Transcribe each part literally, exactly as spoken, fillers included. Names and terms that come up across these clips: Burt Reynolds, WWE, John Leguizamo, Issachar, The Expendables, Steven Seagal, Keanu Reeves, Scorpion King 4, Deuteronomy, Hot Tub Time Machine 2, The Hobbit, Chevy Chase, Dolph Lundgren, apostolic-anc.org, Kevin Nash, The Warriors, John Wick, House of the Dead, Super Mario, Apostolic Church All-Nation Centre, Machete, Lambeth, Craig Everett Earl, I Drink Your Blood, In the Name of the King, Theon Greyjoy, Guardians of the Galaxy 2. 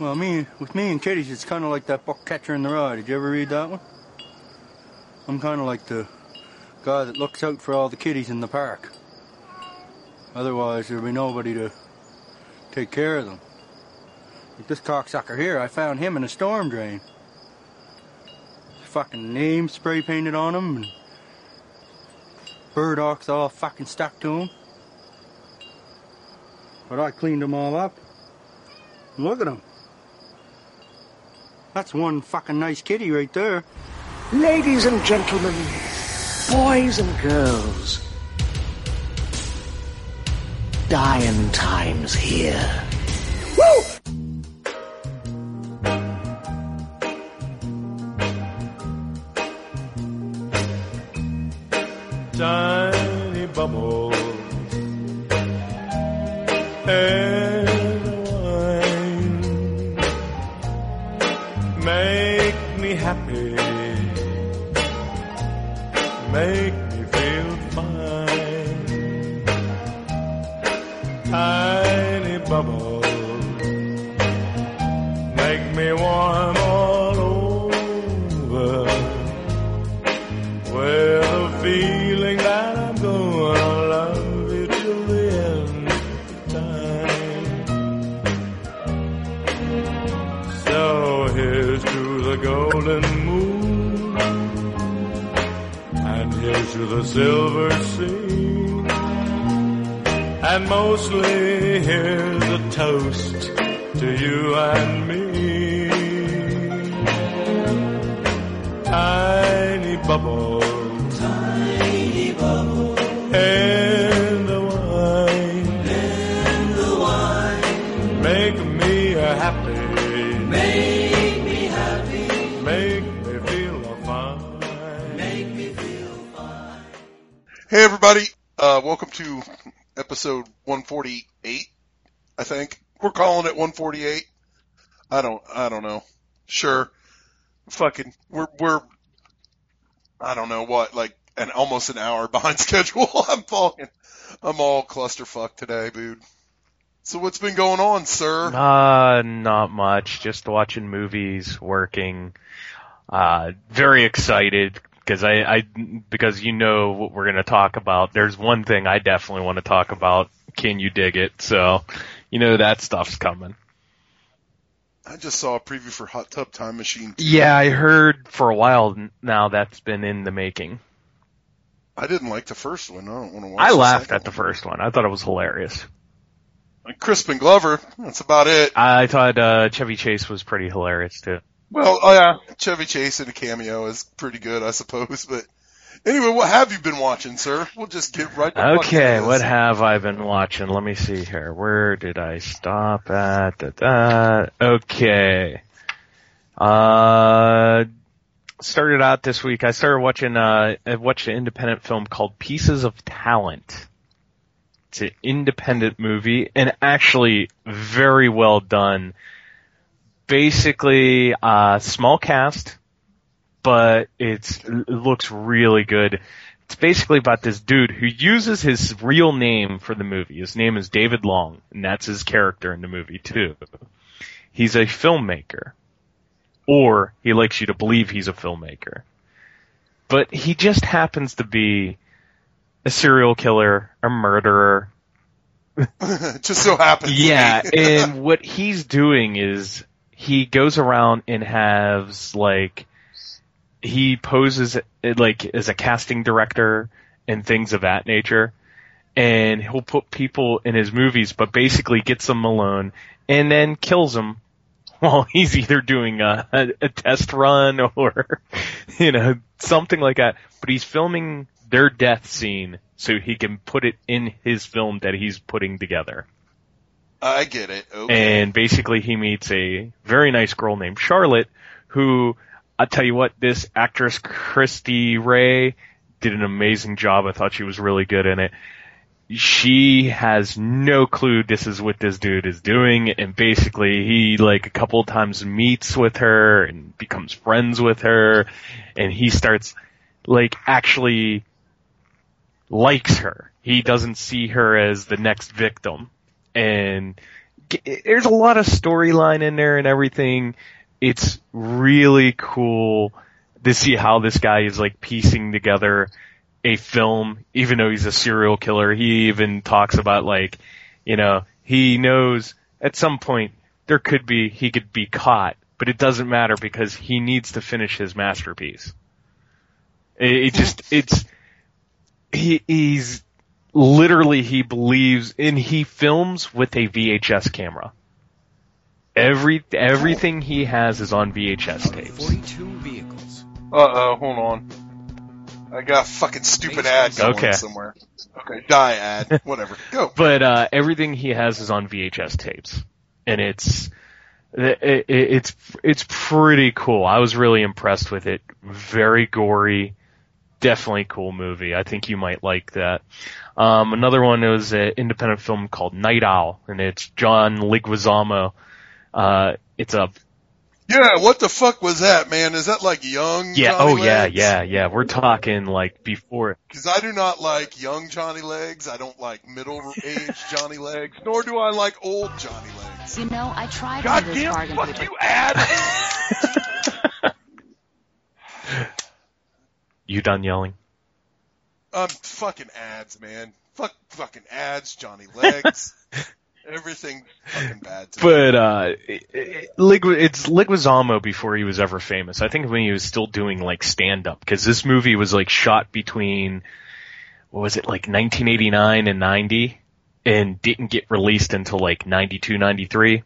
Well, me, with me and kitties, it's kind of like that book Catcher in the Rye. Did you ever read that one? I'm kind of like the guy that looks out for all the kitties in the park. Otherwise, there'd be nobody to take care of them. Like this cocksucker here, I found him in a storm drain. Fucking name spray painted on him, and burdocks all fucking stuck to him. But I cleaned them all up. Look at him. That's one fucking nice kitty right there. Ladies and gentlemen, boys and girls, dying time's here. Woo! Tiny bubbles and wine make me happy, make me feel fine. Tiny bubbles make me warm all over with a feeling. Golden moon, and here's to the silver sea, and mostly here's a toast to you and me. Tiny bubble, tiny bubble, in the wine, in the wine, make me a happy, make. Hey everybody, uh, welcome to episode one forty-eight, I think. We're calling it one forty-eight. I don't, I don't know. Sure. Fucking, we're, we're, I don't know what, like an, almost an hour behind schedule. I'm fucking, I'm all clusterfuck today, dude. So what's been going on, sir? Uh, not much. Just watching movies, working, uh, very excited. Because I, I, because you know what we're gonna talk about. There's one thing I definitely want to talk about. Can you dig it? So, you know that stuff's coming. I just saw a preview for Hot Tub Time Machine two. Yeah, I heard for a while now that's been in the making. I didn't like the first one. I don't want to watch. I laughed at the first one. I thought it was hilarious. Like Crispin Glover. That's about it. I thought uh, Chevy Chase was pretty hilarious too. Well, oh, yeah, Chevy Chase in a cameo is pretty good, I suppose. But anyway, what have you been watching, sir? We'll just get right to it. Okay, what have I been watching? Let me see here. Where did I stop at? Da, da. Okay. Uh, started out this week. I started watching. Uh, I watched an independent film called Pieces of Talent. It's an independent movie, and actually very well done. Basically, uh, small cast, but it's, it looks really good. It's basically about this dude who uses his real name for the movie. His name is David Long, and that's his character in the movie, too. He's a filmmaker, or he likes you to believe he's a filmmaker. But he just happens to be a serial killer, a murderer. Just so happens. Yeah, and what he's doing is... He goes around and has, like, he poses, like, as a casting director and things of that nature. And he'll put people in his movies, but basically gets them alone and then kills them while he's either doing a, a, a test run or, you know, something like that. But he's filming their death scene so he can put it in his film that he's putting together. I get it. Okay. And basically he meets a very nice girl named Charlotte who, I'll tell you what, this actress Christy Ray did an amazing job. I thought she was really good in it. She has no clue this is what this dude is doing, and basically he, like, a couple of times meets with her and becomes friends with her, and he starts, like, actually likes her. He doesn't see her as the next victim. And there's a lot of storyline in there and everything. It's really cool to see how this guy is like piecing together a film, even though he's a serial killer. He even talks about like, you know, he knows at some point there could be, he could be caught, but it doesn't matter because he needs to finish his masterpiece. It, it just, it's, he, he's literally, he believes in, he films with a V H S camera. Every, everything he has is on V H S tapes. forty-two vehicles Uh-oh, hold on. I got a fucking stupid ad going okay. somewhere. Okay, die ad, whatever. Go. But uh, everything he has is on V H S tapes, and it's it, it's it's pretty cool. I was really impressed with it. Very gory, definitely cool movie. I think you might like that. Um, another one is an independent film called Night Owl, and it's John Leguizamo. Uh, it's a Yeah, what the fuck was that, man? Is that like young yeah, Johnny oh, Legs? Yeah, oh yeah, yeah, yeah. We're talking like before. Because I do not like young Johnny Legs. I don't like middle-aged Johnny Legs. Nor do I like old Johnny Legs. You know, I tried. Goddamn, fuck people. You, ad! You done yelling? Um, fucking ads, man. Fuck, fucking ads, Johnny Legs. Everything's fucking bad today. But uh, it, it, it's Leguizamo before he was ever famous. I think when he was still doing like stand-up, because this movie was like shot between, what was it, like nineteen eighty-nine and ninety, and didn't get released until like ninety-two, ninety-three.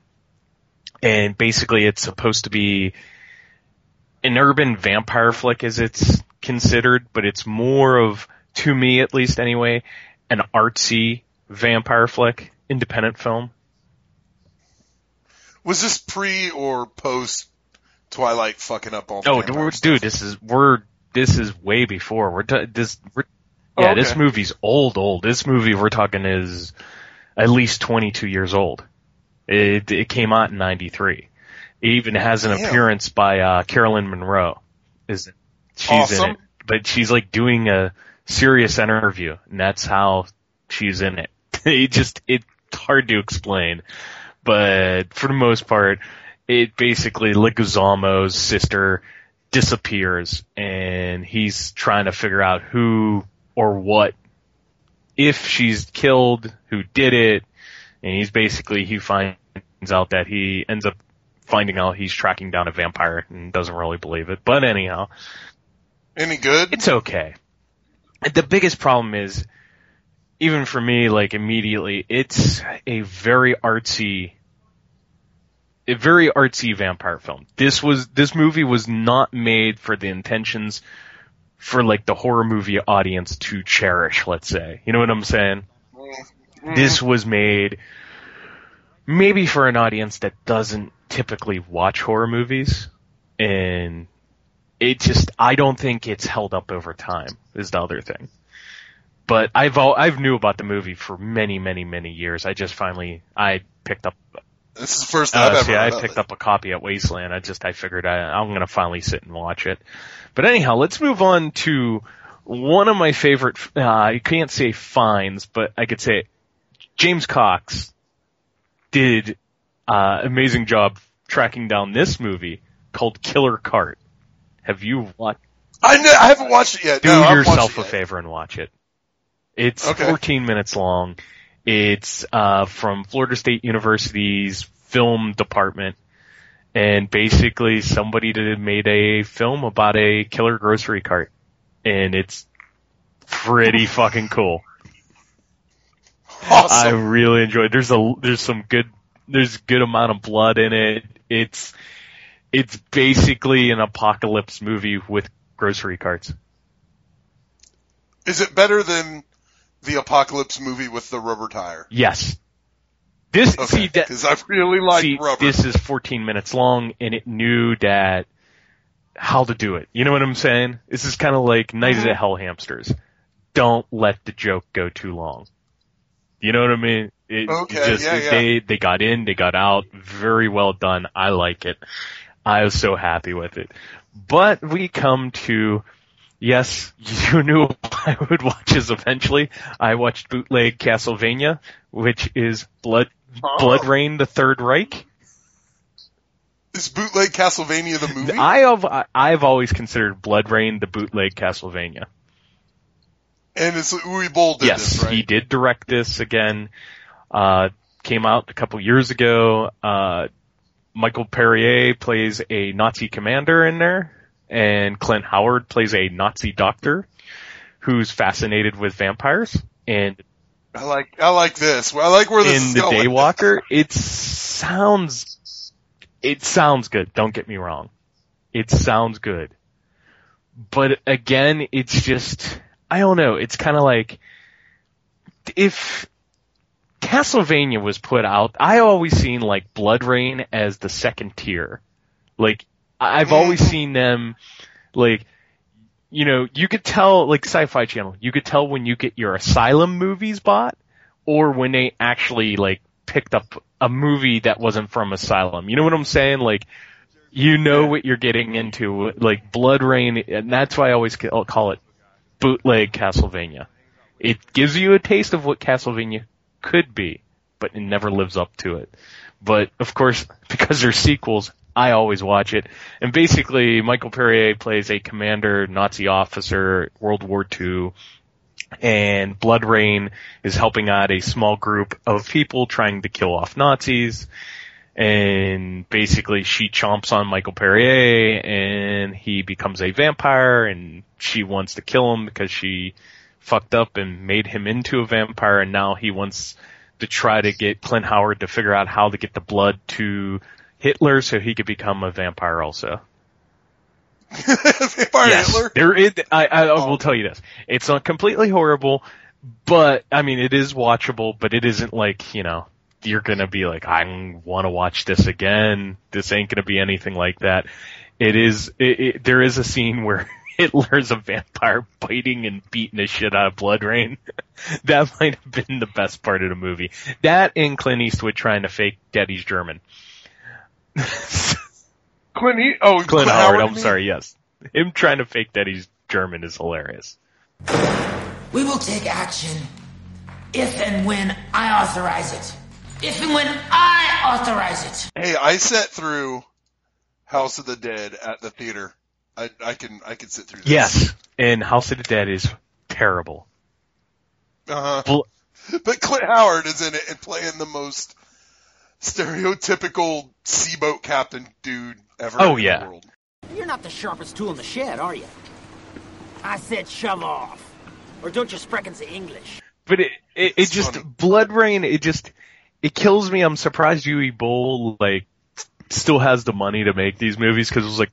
And basically it's supposed to be an urban vampire flick, as it's considered, but it's more of, to me at least anyway, an artsy vampire flick. Independent film. Was this pre or post Twilight fucking up all the time? Oh, dude, this is we're this is way before. We're t- this we're, yeah, oh, okay. This movie's old, old. This movie we're talking is at least twenty-two years old. It it came out in ninety-three. It even has an Damn. appearance by uh, Marilyn Monroe. Is she's awesome. in it, but she's like doing a serious interview, and that's how she's in it. It just it. Hard to explain, but for the most part, it basically Leguizamo's sister disappears, and he's trying to figure out who or what, if she's killed, who did it, and he's basically he finds out that he ends up finding out he's tracking down a vampire and doesn't really believe it. But anyhow, any good? It's okay. The biggest problem is. Even for me, like immediately, it's a very artsy, a very artsy vampire film. This was, this movie was not made for the intentions for like the horror movie audience to cherish, let's say. You know what I'm saying? Mm. This was made maybe for an audience that doesn't typically watch horror movies, and it just, I don't think it's held up over time is the other thing. But I've all, I've knew about the movie for many, many, many years. I just finally I picked up. This is the first time uh, I've see, ever. I picked it. up a copy at Wasteland. I just I figured I, I'm gonna finally sit and watch it. But anyhow, let's move on to one of my favorite. Uh, I can't say finds, but I could say James Cox did uh, amazing job tracking down this movie called Killer Cart. Have you watched? I know, I haven't watched it yet. Do no, yourself a favor and watch it. It's okay. fourteen minutes long. It's uh from Florida State University's film department. And basically somebody did, made a film about a killer grocery cart. And it's pretty fucking cool. Awesome. I really enjoyed it. There's a there's some good there's a good amount of blood in it. It's it's basically an apocalypse movie with grocery carts. Is it better than the apocalypse movie with the rubber tire? Yes. This, okay, see that, cause I really like see, rubber. This is fourteen minutes long and it knew that how to do it. You know what I'm saying? This is kind of like Night of the Hell Hamsters. Don't let the joke go too long. You know what I mean? It, okay, it just, yeah, yeah. They, they got in, they got out. Very well done. I like it. I was so happy with it. But we come to Yes, you knew I would watch this eventually. I watched bootleg Castlevania, which is Blood oh. Blood Rain, the Third Reich. Is bootleg Castlevania the movie? I have, I've always considered Blood Rain the bootleg Castlevania. And it's Uwe Boll did yes, this, right? Yes, he did direct this again. Uh, came out a couple years ago. Uh, Michael Perrier plays a Nazi commander in there. And Clint Howard plays a Nazi doctor who's fascinated with vampires. And I like I like this. I like where this is going. In The Daywalker, it sounds it sounds good. Don't get me wrong, it sounds good. But again, it's just I don't know. It's kind of like if Castlevania was put out. I always seen like Blood Rain as the second tier, like. I've always seen them, like, you know, you could tell, like Sci-Fi Channel, you could tell when you get your Asylum movies bought or when they actually, like, picked up a movie that wasn't from Asylum. You know what I'm saying? Like, you know what you're getting into, like, Blood Rain, and that's why I always call it bootleg Castlevania. It gives you a taste of what Castlevania could be, but it never lives up to it. But, of course, because they're sequels, I always watch it. And basically, Michael Perrier plays a commander, Nazi officer, World War Two, and Blood Rain is helping out a small group of people trying to kill off Nazis. And basically, she chomps on Michael Perrier, and he becomes a vampire, and she wants to kill him because she fucked up and made him into a vampire, and now he wants to try to get Clint Howard to figure out how to get the blood to Hitler, so he could become a vampire also. Vampire yes, Hitler? There is, I, I oh. will tell you this. It's not completely horrible, but, I mean, it is watchable, but it isn't like, you know, you're gonna be like, I want to watch this again. This ain't gonna be anything like that. It is, it, it, there is a scene where Hitler's a vampire biting and beating the shit out of Blood Rain. That might have been the best part of the movie. That and Clint Eastwood trying to fake Daddy's German. Clint, e- oh, Clint, Clint Howard, Howard I'm sorry, yes. Him trying to fake that he's German is hilarious. We will take action if and when I authorize it. If and when I authorize it. Hey, I sat through House of the Dead at the theater. I, I can I can sit through this. Yes, and House of the Dead is terrible. Uh-huh. Bl- but Clint Howard is in it and playing the most stereotypical seaboat captain dude ever oh, in yeah. the world. You're not the sharpest tool in the shed, are you? I said shove off. Or don't you spreckens the English? But it it, it just, funny. Blood Rain, it just, it kills me. I'm surprised Uwe Boll, like, still has the money to make these movies, because it was like...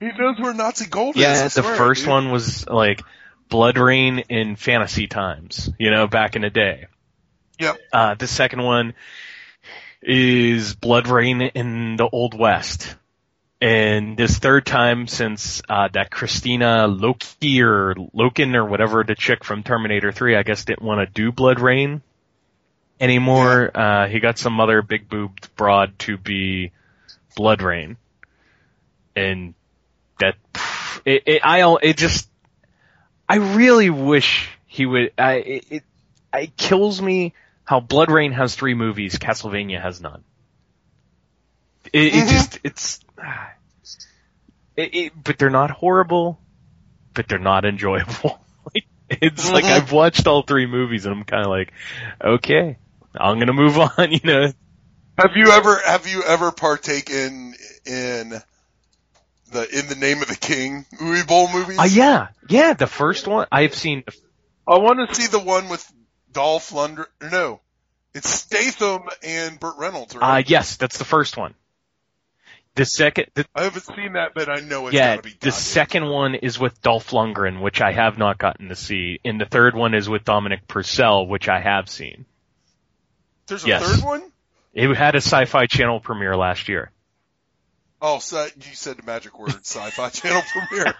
He knows where Nazi gold yeah, is. Yeah, the swear, first dude. one was, like, Blood Rain in fantasy times, you know, back in the day. Yep. Uh, the second one is Blood Rain in the Old West. And this third time since uh that Christina Loki or Loken or whatever, the chick from Terminator three, I guess didn't want to do Blood Rain anymore. Uh he got some other big-boobed broad to be Blood Rain. And that... It, it, I it just... I really wish he would... I It, it, it kills me... How Blood Rain has three movies, Castlevania has none. It, it mm-hmm. just, it's, it, it, but they're not horrible, but they're not enjoyable. It's mm-hmm. like I've watched all three movies and I'm kind of like, okay, I'm gonna move on, you know. Have you ever, have you ever partaken in the In the Name of the King Uwe Boll movies? Uh, yeah, yeah, the first one, I've seen. I want to see the one with Dolph Lundgren, no, it's Statham and Burt Reynolds, right? Uh, yes, that's the first one. The second... The, I haven't seen that, but I know it's yeah, gotta be Yeah, the second one is with Dolph Lundgren, which I have not gotten to see, and the third one is with Dominic Purcell, which I have seen. There's a yes. third one? It had a Sci-Fi Channel premiere last year. Oh, so you said the magic word, Sci-Fi Channel premiere.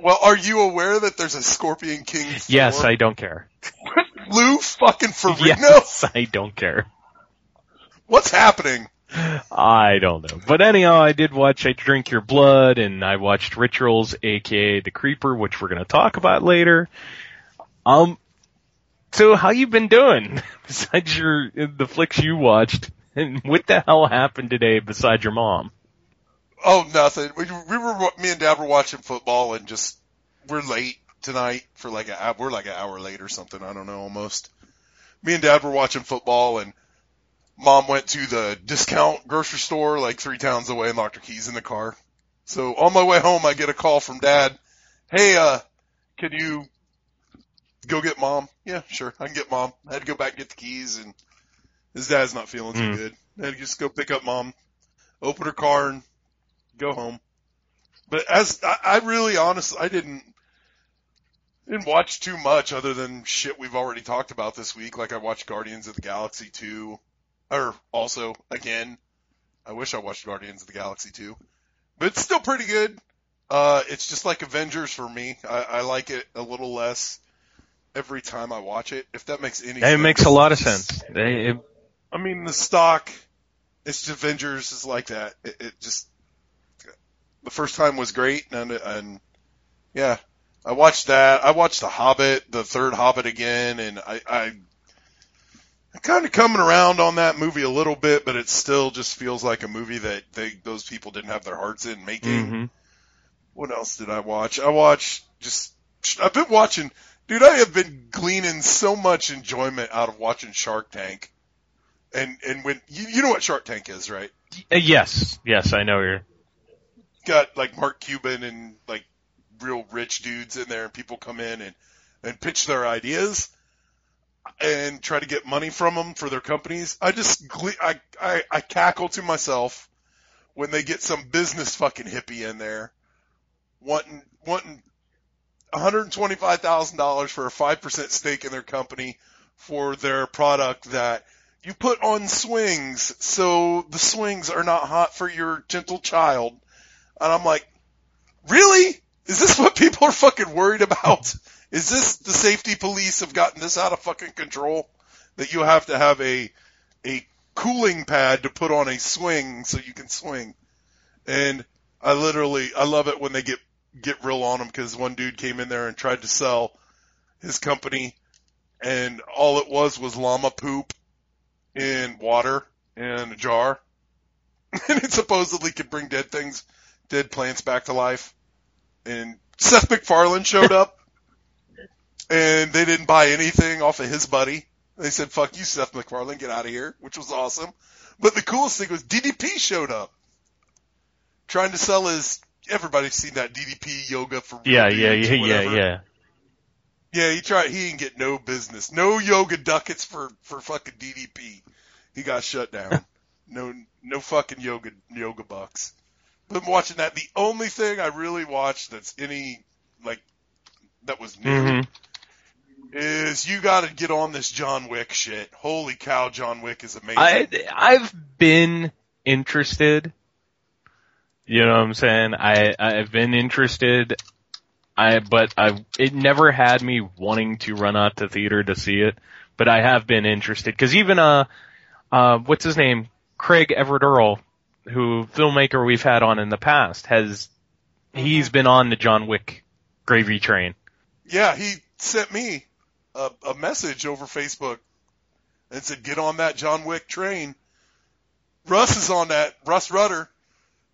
Well, are you aware that there's a Scorpion King four? Yes, I don't care. Lou fucking Ferrigno? Yes, I don't care. What's happening? I don't know. But anyhow, I did watch I Drink Your Blood, and I watched Rituals, a k a. The Creeper, which we're going to talk about later. Um, so how you been doing besides your the flicks you watched? And what the hell happened today besides your mom? Oh, nothing. We, we were me and Dad were watching football, and just we're late tonight for like a we're like an hour late or something. I don't know, almost. Me and Dad were watching football, and Mom went to the discount grocery store like three towns away and locked her keys in the car. So on my way home, I get a call from Dad. Hey, uh, can you go get Mom? Yeah, sure, I can get Mom. I had to go back and get the keys, and his dad's not feeling too mm. good. I had to just go pick up Mom, open her car, and go home. But as I, I really honestly, I didn't didn't watch too much other than shit we've already talked about this week. Like I watched Guardians of the Galaxy two. Or also, again, I wish I watched Guardians of the Galaxy two. But it's still pretty good. Uh, it's just like Avengers for me. I, I like it a little less every time I watch it, if that makes any it sense. It makes a lot of sense. They, it... I mean, the stock, it's just Avengers is like that. It, it just, the first time was great, and, and yeah, I watched that. I watched The Hobbit, the third Hobbit again, and I... I I'm kind of coming around on that movie a little bit, but it still just feels like a movie that they, those people didn't have their hearts in making. Mm-hmm. What else did I watch? I watched just, I've been watching, dude, I have been gleaning so much enjoyment out of watching Shark Tank. And, and when, you, you know what Shark Tank is, right? Yes. Yes, I know you're. Got like Mark Cuban and like real rich dudes in there, and people come in and, and pitch their ideas and try to get money from them for their companies. I just, I, I, I cackle to myself when they get some business fucking hippie in there wanting, wanting one hundred twenty-five thousand dollars for a five percent stake in their company for their product that you put on swings. So the swings are not hot for your gentle child. And I'm like, really? Is this what people are fucking worried about? Is this the safety police have gotten this out of fucking control? That you have to have a a cooling pad to put on a swing so you can swing. And I literally, I love it when they get, get real on them, because one dude came in there and tried to sell his company, and all it was was llama poop in water in a jar. And it supposedly could bring dead things, dead plants back to life. And Seth MacFarlane showed up. And they didn't buy anything off of his buddy. They said, fuck you, Seth MacFarlane, get out of here, which was awesome. But the coolest thing was D D P showed up, trying to sell his – everybody's seen that D D P yoga for real. Yeah, yeah, yeah, yeah, yeah. Yeah, he tried – he didn't get no business. No yoga ducats for, for fucking D D P. He got shut down. no no fucking yoga yoga bucks. But I'm watching that. The only thing I really watched that's any – like that was new mm-hmm. – is you got to get on this John Wick shit. Holy cow, John Wick is amazing. I, I've been interested. You know what I'm saying? I, I've been interested, I but I it never had me wanting to run out to theater to see it. But I have been interested. Because even, uh, uh, what's his name? Craig Everett Earl, who filmmaker we've had on in the past, has he's been on the John Wick gravy train. Yeah, he sent me A, a message over Facebook and said, get on that John Wick train. Russ is on that. Russ Rutter.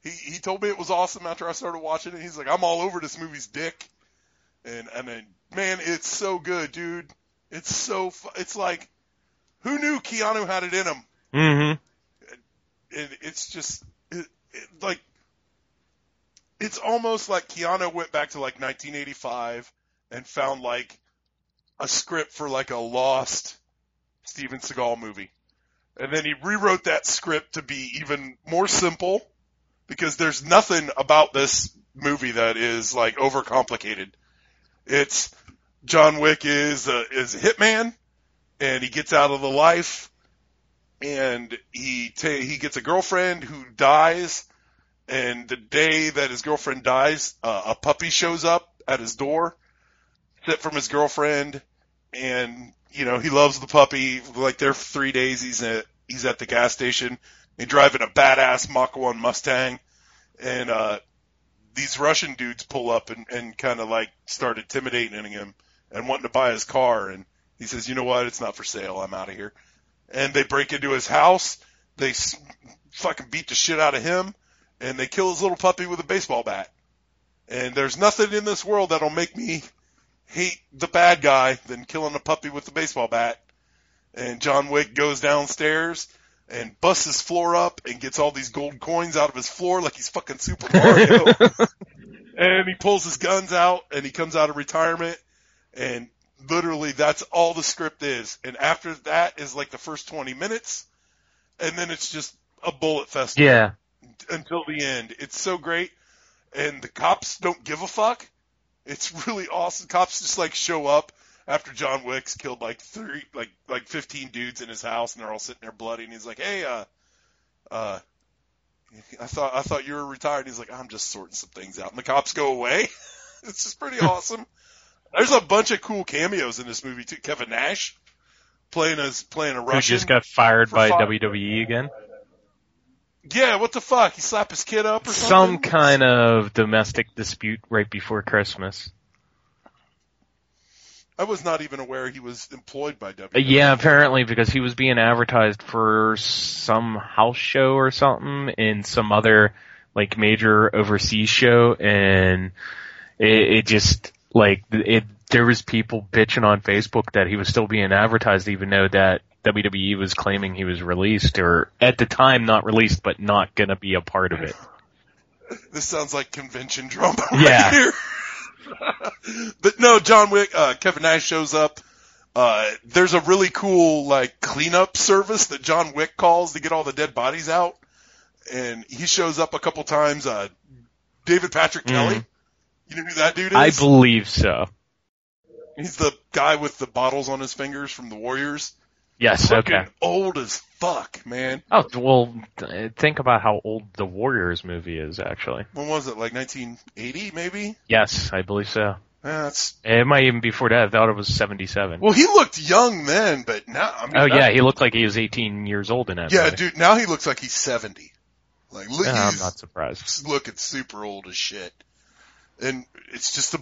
He he told me it was awesome after I started watching it. He's like, I'm all over this movie's dick. And, and then, man, it's so good, dude. It's so, fu- it's like, who knew Keanu had it in him? Mm-hmm. And, and it's just, it, it, like, it's almost like Keanu went back to like nineteen eighty-five and found like a script for like a lost Steven Seagal movie. And then he rewrote that script to be even more simple, because there's nothing about this movie that is like overcomplicated. It's John Wick is a, is a hitman, and he gets out of the life, and he ta- he gets a girlfriend who dies, and the day that his girlfriend dies, uh, a puppy shows up at his door, except from his girlfriend, and, you know, he loves the puppy. Like, there for three days he's at, he's at the gas station He's driving a badass Mach one Mustang, and uh, these Russian dudes pull up and, and kind of like start intimidating him and wanting to buy his car. And he says, you know what? It's not for sale. I'm out of here. And they break into his house. They fucking beat the shit out of him, and they kill his little puppy with a baseball bat. And there's nothing in this world that'll make me hate the bad guy than killing a puppy with a baseball bat. And John Wick goes downstairs and busts his floor up and gets all these gold coins out of his floor like he's fucking Super Mario. And he pulls his guns out, and he comes out of retirement. And literally that's all the script is. And after that is like the first twenty minutes, and then it's just a bullet fest. Yeah. Until the end. It's so great. And the cops don't give a fuck. It's really awesome. Cops just like show up after John Wick's killed like three, like like fifteen dudes in his house, and they're all sitting there bloody. And he's like, "Hey, uh, uh, I thought I thought you were retired." And he's like, "I'm just sorting some things out." And the cops go away. It's just pretty awesome. There's a bunch of cool cameos in this movie too. Kevin Nash playing as playing a Russian who just got fired by fire. W W E again. Yeah, what the fuck? He slapped his kid up or something? Some kind of domestic dispute right before Christmas. I was not even aware he was employed by W W E. Yeah, apparently, because he was being advertised for some house show or something in some other, like, major overseas show, and it, it just, like, it, there was people bitching on Facebook that he was still being advertised, even though that W W E was claiming he was released, or at the time not released, but not going to be a part of it. This sounds like convention drama yeah. right here. But no, John Wick, uh, Kevin Nash shows up. Uh, there's a really cool like cleanup service that John Wick calls to get all the dead bodies out. And he shows up a couple times. Uh, David Patrick mm-hmm. Kelly. You know who that dude is? I believe so. He's the guy with the bottles on his fingers from The Warriors. Yes, fucking okay. Old as fuck, man. Oh, well, think about how old the Warriors movie is, actually. When was it, like nineteen eighty, maybe? Yes, I believe so. That's... It might even be before that. I thought it was seventy-seven. Well, he looked young then, but now... I mean, oh, now, yeah, he looked like he was eighteen years old in that Yeah, movie. Dude, now he looks like he's seventy. Like, look, no, he's I'm not surprised. Looking super old as shit. And it's just, a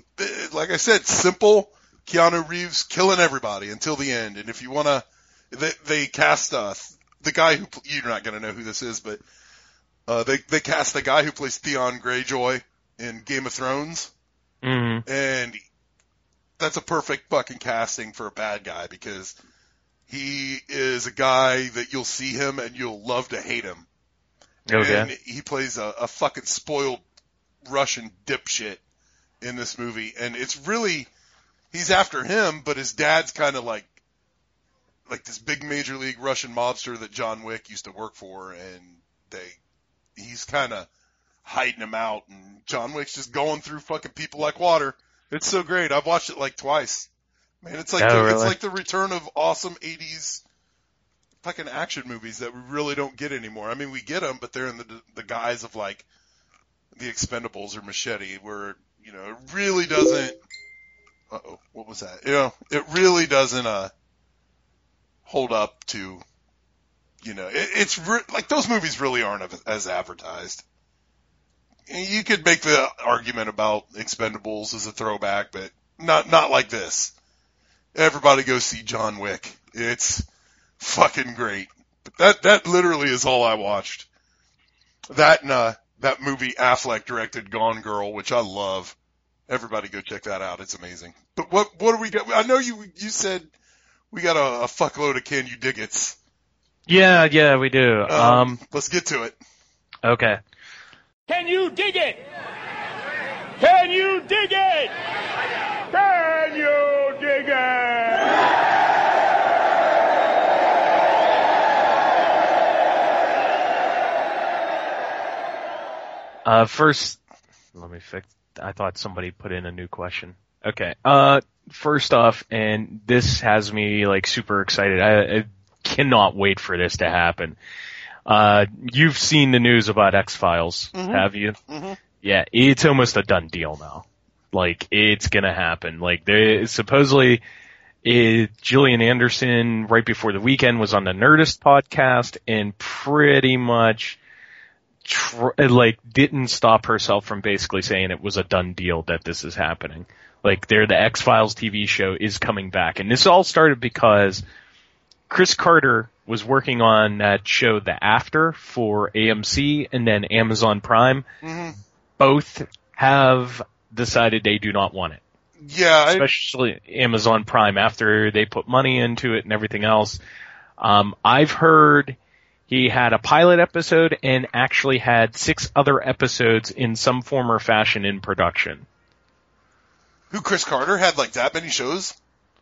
like I said, simple Keanu Reeves killing everybody until the end. And if you want to... They, they cast uh, the guy who – you're not going to know who this is, but uh, they, they cast the guy who plays Theon Greyjoy in Game of Thrones. Mm-hmm. And that's a perfect fucking casting for a bad guy because he is a guy that you'll see him and you'll love to hate him. Okay. And he plays a, a fucking spoiled Russian dipshit in this movie. And it's really – he's after him, but his dad's kind of like – like this big major league Russian mobster that John Wick used to work for, and they, he's kind of hiding him out, and John Wick's just going through fucking people like water. It's so great. I've watched it like twice. Man, it's like, oh, the, really? It's like the return of awesome eighties fucking action movies that we really don't get anymore. I mean, we get them, but they're in the, the guise of like The Expendables or Machete, where, you know, it really doesn't, uh oh, what was that? You know, it really doesn't, uh, hold up to, you know, it, it's re- like those movies really aren't as advertised. You could make the argument about Expendables as a throwback, but not, not like this. Everybody go see John Wick. It's fucking great. But that, that literally is all I watched. That, and, uh, that movie Affleck directed, Gone Girl, which I love. Everybody go check that out. It's amazing. But what, what do we got? I know you, you said, we got a, a fuckload of Can You Diggits. Yeah, yeah, we do. Um, um, let's get to it. Okay. Can you dig it? Can you dig it? Can you dig it? Uh, first, let me fix, I thought somebody put in a new question. Okay, uh, first off, and this has me, like, super excited. I, I cannot wait for this to happen. Uh, you've seen the news about X-Files, mm-hmm. have you? Mm-hmm. Yeah, it's almost a done deal now. Like, it's gonna happen. Like, they supposedly It, Gillian Anderson, right before the weekend, was on the Nerdist podcast and pretty much tr- like didn't stop herself from basically saying it was a done deal that this is happening. Like, they're the X-Files T V show is coming back. And this all started because Chris Carter was working on that show, The After, for A M C and then Amazon Prime. Mm-hmm. Both have decided they do not want it. Yeah, especially I... Amazon Prime, after they put money into it and everything else. Um, I've heard he had a pilot episode and actually had six other episodes in some form or fashion in production. Who, Chris Carter had like that many shows?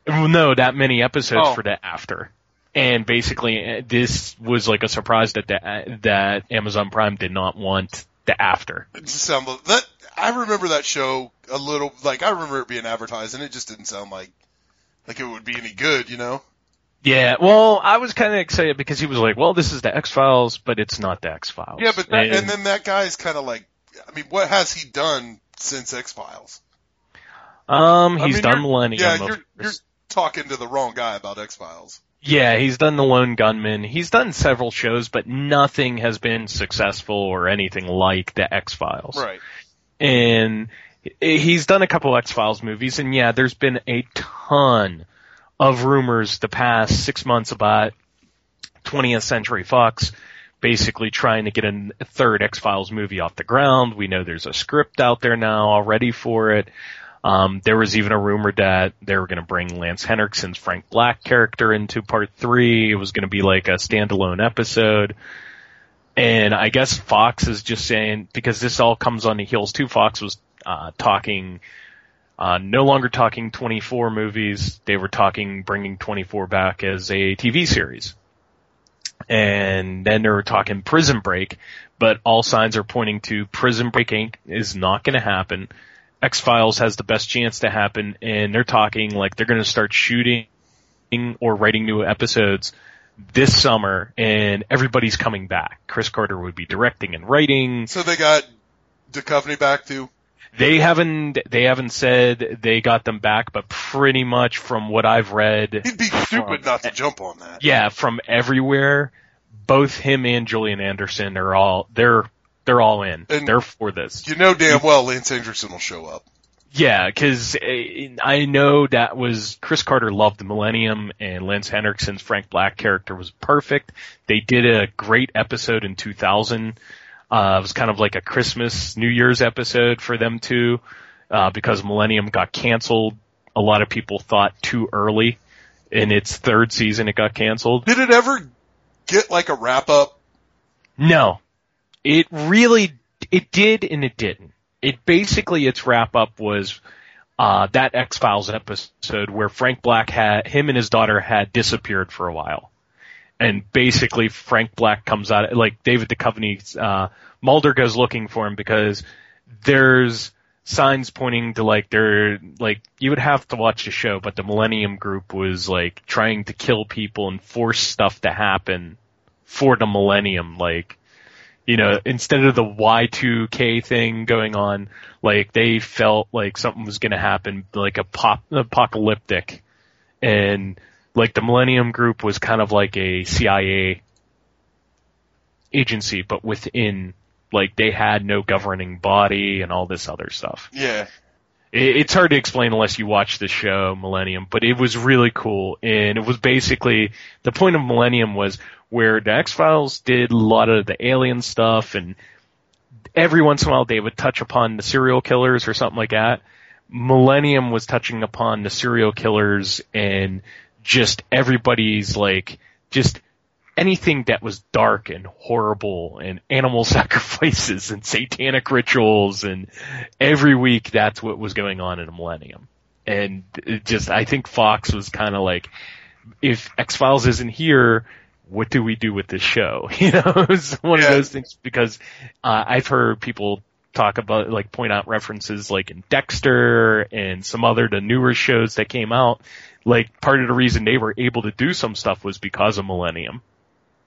No, that many episodes oh. for The After. And basically, this was like a surprise that the, that Amazon Prime did not want The After. It just sound, that, I remember that show a little, like, I remember it being advertised, and it just didn't sound like like it would be any good, you know? Yeah, well, I was kind of excited because he was like, well, this is the X-Files, but it's not the X-Files. Yeah, but that, and, and then that guy's kind of like, I mean, what has he done since X-Files? Um, he's I mean, done Millennium. Yeah, you're, you're talking to the wrong guy about X-Files. Yeah, he's done The Lone Gunman. He's done several shows, but nothing has been successful or anything like the X-Files. Right. And he's done a couple X-Files movies, and yeah, there's been a ton of rumors the past six months about twentieth Century Fox basically trying to get a third X-Files movie off the ground. We know there's a script out there now already for it. Um, there was even a rumor that they were going to bring Lance Henriksen's Frank Black character into part three. It was going to be like a standalone episode. And I guess Fox is just saying, because this all comes on the heels too, Fox was uh, talking, uh, no longer talking twenty-four movies. They were talking bringing twenty-four back as a T V series. And then they were talking Prison Break, but all signs are pointing to Prison Break Incorporated is not going to happen. X-Files has the best chance to happen, and they're talking like they're going to start shooting or writing new episodes this summer, and everybody's coming back. Chris Carter would be directing and writing. So they got Duchovny back too? They haven't, they haven't said they got them back, but pretty much from what I've read. He'd be stupid from, not to jump on that. Yeah, from everywhere, both him and Gillian Anderson are all, they're They're all in. And they're for this. You know damn well Lance Anderson will show up. Yeah, because I know that was Chris Carter loved Millennium, and Lance Henriksen's Frank Black character was perfect. They did a great episode in two thousand. Uh, it was kind of like a Christmas, New Year's episode for them two, uh, because Millennium got canceled. A lot of people thought too early. In its third season, it got canceled. Did it ever get like a wrap-up? No. It really, it did and it didn't. It basically, its wrap-up was uh that X-Files episode where Frank Black had, him and his daughter had disappeared for a while. And basically Frank Black comes out, like David Duchovny, uh Mulder goes looking for him because there's signs pointing to like they're, like you would have to watch the show, but the Millennium Group was like trying to kill people and force stuff to happen for the Millennium, like. You know, instead of the Y two K thing going on, like they felt like something was going to happen, like a pop, apocalyptic, and like the Millennium Group was kind of like a C I A agency, but within, like they had no governing body and all this other stuff. Yeah, it, it's hard to explain unless you watch the show Millennium, but it was really cool, and it was basically the point of Millennium was. Where the X-Files did a lot of the alien stuff, and every once in a while they would touch upon the serial killers or something like that. Millennium was touching upon the serial killers and just everybody's, like, just anything that was dark and horrible and animal sacrifices and satanic rituals, and every week that's what was going on in Millennium. And it just, I think Fox was kind of like, if X-Files isn't here, what do we do with this show? You know, it was one yeah. of those things because uh, I've heard people talk about, like, point out references like in Dexter and some other, the newer shows that came out. Like, part of the reason they were able to do some stuff was because of Millennium.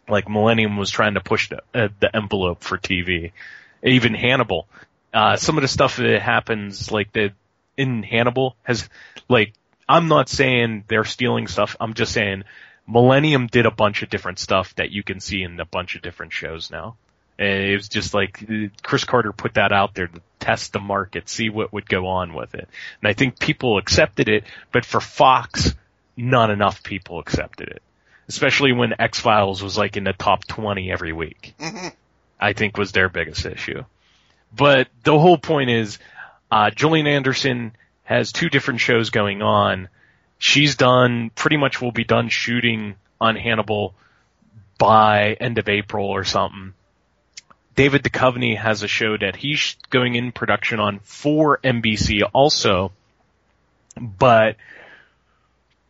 Like, Millennium was trying to push the, uh, the envelope for T V. Even Hannibal. Uh, some of the stuff that happens, like, the, in Hannibal has, like, I'm not saying they're stealing stuff. I'm just saying Millennium did a bunch of different stuff that you can see in a bunch of different shows now. And it was just like Chris Carter put that out there to test the market, see what would go on with it. And I think people accepted it, but for Fox, not enough people accepted it. Especially when X-Files was like in the top twenty every week, mm-hmm. I think was their biggest issue. But the whole point is, uh, Gillian Anderson has two different shows going on. She's done, pretty much will be done shooting on Hannibal by end of April or something. David Duchovny has a show that he's going in production on for N B C also, but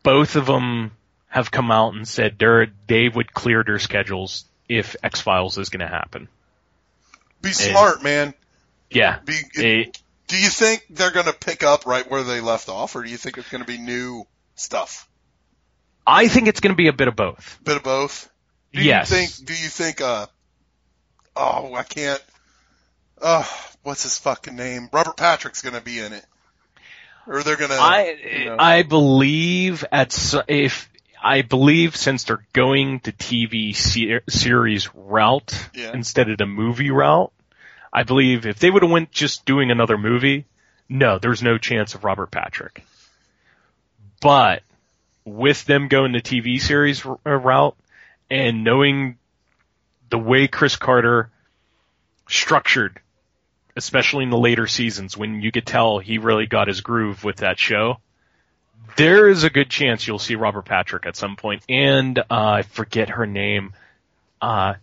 both of them have come out and said they're, they would clear their schedules if X-Files is going to happen. Be and, smart, man. Yeah. Be, it, it, do you think they're going to pick up right where they left off, or do you think it's going to be new stuff? I think it's going to be a bit of both. Bit of both? Do yes. You think, do you think, uh, oh, I can't, uh, what's his fucking name? Robert Patrick's going to be in it. Or they're going to, I, you know. I believe at, if, I believe since they're going the T V ser- series route yeah. instead of the movie route, I believe if they would have went just doing another movie, no, there's no chance of Robert Patrick. But with them going the T V series r- route and knowing the way Chris Carter structured, especially in the later seasons when you could tell he really got his groove with that show, there is a good chance you'll see Robert Patrick at some point. And uh, I forget her name. Uh,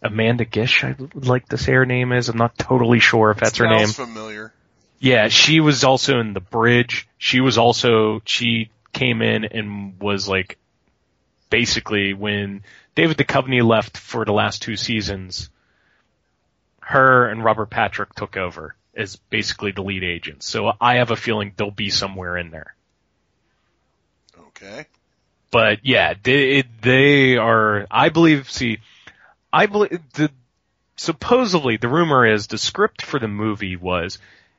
Amanda Gish, I would like to say her name is. I'm not totally sure if that's her name. Sounds familiar. Yeah, she was also in The Bridge. She was also, she came in and was like, basically when David Duchovny left for the last two seasons, her and Robert Patrick took over as basically the lead agents. So I have a feeling they'll be somewhere in there. Okay. But yeah, they, they are, I believe, see, I believe, the, supposedly the rumor is the script for the movie was,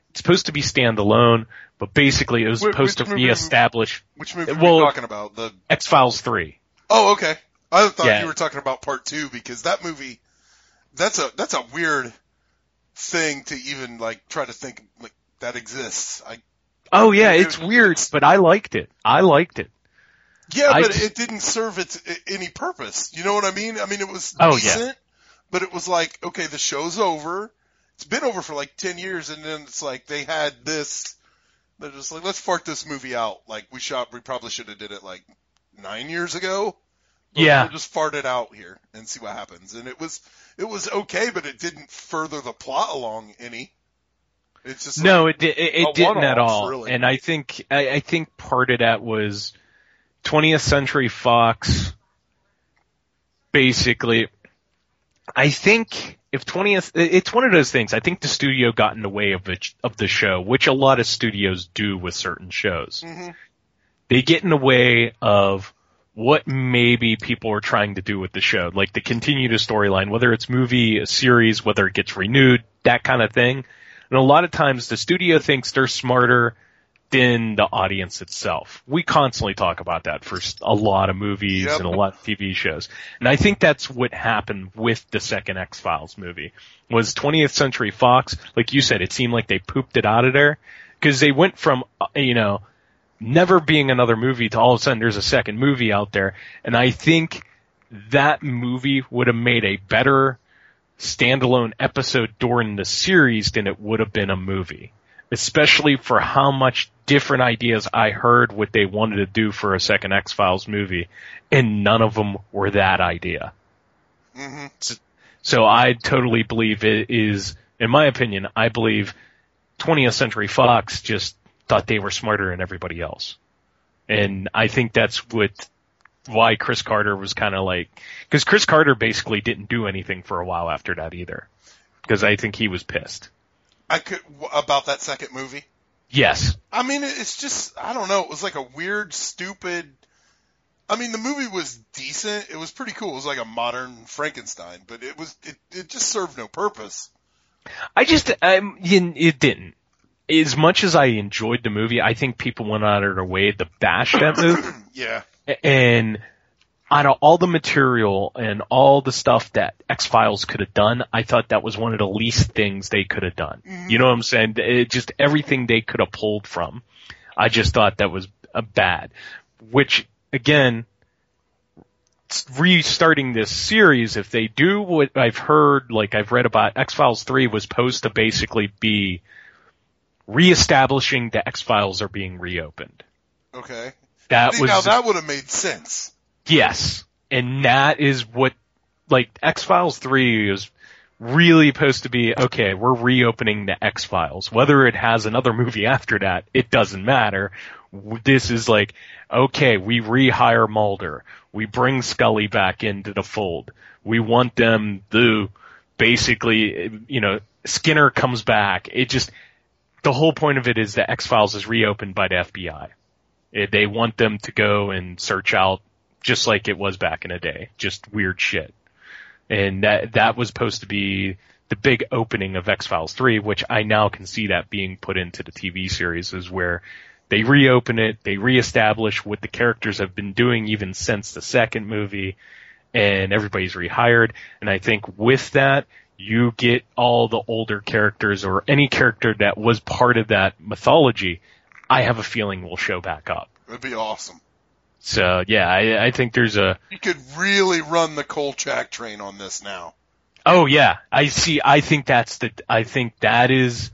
it's supposed to be standalone, but basically it was Wait, supposed to movie, reestablish. Which movie well, are you talking about? The X-Files three. Oh, okay. I thought yeah. you were talking about part two, because that movie, that's a, that's a weird thing to even like try to think like that exists. I, Oh yeah, it's weird, but I liked it. I liked it. Yeah, but just, it didn't serve its any purpose. You know what I mean? I mean, it was oh, decent, yeah. but it was like, okay, the show's over. It's been over for like ten years, and then it's like they had this. They're just like, let's fart this movie out. Like we shot, we probably should have did it like nine years ago. But yeah, we'll just fart it out here and see what happens. And it was, it was okay, but it didn't further the plot along any. It's just no, like it, it, it didn't at all, really. And I think I, I think part of that was twentieth century fox. Basically, I think if twentieth, it's one of those things. I think the studio got in the way of the of the show, which a lot of studios do with certain shows. Mm-hmm. They get in the way of what maybe people are trying to do with the show, like to continue the storyline, whether it's movie, a series, whether it gets renewed, that kind of thing. And a lot of times the studio thinks they're smarter than the audience itself. We constantly talk about that for a lot of movies yep. and a lot of T V shows. And I think that's what happened with the second X-Files movie, was twentieth century fox. Like you said, it seemed like they pooped it out of there, because they went from, you know, never being another movie to all of a sudden there's a second movie out there. And I think that movie would have made a better standalone episode during the series than it would have been a movie, especially for how much different ideas I heard what they wanted to do for a second X-Files movie, and none of them were that idea. Mm-hmm. So, so I totally believe it is, in my opinion, I believe twentieth century fox just thought they were smarter than everybody else. And I think that's what why Chris Carter was kind of like, because Chris Carter basically didn't do anything for a while after that either, because I think he was pissed. I could about that second movie. Yes, I mean it's just I don't know. It was like a weird, stupid. I mean the movie was decent. It was pretty cool. It was like a modern Frankenstein, but it was it, it just served no purpose. I just um it didn't. as much as I enjoyed the movie, I think people went out of their way to bash that movie. Yeah. And out of all the material and all the stuff that X-Files could have done, I thought that was one of the least things they could have done. Mm-hmm. You know what I'm saying? It, just everything they could have pulled from, I just thought that was uh, bad. Which, again, restarting this series, if they do what I've heard, like I've read about, X-Files three was supposed to basically be reestablishing the X-Files are being reopened. Okay. That See, was, now that would have made sense. Yes. And that is what, like, X-Files three is really supposed to be, okay, we're reopening the X-Files. Whether it has another movie after that, it doesn't matter. This is like, okay, we rehire Mulder. We bring Scully back into the fold. We want them to basically, you know, Skinner comes back. It just, the whole point of it is that X-Files is reopened by the F B I. It, they want them to go and search out just like it was back in the day. Just weird shit. And that, that was supposed to be the big opening of X-Files three, which I now can see that being put into the T V series is where they reopen it, they reestablish what the characters have been doing even since the second movie, and everybody's rehired. And I think with that, you get all the older characters or any character that was part of that mythology, I have a feeling will show back up. That'd be awesome. So, yeah, I, I think there's a... You could really run the Kolchak train on this now. Oh, yeah. I see. I think that's the... I think that is...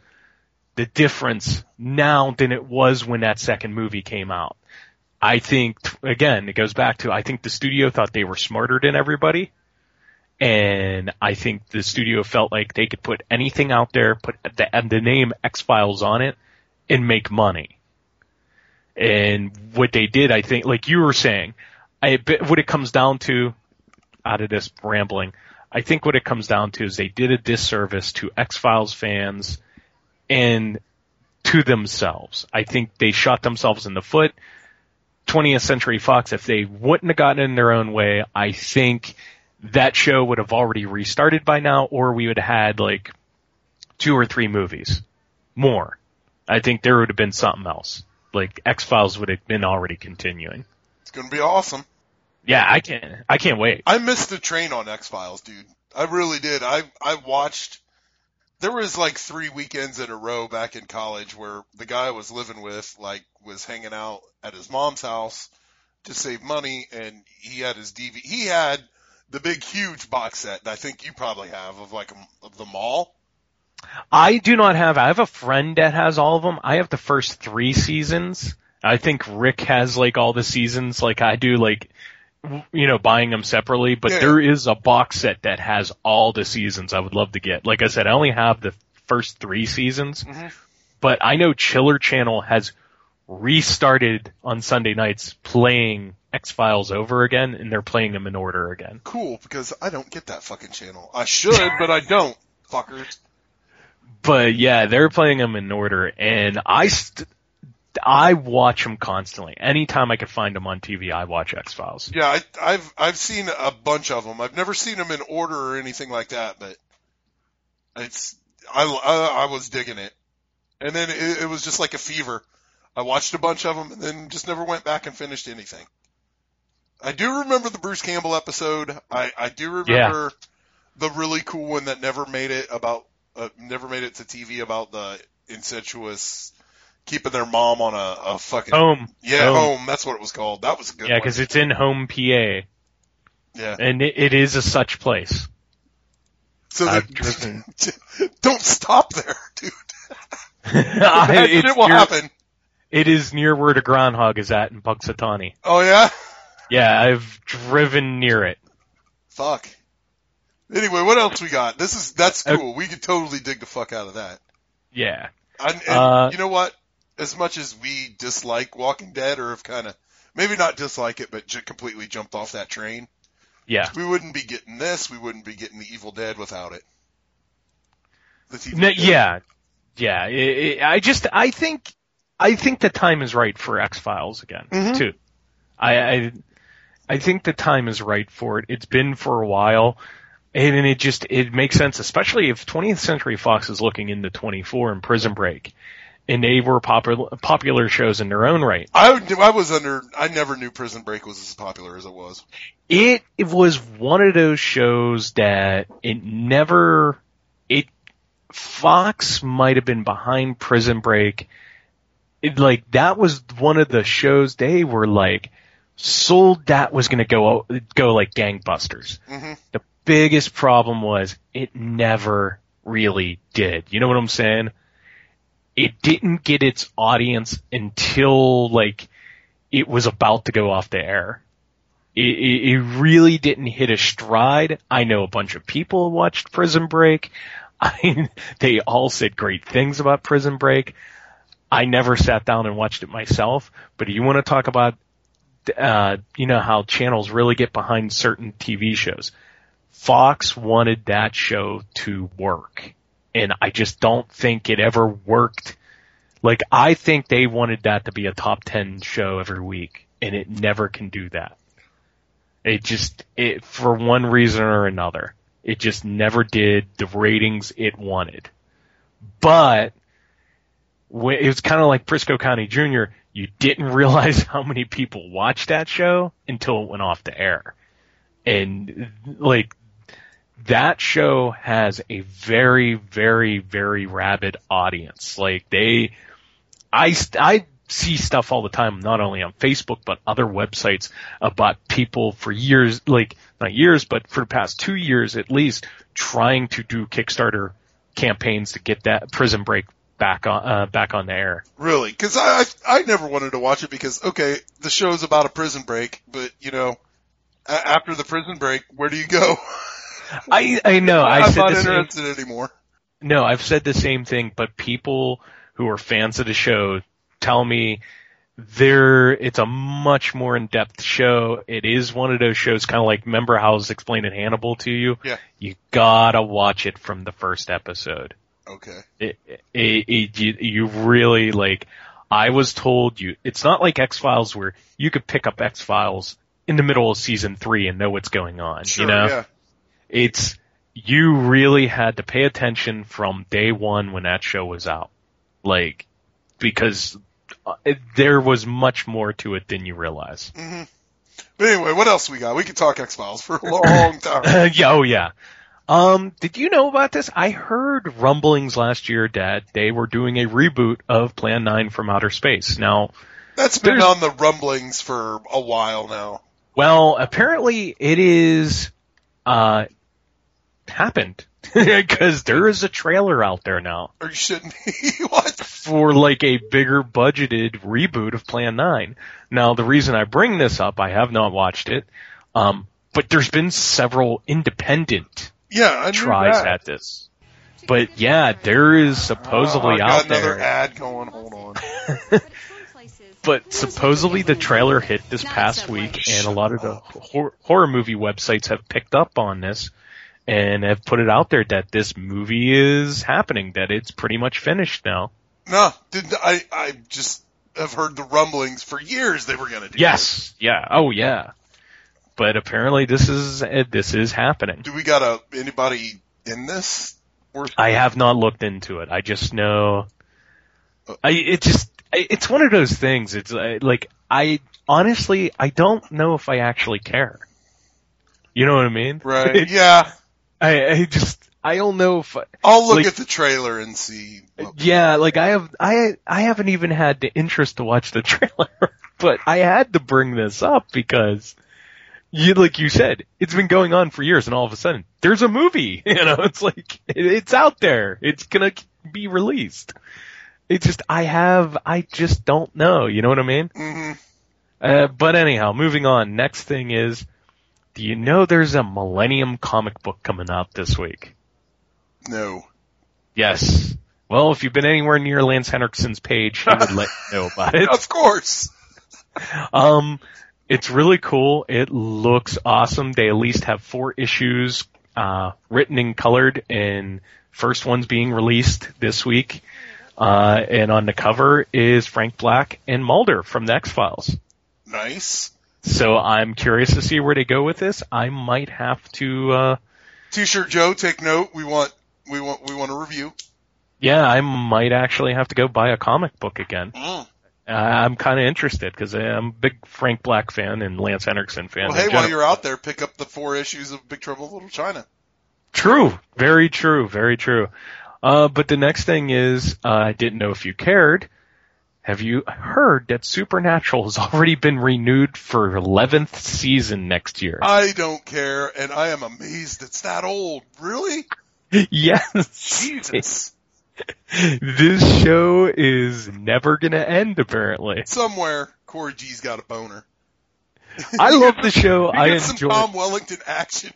the difference now than it was when that second movie came out. I think, again, it goes back to, I think the studio thought they were smarter than everybody. And I think the studio felt like they could put anything out there, put the, the name X-Files on it, and make money. And what they did, I think, like you were saying, I what it comes down to, out of this rambling, I think what it comes down to is they did a disservice to X-Files fans and to themselves. I think they shot themselves in the foot. twentieth Century Fox, if they wouldn't have gotten in their own way, I think that show would have already restarted by now, or we would have had like two or three movies more. I think there would have been something else. Like X-Files would have been already continuing. It's going to be awesome. Yeah, I can't, I can't wait. I missed the train on X-Files, dude. I really did. I, I watched... There was like three weekends in a row back in college where the guy I was living with, like, was hanging out at his mom's house to save money, and he had his D V D. He had the big, huge box set that I think you probably have of like a, of the mall. I do not have. I have a friend that has all of them. I have the first three seasons. I think Rick has like all the seasons, like I do, like, you know, buying them separately, but yeah, there is a box set that has all the seasons I would love to get. Like I said, I only have the first three seasons, mm-hmm. but I know Chiller Channel has restarted on Sunday nights playing X-Files over again, and they're playing them in order again. Cool, because I don't get that fucking channel. I should, but I don't, fuckers. But yeah, they're playing them in order, and I... St- I watch them constantly. Anytime I can find them on T V, I watch X-Files. Yeah, I, I've I've seen a bunch of them. I've never seen them in order or anything like that, but it's I, I, I was digging it. And then it, it was just like a fever. I watched a bunch of them and then just never went back and finished anything. I do remember the Bruce Campbell episode. I, I do remember yeah. the really cool one that never made it about uh, never made it to T V about the incestuous... keeping their mom on a, a fucking... Home. Yeah, home. home. That's what it was called. That was a good yeah, one. Yeah, because it's in Home, P A. Yeah. And it, it is a such place. So that, don't stop there, dude. I, it will near, happen. It is near where the groundhog is at in Punxsutawney. Oh, yeah? Yeah, I've driven near it. Fuck. Anyway, what else we got? This is That's cool. Uh, we could totally dig the fuck out of that. Yeah. And, and uh, you know what? As much as we dislike Walking Dead, or have kind of, maybe not dislike it, but j- completely jumped off that train. Yeah. We wouldn't be getting this. We wouldn't be getting The Evil Dead without it. The no, yeah. Yeah. It, it, I just, I think, I think the time is right for X-Files again, mm-hmm. too. I, I, I think the time is right for it. It's been for a while. And it just, it makes sense, especially if twentieth Century Fox is looking into twenty-four and Prison Break. and they were popular popular shows in their own right. I, I was under I never knew Prison Break was as popular as it was. It, it was one of those shows that it never it Fox might have been behind Prison Break. It, like that was one of the shows they were like sold that was going to go go like gangbusters. Mm-hmm. The biggest problem was it never really did. You know what I'm saying? It didn't get its audience until like it was about to go off the air. It, it, it really didn't hit a stride. I know a bunch of people watched Prison Break. I, they all said great things about Prison Break. I never sat down and watched it myself, but you want to talk about, uh, you know, how channels really get behind certain T V shows. Fox wanted that show to work, and I just don't think it ever worked. Like, I think they wanted that to be a top ten show every week, and it never can do that. It just, it, for one reason or another, it just never did the ratings it wanted. But it was kind of like Briscoe County Junior You didn't realize how many people watched that show until it went off the air. And, like, that show has a very, very, very rabid audience. Like, they – I I see stuff all the time, not only on Facebook but other websites, about people for years – like, not years, but for the past two years at least, trying to do Kickstarter campaigns to get that Prison Break back on uh, back on the air. Really? Because I, I I never wanted to watch it because, okay, the show's about a prison break, but, you know, after the prison break, where do you go? I I know. I'm I've said not interested same, anymore. No, I've said the same thing, but people who are fans of the show tell me they're, it's a much more in-depth show. It is one of those shows, kind of like, remember how I was explaining Hannibal to you? Yeah. You gotta watch it from the first episode. Okay. It, it, it, you, you really, like, I was told you, it's not like X-Files where you could pick up X-Files in the middle of season three and know what's going on, sure, you know? Yeah. It's, you really had to pay attention from day one when that show was out. Like, because there was much more to it than you realize. Mm-hmm. But anyway, what else we got? We could talk X-Files for a long time. yeah, oh yeah. Um, did you know about this? I heard rumblings last year that they were doing a reboot of Plan nine from Outer Space. Now, that's been on the rumblings for a while now. Well, apparently it is, uh, happened. Because there is a trailer out there now. Are you shitting me? What? For like a bigger budgeted reboot of Plan nine. Now, the reason I bring this up, I have not watched it, um, but there's been several independent Yeah, I tries that. at this, but yeah, there is supposedly oh, I got out there another ad going. Hold on, but supposedly the trailer hit this past week, and a lot of the hor- horror movie websites have picked up on this and have put it out there that this movie is happening, that it's pretty much finished now. No, didn't I? I just have heard the rumblings for years they were going to do. Yes, this. yeah, oh yeah. But apparently this is this is happening. Do we got a, anybody in this? I have not looked into it. I just know. I it just it's one of those things. It's like I honestly I don't know if I actually care. You know what I mean? Right. It's, yeah. I, I just I don't know if I, I'll look like, at the trailer and see. Yeah, like I have I I haven't even had the interest to watch the trailer, but I had to bring this up because. You, like you said, it's been going on for years, and all of a sudden, there's a movie. You know, it's like it, it's out there. It's gonna be released. It's just I have, I just don't know. You know what I mean? Mm-hmm. Uh, but anyhow, moving on. Next thing is, do you know there's a Millennium comic book coming out this week? No. Yes. Well, if you've been anywhere near Lance Henriksen's page, he would let you know about it. Of course. Um. It's really cool. It looks awesome. They at least have four issues uh written and colored, and first one's being released this week. Uh and on the cover is Frank Black and Mulder from the X-Files. Nice. So I'm curious to see where they go with this. I might have to uh T-shirt Joe, take note. We want we want we want a review. yeah, I might actually have to go buy a comic book again. Mm. Uh, I'm kind of interested because I'm a big Frank Black fan and Lance Henriksen fan. Well, hey, while you're out there, pick up the four issues of Big Trouble in Little China. True. Very true. Very true. Uh, but the next thing is, uh, I didn't know if you cared. Have you heard that Supernatural has already been renewed for eleventh season next year? I don't care, and I am amazed it's that old. Really? Yes. Jesus. This show is never going to end, apparently. Somewhere, Corey G's got a boner. I love the show. I enjoy some Tom Wellington action.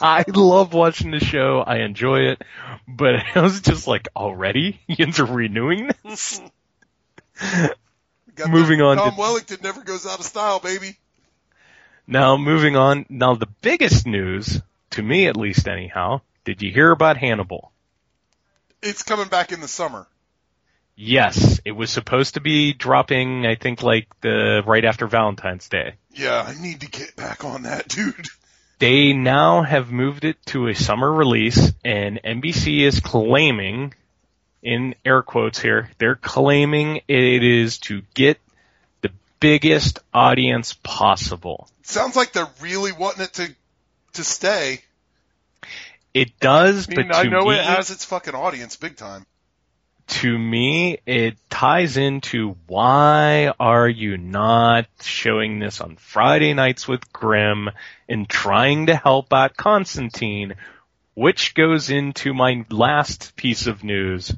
I love watching the show. I enjoy it. But I was just like, already? You're renewing this? moving on. Tom to... Wellington never goes out of style, baby. Now, moving on. Now, the biggest news, to me at least anyhow, did you hear about Hannibal? It's coming back in the summer. Yes, it was supposed to be dropping, I think, like the right after Valentine's Day. Yeah, I need to get back on that, dude. They now have moved it to a summer release, and N B C is claiming, in air quotes here, they're claiming it is to get the biggest audience possible. Sounds like they're really wanting it to to stay. It does, I mean, but to I know me, it has its fucking audience big time. To me, it ties into why are you not showing this on Friday nights with Grimm and trying to help out Constantine, which goes into my last piece of news.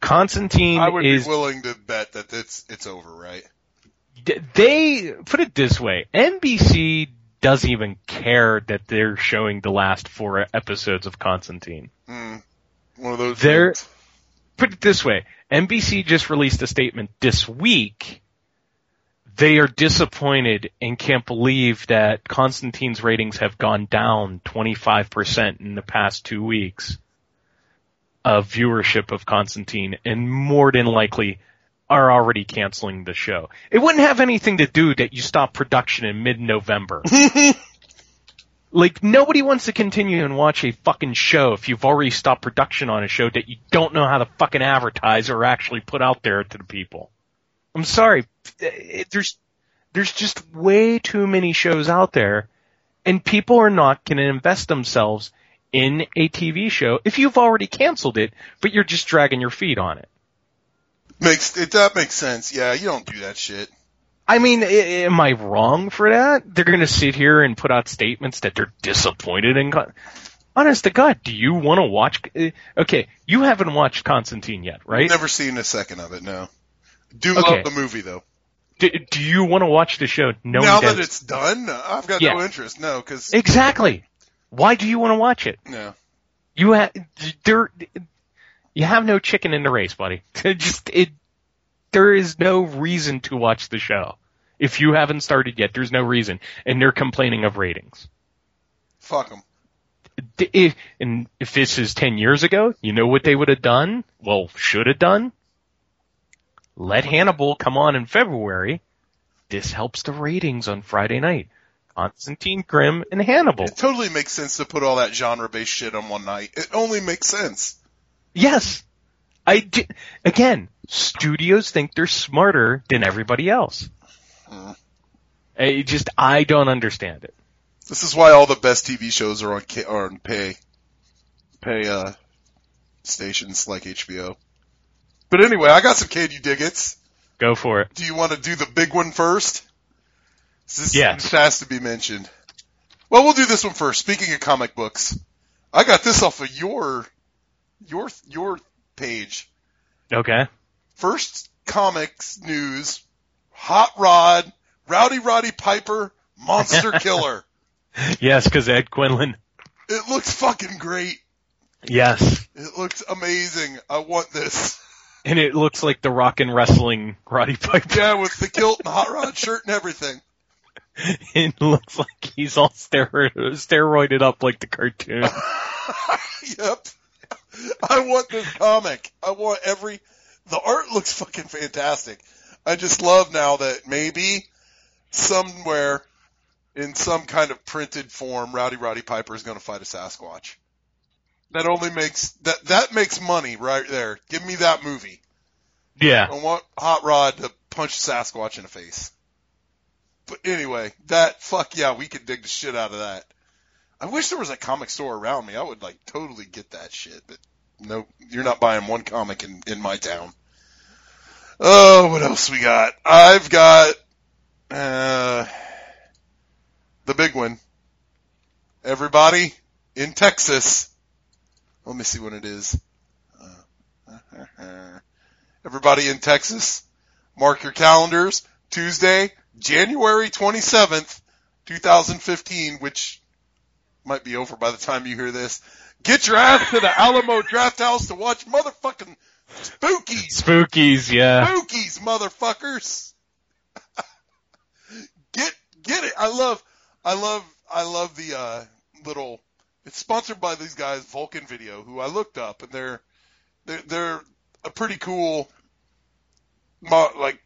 Constantine is... I would is, be willing to bet that it's, it's over, right? They, put it this way, N B C doesn't even care that they're showing the last four episodes of Constantine. Mm, one of those they're, things. Put it this way, N B C just released a statement this week. They are disappointed and can't believe that Constantine's ratings have gone down twenty-five percent in the past two weeks of viewership of Constantine, and more than likely are already canceling the show. It wouldn't have anything to do that you stop production in mid-November. Like, nobody wants to continue and watch a fucking show if you've already stopped production on a show that you don't know how to fucking advertise or actually put out there to the people. I'm sorry. There's, there's just way too many shows out there, and people are not going to invest themselves in a T V show if you've already canceled it, but you're just dragging your feet on it. Makes it, that makes sense. Yeah, you don't do that shit. I mean, I, am I wrong for that? They're going to sit here and put out statements that they're disappointed in. Con- Honest to God, do you want to watch? Okay, you haven't watched Constantine yet, right? Never seen a second of it. No. Do okay. Love the movie though. Do, do you want to watch the show? No. Now that it's done, I've got yeah. no interest. No, because exactly. Why do you want to watch it? No. You have there. You have no chicken in the race, buddy. It just it, there is no reason to watch the show. If you haven't started yet, there's no reason. And they're complaining of ratings. Fuck them. If, and if this is ten years ago, you know what they would have done? Well, should have done? Let Hannibal come on in February. This helps the ratings on Friday night. Constantine, Grimm, and Hannibal. It totally makes sense to put all that genre-based shit on one night. It only makes sense. Yes. I did. Again, studios think they're smarter than everybody else. Mm. I just, I don't understand it. This is why all the best T V shows are on, are on pay, pay, uh, stations like H B O. But anyway, I got some K D Diggits. Go for it. Do you want to do the big one first? This yes. has to be mentioned. Well, we'll do this one first. Speaking of comic books, I got this off of your Your your page. Okay. First comics news, Hot Rod, Rowdy Roddy Piper, Monster Killer. Yes, because Ed Quinlan. It looks fucking great. Yes. It looks amazing. I want this. And it looks like the rock and wrestling Roddy Piper. Yeah, with the kilt and Hot Rod shirt and everything. It looks like he's all steroid, steroided up like the cartoon. Yep. I want this comic. I want every... The art looks fucking fantastic. I just love now that maybe somewhere in some kind of printed form, Rowdy Roddy Piper is going to fight a Sasquatch. That only makes that that makes money right there. Give me that movie. Yeah. I want Hot Rod to punch Sasquatch in the face. But anyway, that fuck yeah, we could dig the shit out of that. I wish there was a comic store around me. I would like totally get that shit, but no, you're not buying one comic in, in my town. Oh, what else we got? I've got uh the big one. Everybody in Texas. Let me see what it is. Uh, everybody in Texas, mark your calendars. Tuesday, January twenty-seventh, twenty fifteen, which might be over by the time you hear this. Get your ass to the Alamo Draft House to watch motherfucking Spookies. Spookies, yeah. Spookies, motherfuckers. Get, get it. I love, I love, I love the, uh, little, it's sponsored by these guys, Vulcan Video, who I looked up, and they're, they're, they're a pretty cool, like,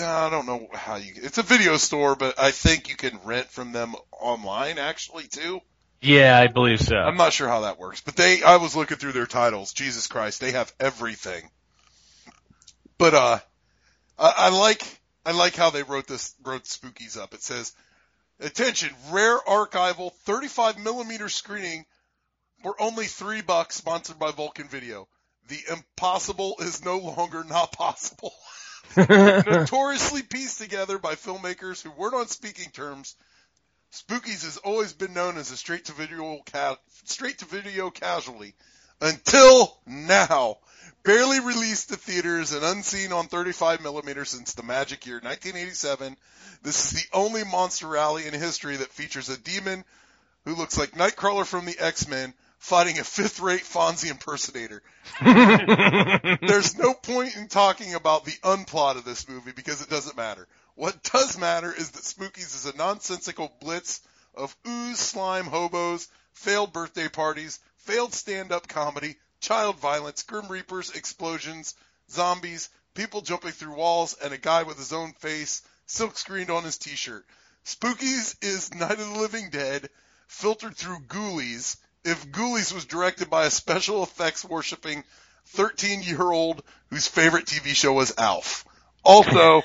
I don't know how you, it's a video store, but I think you can rent from them online, actually, too. Yeah, I believe so. I'm not sure how that works, but they, I was looking through their titles. Jesus Christ, they have everything. But, uh, I, I like, I like how they wrote this, wrote Spookies up. It says, attention, rare archival thirty-five millimeter screening for only three bucks, sponsored by Vulcan Video. The impossible is no longer not possible. Notoriously pieced together by filmmakers who weren't on speaking terms, Spookies has always been known as a straight-to-video ca- straight-to-video casualty until now. Barely released to theaters and unseen on thirty-five millimeter since the magic year nineteen eighty-seven, this is the only monster rally in history that features a demon who looks like Nightcrawler from the X-Men fighting a fifth-rate Fonzie impersonator. There's no point in talking about the unplot of this movie because it doesn't matter. What does matter is that Spookies is a nonsensical blitz of ooze, slime, hobos, failed birthday parties, failed stand-up comedy, child violence, grim reapers, explosions, zombies, people jumping through walls, and a guy with his own face silk-screened on his t-shirt. Spookies is Night of the Living Dead, filtered through Ghoulies. If Ghoulies was directed by a special effects-worshipping thirteen-year-old whose favorite T V show was Alf. Also,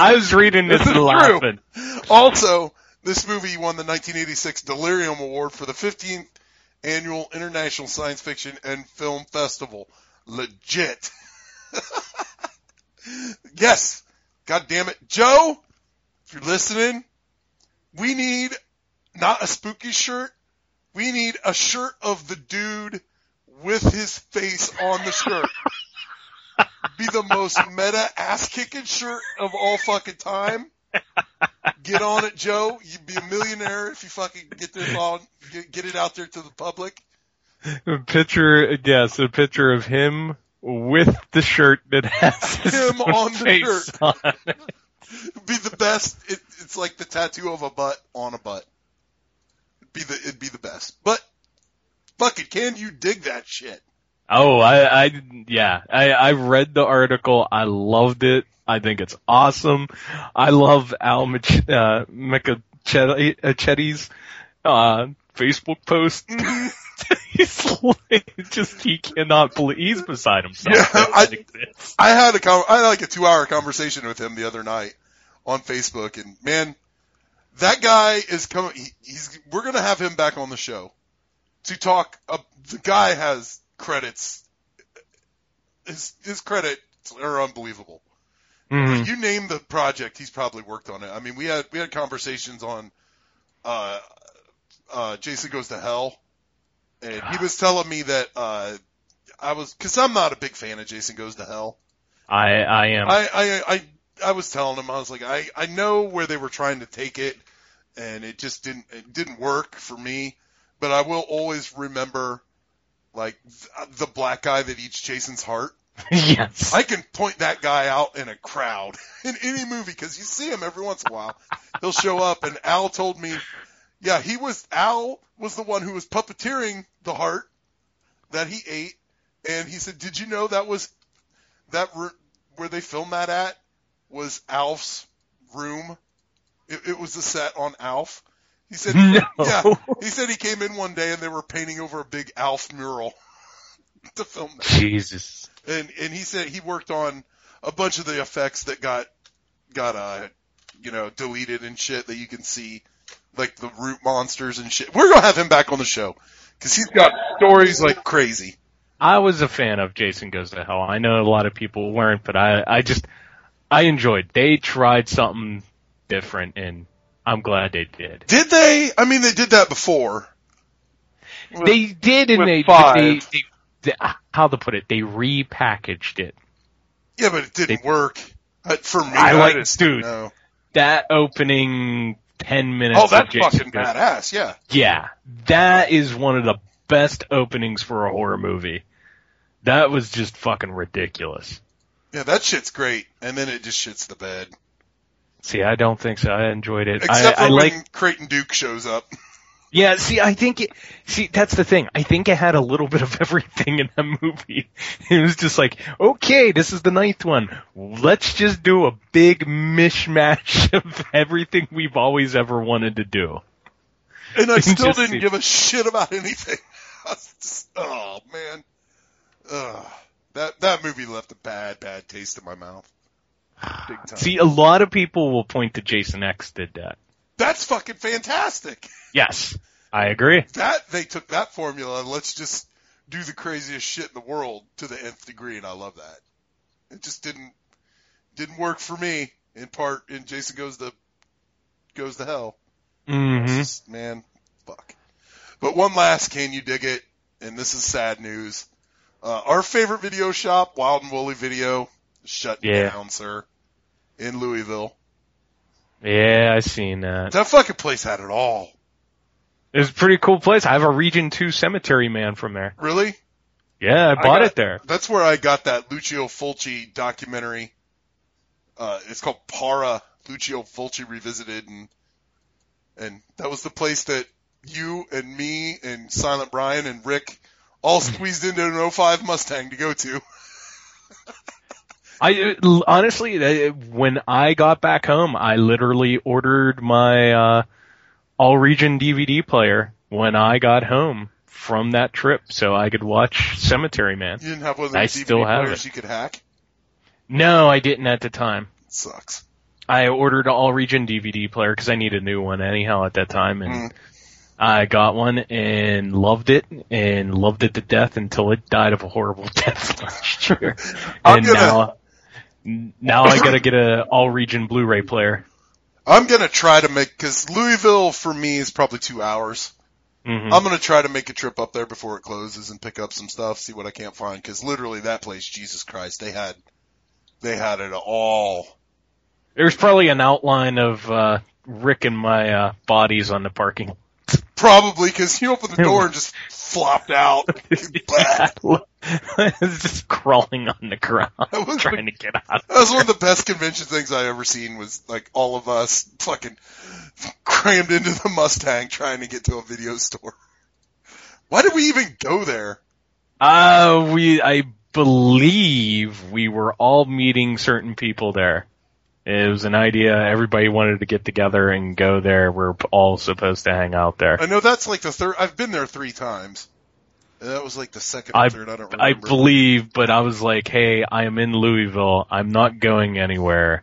I was reading this, this and laughing. True. Also, this movie won the nineteen eighty-six Delirium Award for the fifteenth Annual International Science Fiction and Film Festival. Legit. Yes. God damn it. Joe, if you're listening, we need not a spooky shirt. We need a shirt of the dude with his face on the shirt. Be the most meta ass-kicking shirt of all fucking time. Get on it, Joe. You'd be a millionaire if you fucking get this on, get, get it out there to the public. A picture, yes, a picture of him with the shirt that has his him on the shirt. On it'd be the best. It, it's like the tattoo of a butt on a butt. It'd be the it'd be the best. But fuck it, can you dig that shit? Oh, I, I, yeah, I, I read the article. I loved it. I think it's awesome. I love Al Mach- uh, Micachetti's, uh, Facebook post. He's like, just, he cannot believe, he's beside himself. Yeah, I, I had a con- I had like a two hour conversation with him the other night on Facebook, and man, that guy is coming, he, he's, we're gonna have him back on the show to talk, uh, the guy has, credits, his, his credits are unbelievable. Mm-hmm. You name the project, he's probably worked on it. I mean, we had we had conversations on uh, uh, Jason Goes to Hell, and God. He was telling me that uh, I was, because I'm not a big fan of Jason Goes to Hell. I I am. I I I, I was telling him, I was like, I, I know where they were trying to take it, and it just didn't it didn't work for me. But I will always remember, like, the black guy that eats Jason's heart. Yes. I can point that guy out in a crowd in any movie because you see him every once in a while. He'll show up, and Al told me, yeah, he was, Al was the one who was puppeteering the heart that he ate. And he said, did you know that was, that re- where they filmed that at was Alf's room? It, it was the set on Alf. He said, no. yeah, he said he came in one day and they were painting over a big Alf mural to film that. Jesus. And, and he said he worked on a bunch of the effects that got, got, uh, you know, deleted and shit that you can see, like the root monsters and shit. We're going to have him back on the show because he's got stories like crazy. I was a fan of Jason Goes to Hell. I know a lot of people weren't, but I, I just, I enjoyed. They tried something different, and I'm glad they did. Did they? I mean, they did that before. With, they did, and they, they, they, they, how to put it, they repackaged it. Yeah, but it didn't they, work. For me, I, I like it, dude. Know. That opening ten minutes. Oh, that's fucking badass. Yeah. Yeah, that is one of the best openings for a horror movie. That was just fucking ridiculous. Yeah, that shit's great, and then it just shits the bed. See, I don't think so. I enjoyed it. Except I, for I when like... Creighton Duke shows up. Yeah, see, I think it... See, that's the thing. I think it had a little bit of everything in that movie. It was just like, okay, this is the ninth one. Let's just do a big mishmash of everything we've always ever wanted to do. And I still and just, didn't give a shit about anything. Just, oh, man. Ugh. That, that movie left a bad, bad taste in my mouth. See, a lot of people will point to Jason X did that. That's fucking fantastic. Yes, I agree. That they took that formula and let's just do the craziest shit in the world to the nth degree, and I love that. It just didn't didn't work for me in part. And Jason goes to goes to hell. Mm-hmm. Just, man, fuck. But one last, can you dig it? And this is sad news. Uh, our favorite video shop, Wild and Woolly Video. Shut yeah. down, sir. In Louisville. Yeah, I seen that. That fucking place had it all. It was a pretty cool place. I have a Region two cemetery man from there. Really? Yeah, I, I bought got, it there. That's where I got that Lucio Fulci documentary. Uh, it's called Para, Lucio Fulci Revisited, and and that was the place that you and me and Silent Brian and Rick all squeezed into an oh five Mustang to go to. I honestly, when I got back home, I literally ordered my uh, All Region D V D player when I got home from that trip, so I could watch Cemetery Man. You didn't have one of those I D V D players you could hack? No, I didn't at the time. It sucks. I ordered an All Region D V D player because I needed a new one anyhow at that time, and mm. I got one and loved it and loved it to death until it died of a horrible death last year. And gonna... now. Now I gotta get a all-region Blu-ray player. I'm gonna try to make, cause Louisville for me is probably two hours. Mm-hmm. I'm gonna try to make a trip up there before it closes and pick up some stuff, see what I can't find, cause literally that place, Jesus Christ, they had, they had it all. There's probably an outline of, uh, Rick and my, uh, bodies on the parking lot. Probably, because you opened the door and just flopped out. Yeah, it's just crawling on the ground, trying the, to get out. That was one of the best convention things I ever seen, was like all of us fucking crammed into the Mustang trying to get to a video store. Why did we even go there? Uh, we, I believe we were all meeting certain people there. It was an idea. Everybody wanted to get together and go there. We're all supposed to hang out there. I know that's like the third. I've been there three times. That was like the second or third. I don't remember. I believe, but I was like, hey, I am in Louisville. I'm not going anywhere.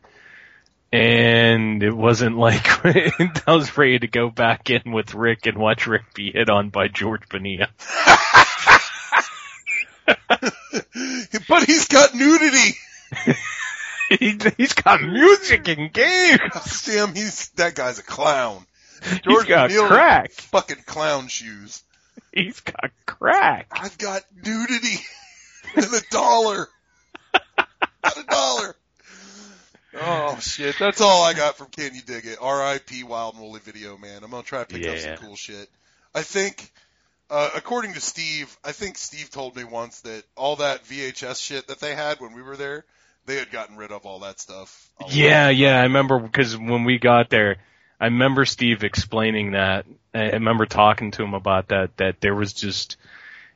And it wasn't like I was ready to go back in with Rick and watch Rick be hit on by George Bonilla. But he's got nudity. He, he's got music and games. Damn, he's that guy's a clown. George he's got Neal crack. Fucking clown shoes. He's got crack. I've got nudity and a dollar. Not a dollar. Oh shit, that's all I got from Can You Dig It? R I P Wild and Woolly Video, man. I'm gonna try to pick yeah. up some cool shit. I think, uh, according to Steve, I think Steve told me once that all that V H S shit that they had when we were there, they had gotten rid of all that stuff. All yeah, right. yeah, I remember, because when we got there, I remember Steve explaining that. I remember talking to him about that, that there was just,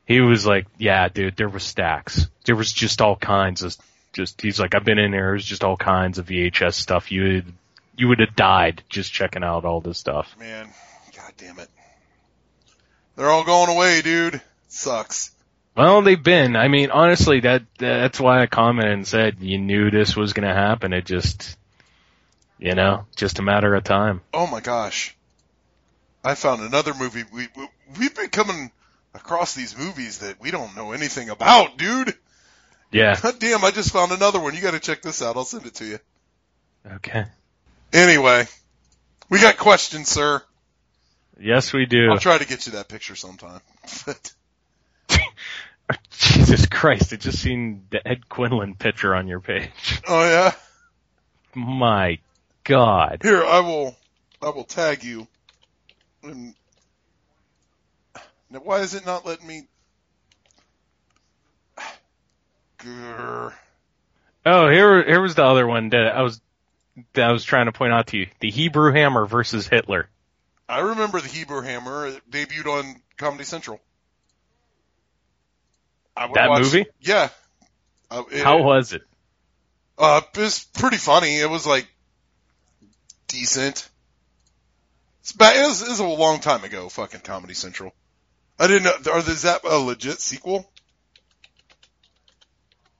he was like, yeah, dude, there was stacks. There was just all kinds of, just, he's like, I've been in there, it was just all kinds of V H S stuff. You would, you would have died just checking out all this stuff. Man, God damn it. They're all going away, dude. Sucks. Well, they've been. I mean, honestly, that that's why I commented and said you knew this was going to happen. It just, you know, just a matter of time. Oh, my gosh. I found another movie. We, we, we've been coming across these movies that we don't know anything about, dude. Yeah. God damn, I just found another one. You got to check this out. I'll send it to you. Okay. Anyway, we got questions, sir. Yes, we do. I'll try to get you that picture sometime. Jesus Christ, I just seen the Ed Quinlan picture on your page. Oh, yeah? My God. Here, I will I will tag you. And now, why is it not letting me... Grr. Oh, here here was the other one that I was that I was trying to point out to you. The Hebrew Hammer versus Hitler. I remember the Hebrew Hammer. It debuted on Comedy Central. I that watch, movie? Yeah. Uh, it, How was it? Uh, it was pretty funny. It was like decent. It's about, it, was, it was a long time ago, fucking Comedy Central. I didn't know. Are, is that a legit sequel?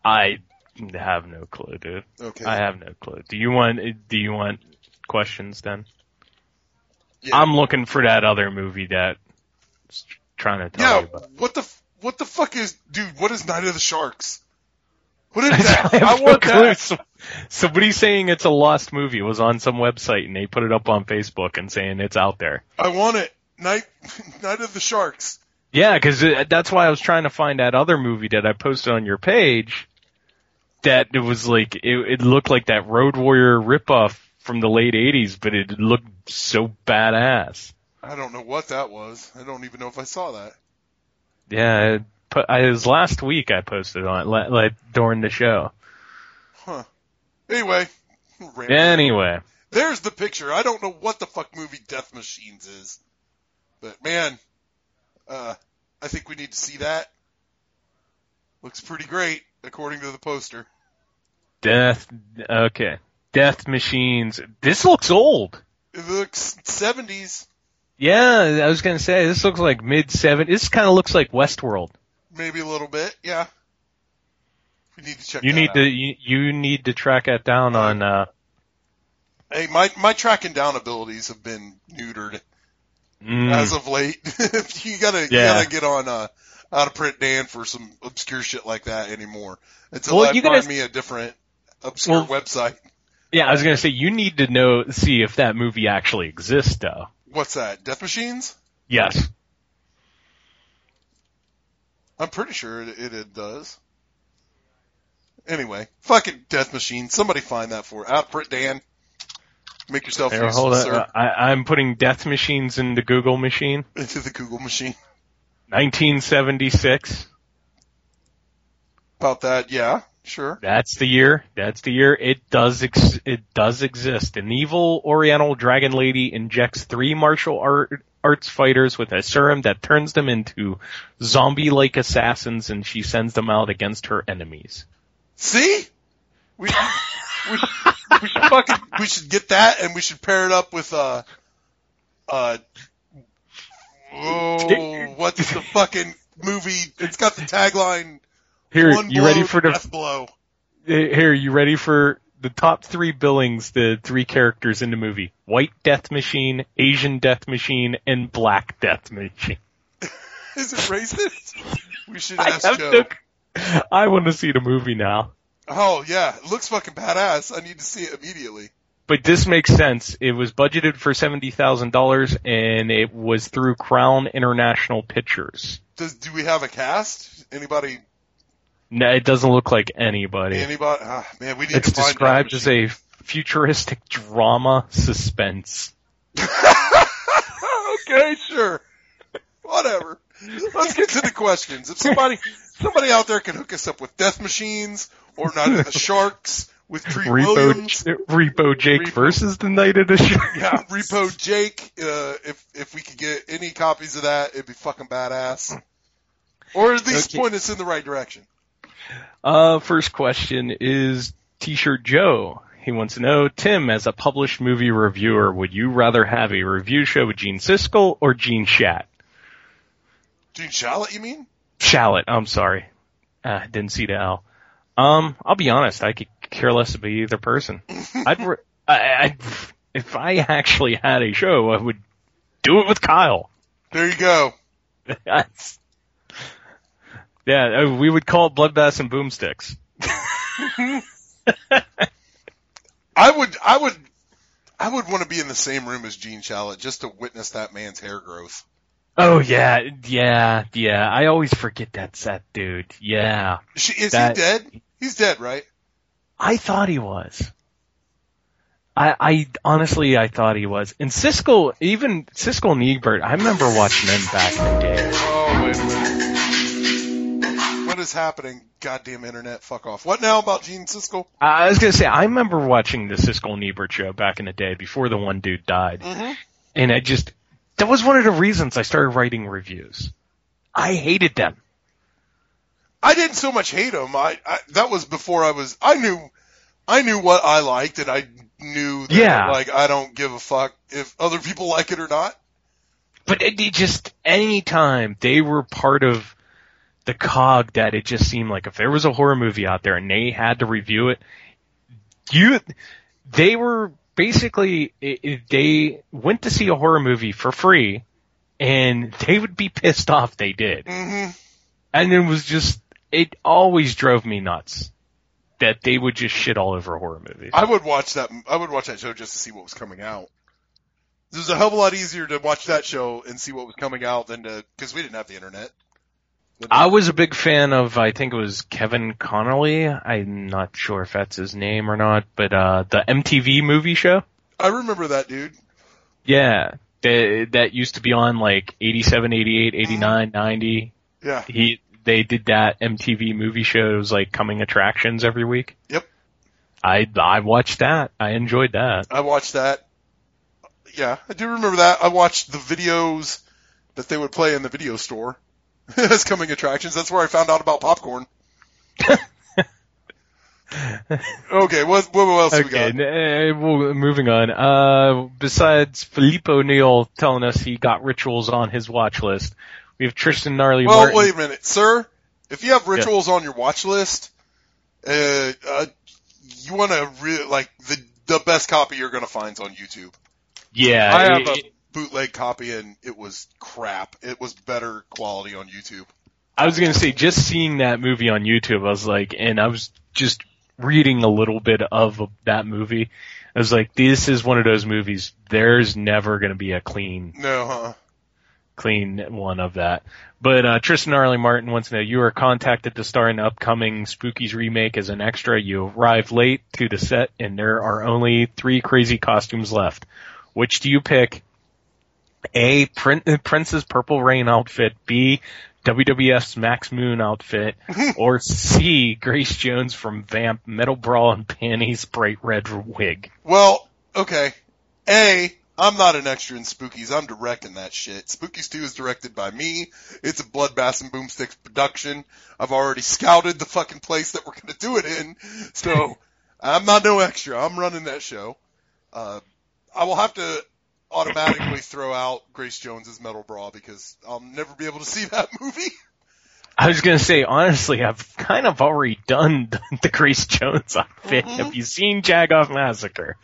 I have no clue, dude. Okay. I have no clue. Do you want? Do you want questions then? Yeah. I'm looking for that other movie that I was trying to tell yeah, you about. What the what the fuck is, dude? What is Night of the Sharks? What is that? I, I want no that. Somebody's saying it's a lost movie. It was on some website and they put it up on Facebook and saying it's out there. I want it. Night Night of the Sharks. Yeah, because that's why I was trying to find that other movie that I posted on your page. That it was like, it, it looked like that Road Warrior ripoff from the late eighties, but it looked so badass. I don't know what that was. I don't even know if I saw that. Yeah, it, it was last week I posted on it, like during the show. Huh. Anyway. Anyway. There's the picture. I don't know what the fuck movie Death Machines is. But, man, uh, I think we need to see that. Looks pretty great, according to the poster. Death, okay. Death Machines. This looks old. It looks seventies. Yeah, I was going to say, this looks like mid seventies. This kind of looks like Westworld. Maybe a little bit, yeah. We need to check you that need out. To, you, you need to track that down uh, on... Uh... Hey, my, my tracking down abilities have been neutered mm. as of late. you gotta, yeah. you gotta get on uh, Out of Print Dan for some obscure shit like that anymore. Until well, I you find gotta... me a different obscure well, website. Yeah, I was gonna say you need to know see if that movie actually exists, though. What's that? Death Machines? Yes. I'm pretty sure it, it, it does. Anyway, fucking Death Machines. Somebody find that for out for it, Dan. Make yourself hey, useful, hold on. Sir. I, I'm putting Death Machines in the Google machine. Into the Google machine. nineteen seventy-six. About that, yeah. Sure. That's the year. That's the year. It does ex- it does exist. An evil Oriental dragon lady injects three martial art- arts fighters with a serum that turns them into zombie-like assassins, and she sends them out against her enemies. See? We, we, we should fucking we should get that, and we should pair it up with uh uh oh, what's the fucking movie? It's got the tagline. Here, One you blow, ready for the blow? Here, you ready for the top three billings? The three characters in the movie: White Death Machine, Asian Death Machine, and Black Death Machine. Is it racist? We should ask I Joe. To, I want to see the movie now. Oh yeah, it looks fucking badass. I need to see it immediately. But this makes sense. It was budgeted for seventy thousand dollars, and it was through Crown International Pictures. Does do we have a cast? Anybody? No, it doesn't look like anybody. Anybody? Ah, man, we need it's to find described as a futuristic drama suspense. Okay, sure. Whatever. Let's get to the questions. If somebody somebody out there can hook us up with Death Machines or Night of the Sharks with Treat Repo, Williams. Repo Jake Repo. versus the Night of the Sharks. Yeah, Repo Jake. Uh, if, if we could get any copies of that, it'd be fucking badass. Or at least okay. point us in the right direction. Uh, first question is T-Shirt Joe. He wants to know, Tim, as a published movie reviewer, would you rather have a review show with Gene Siskel or Gene Shalit? Gene Shalit, you mean? Shalit, I'm sorry. I uh, didn't see the L. Um, I'll be honest, I could care less about either person. I'd, re- I, I'd, if I actually had a show, I would do it with Kyle. There you go. That's, yeah, we would call it Bloodbaths and Boomsticks. I would, I would, I would want to be in the same room as Gene Shalit just to witness that man's hair growth. Oh yeah, yeah, yeah. I always forget that's that dude. Yeah. She, is that, he dead? He's dead, right? I thought he was. I, I honestly, I thought he was. And Siskel, even Siskel and Ebert, I remember watching them back in the day. Oh wait a minute! What is happening? Goddamn internet! Fuck off! What now about Gene Siskel? I was gonna say I remember watching the Siskel and Ebert show back in the day before the one dude died, mm-hmm. and I just. That was one of the reasons I started writing reviews. I hated them. I didn't so much hate them. I, I that was before I was. I knew, I knew what I liked, and I knew that yeah. like I don't give a fuck if other people like it or not. But it, it just any time they were part of the cog that it just seemed like if there was a horror movie out there and they had to review it, you they were. Basically, it, it, they went to see a horror movie for free, and they would be pissed off they did. Mm-hmm. And it was just, it always drove me nuts that they would just shit all over horror movies. I would watch that, I would watch that show just to see what was coming out. It was a hell of a lot easier to watch that show and see what was coming out than to, because we didn't have the internet. I was a big fan of, I think it was Kevin Connolly. I'm not sure if that's his name or not, but uh, the M T V movie show. I remember that, dude. Yeah, they, that used to be on like eighty-seven, eighty-eight, eighty-nine, mm-hmm. ninety. Yeah. He, they did that M T V movie show. It was like coming attractions every week. Yep. I, I watched that. I enjoyed that. I watched that. Yeah, I do remember that. I watched the videos that they would play in the video store. That's coming attractions. That's where I found out about popcorn. Okay, what, what else okay, we got? Okay, well, moving on. Uh, besides Philippe O'Neill telling us he got Rituals on his watch list, we have Tristan Gnarly Well, Martin. Wait a minute, sir. If you have Rituals yeah. on your watch list, uh, uh you want to re- like the the best copy you're gonna find's on YouTube. Yeah, I have it, a. bootleg copy, and it was crap. It was better quality on YouTube. I was going to say, just seeing that movie on YouTube, I was like, and I was just reading a little bit of that movie. I was like, this is one of those movies, there's never going to be a clean no, huh? clean one of that. But uh, Tristan Arley Martin wants to know, you were contacted to star in the upcoming Spookies remake as an extra. You arrive late to the set, and there are only three crazy costumes left. Which do you pick? A, Prince's Purple Rain outfit, B, W W F's Max Moon outfit, or C, Grace Jones from Vamp, metal bra and panties, bright red wig. Well, okay. A, I'm not an extra in Spookies. I'm directing that shit. Spookies two is directed by me. It's a Bloodbath and Boomsticks production. I've already scouted the fucking place that we're going to do it in, so I'm not no extra. I'm running that show. Uh, I will have to... automatically throw out Grace Jones's metal bra because I'll never be able to see that movie. I was going to say, honestly, I've kind of already done the Grace Jones outfit. Mm-hmm. Have you seen Jagoff Massacre?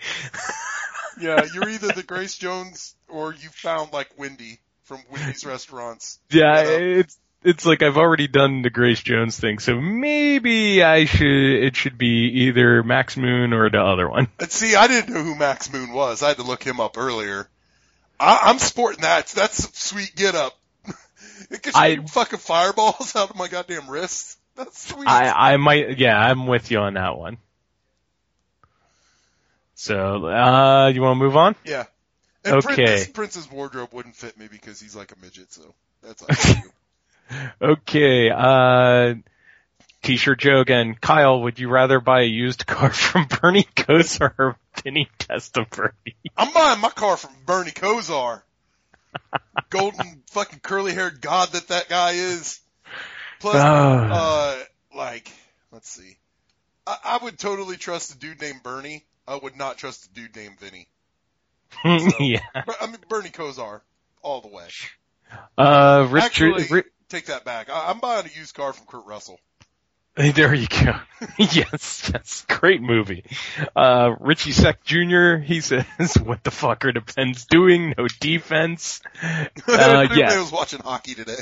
Yeah, you're either the Grace Jones or you found like Wendy from Wendy's Restaurants. Yeah, you know? it's it's like I've already done the Grace Jones thing, so maybe I should it should be either Max Moon or the other one. And see, I didn't know who Max Moon was. I had to look him up earlier. I, I'm sporting that. That's a sweet get up. It gets I, fucking fireballs out of my goddamn wrists. That's sweet. I, I might, yeah, I'm with you on that one. So, uh, you want to move on? Yeah. And okay. Prince's, Prince's wardrobe wouldn't fit me because he's like a midget, so that's all I do. Okay, uh, T-shirt Joe again. Kyle, would you rather buy a used car from Bernie Kosar or Vinny Testaverde? I'm buying my car from Bernie Kosar. Golden fucking curly-haired god that that guy is. Plus, uh, uh like, let's see. I, I would totally trust a dude named Bernie I would not trust a dude named Vinny. So, yeah. I mean, Bernie Kosar, all the way. Uh, Rich, Actually, Rich, take that back. I, I'm buying a used car from Kurt Russell. There you go. Yes, that's a great movie. Uh, Richie Sec Junior, he says, what the fuck are the Pens doing? No defense. Uh, yeah. I was watching hockey today.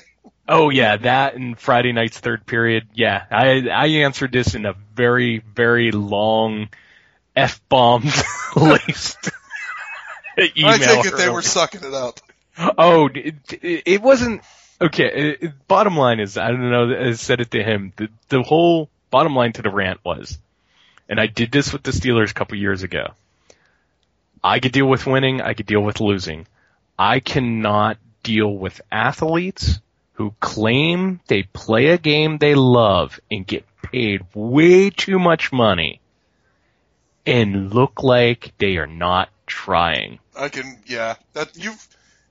Oh, yeah, that and Friday night's third period. Yeah, I, I answered this in a very, very long F-bombed list. Email I take it they early. Were sucking it up. Oh, it, it wasn't... Okay, it, bottom line is, I don't know, I said it to him, the, the whole bottom line to the rant was, and I did this with the Steelers a couple years ago, I could deal with winning, I could deal with losing. I cannot deal with athletes who claim they play a game they love and get paid way too much money and look like they are not trying. I can, yeah. That, you've,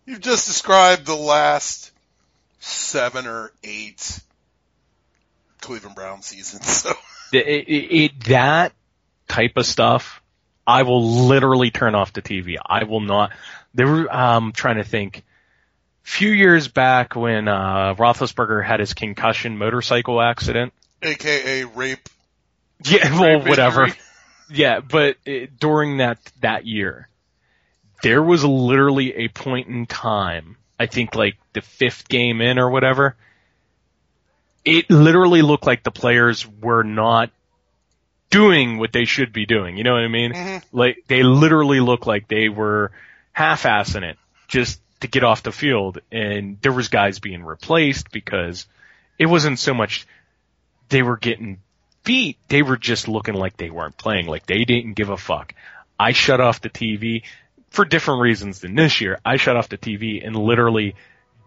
you've just described the last... seven or eight Cleveland Brown seasons. So it, it, it, that type of stuff, I will literally turn off the T V. I will not. There were, um, trying to think. Few years back when uh, Roethlisberger had his concussion motorcycle accident, A K A rape. Yeah, well, rape whatever. Injury. Yeah, but it, during that that year, there was literally a point in time. I think like the fifth game in or whatever, it literally looked like the players were not doing what they should be doing. You know what I mean? Mm-hmm. Like they literally looked like they were half-assing it just to get off the field. And there was guys being replaced because it wasn't so much they were getting beat. They were just looking like they weren't playing, like they didn't give a fuck. I shut off the T V. For different reasons than this year, I shut off the T V and literally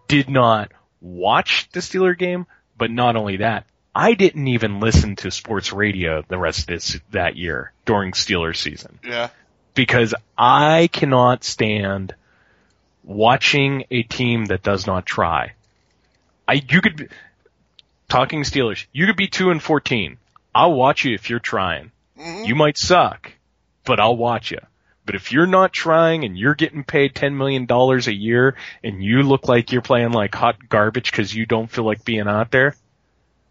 did not watch the Steeler game. But not only that, I didn't even listen to sports radio the rest of this, that year during Steelers season. Yeah. Because I cannot stand watching a team that does not try. I, you could be, talking Steelers, you could be two and fourteen. I'll watch you if you're trying. Mm-hmm. You might suck, but I'll watch you. But if you're not trying and you're getting paid ten million dollars a year and you look like you're playing like hot garbage because you don't feel like being out there,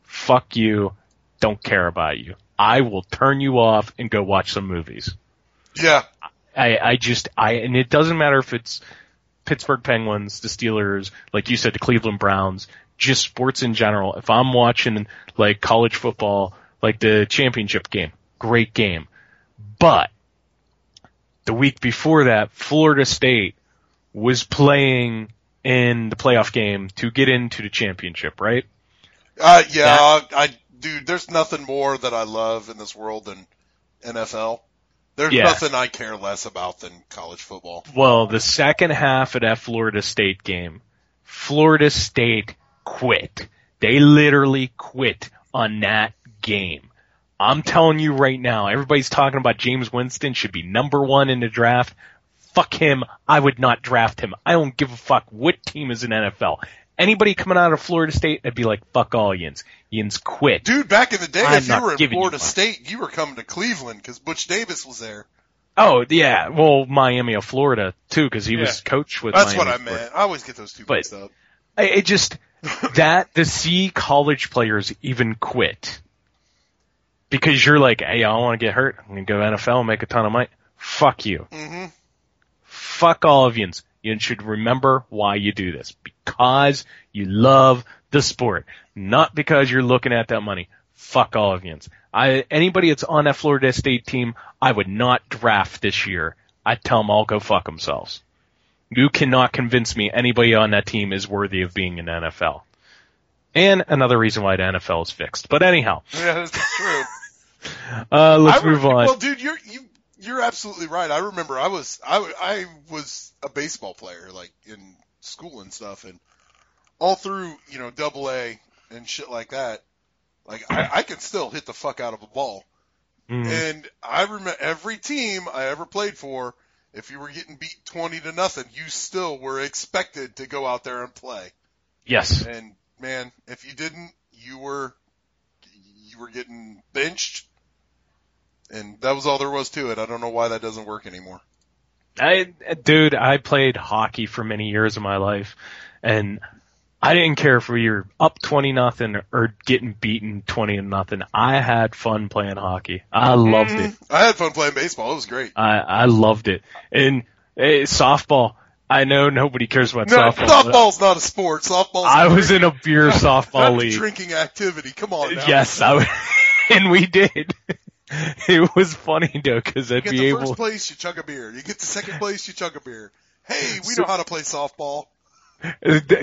fuck you. Don't care about you. I will turn you off and go watch some movies. Yeah. I, I just, I, and it doesn't matter if it's Pittsburgh Penguins, the Steelers, like you said, the Cleveland Browns, just sports in general. If I'm watching like college football, like the championship game, great game. But the week before that, Florida State was playing in the playoff game to get into the championship, right? Uh, yeah, that, I, I, dude, there's nothing more that I love in this world than N F L. There's yeah. nothing I care less about than college football. Well, the second half of that Florida State game, Florida State quit. They literally quit on that game. I'm telling you right now, everybody's talking about James Winston should be number one in the draft. Fuck him. I would not draft him. I don't give a fuck what team is in N F L. Anybody coming out of Florida State, I'd be like, fuck all Yins. Yins quit. Dude, back in the day, I'm if you were in Florida you State, you were coming to Cleveland because Butch Davis was there. Oh, yeah. Well, Miami of Florida, too, because he yeah. was coach with That's Miami. That's what I meant. I always get those two mixed up. It just, that, to see college players even quit. Because you're like, hey, I don't want to get hurt. I'm going to go N F L and make a ton of money. Fuck you. Mm-hmm. Fuck all of yins. You should remember why you do this. Because you love the sport. Not because you're looking at that money. Fuck all of yins. I, anybody that's on that Florida State team, I would not draft this year. I'd tell them all go fuck themselves. You cannot convince me anybody on that team is worthy of being in the N F L. And another reason why the N F L is fixed. But anyhow. Yeah, that's true. Uh, let's I, move on. Well, dude, you're you, you're absolutely right. I remember I was I, I was a baseball player, like in school and stuff, and all through you know double A and shit like that. Like I, I could still hit the fuck out of a ball. Mm. And I remember every team I ever played for, if you were getting beat twenty to nothing, you still were expected to go out there and play. Yes. And man, if you didn't, you were you were getting benched. and that was all there was to it. I don't know why that doesn't work anymore. I, dude, I played hockey for many years of my life, and I didn't care if we were up twenty nothing or getting beaten twenty to nothing. I had fun playing hockey. I loved it. I had fun playing baseball. It was great. I, I loved it. And hey, softball. I know nobody cares about no, softball. Softball's not a sport. Softball's I was in a beer softball league. Drinking activity. Come on now. Yes, I was, and we did. It was funny, though, because I'd be able... You get the first place, you chug a beer. You get the second place, you chug a beer. Hey, we so, know how to play softball.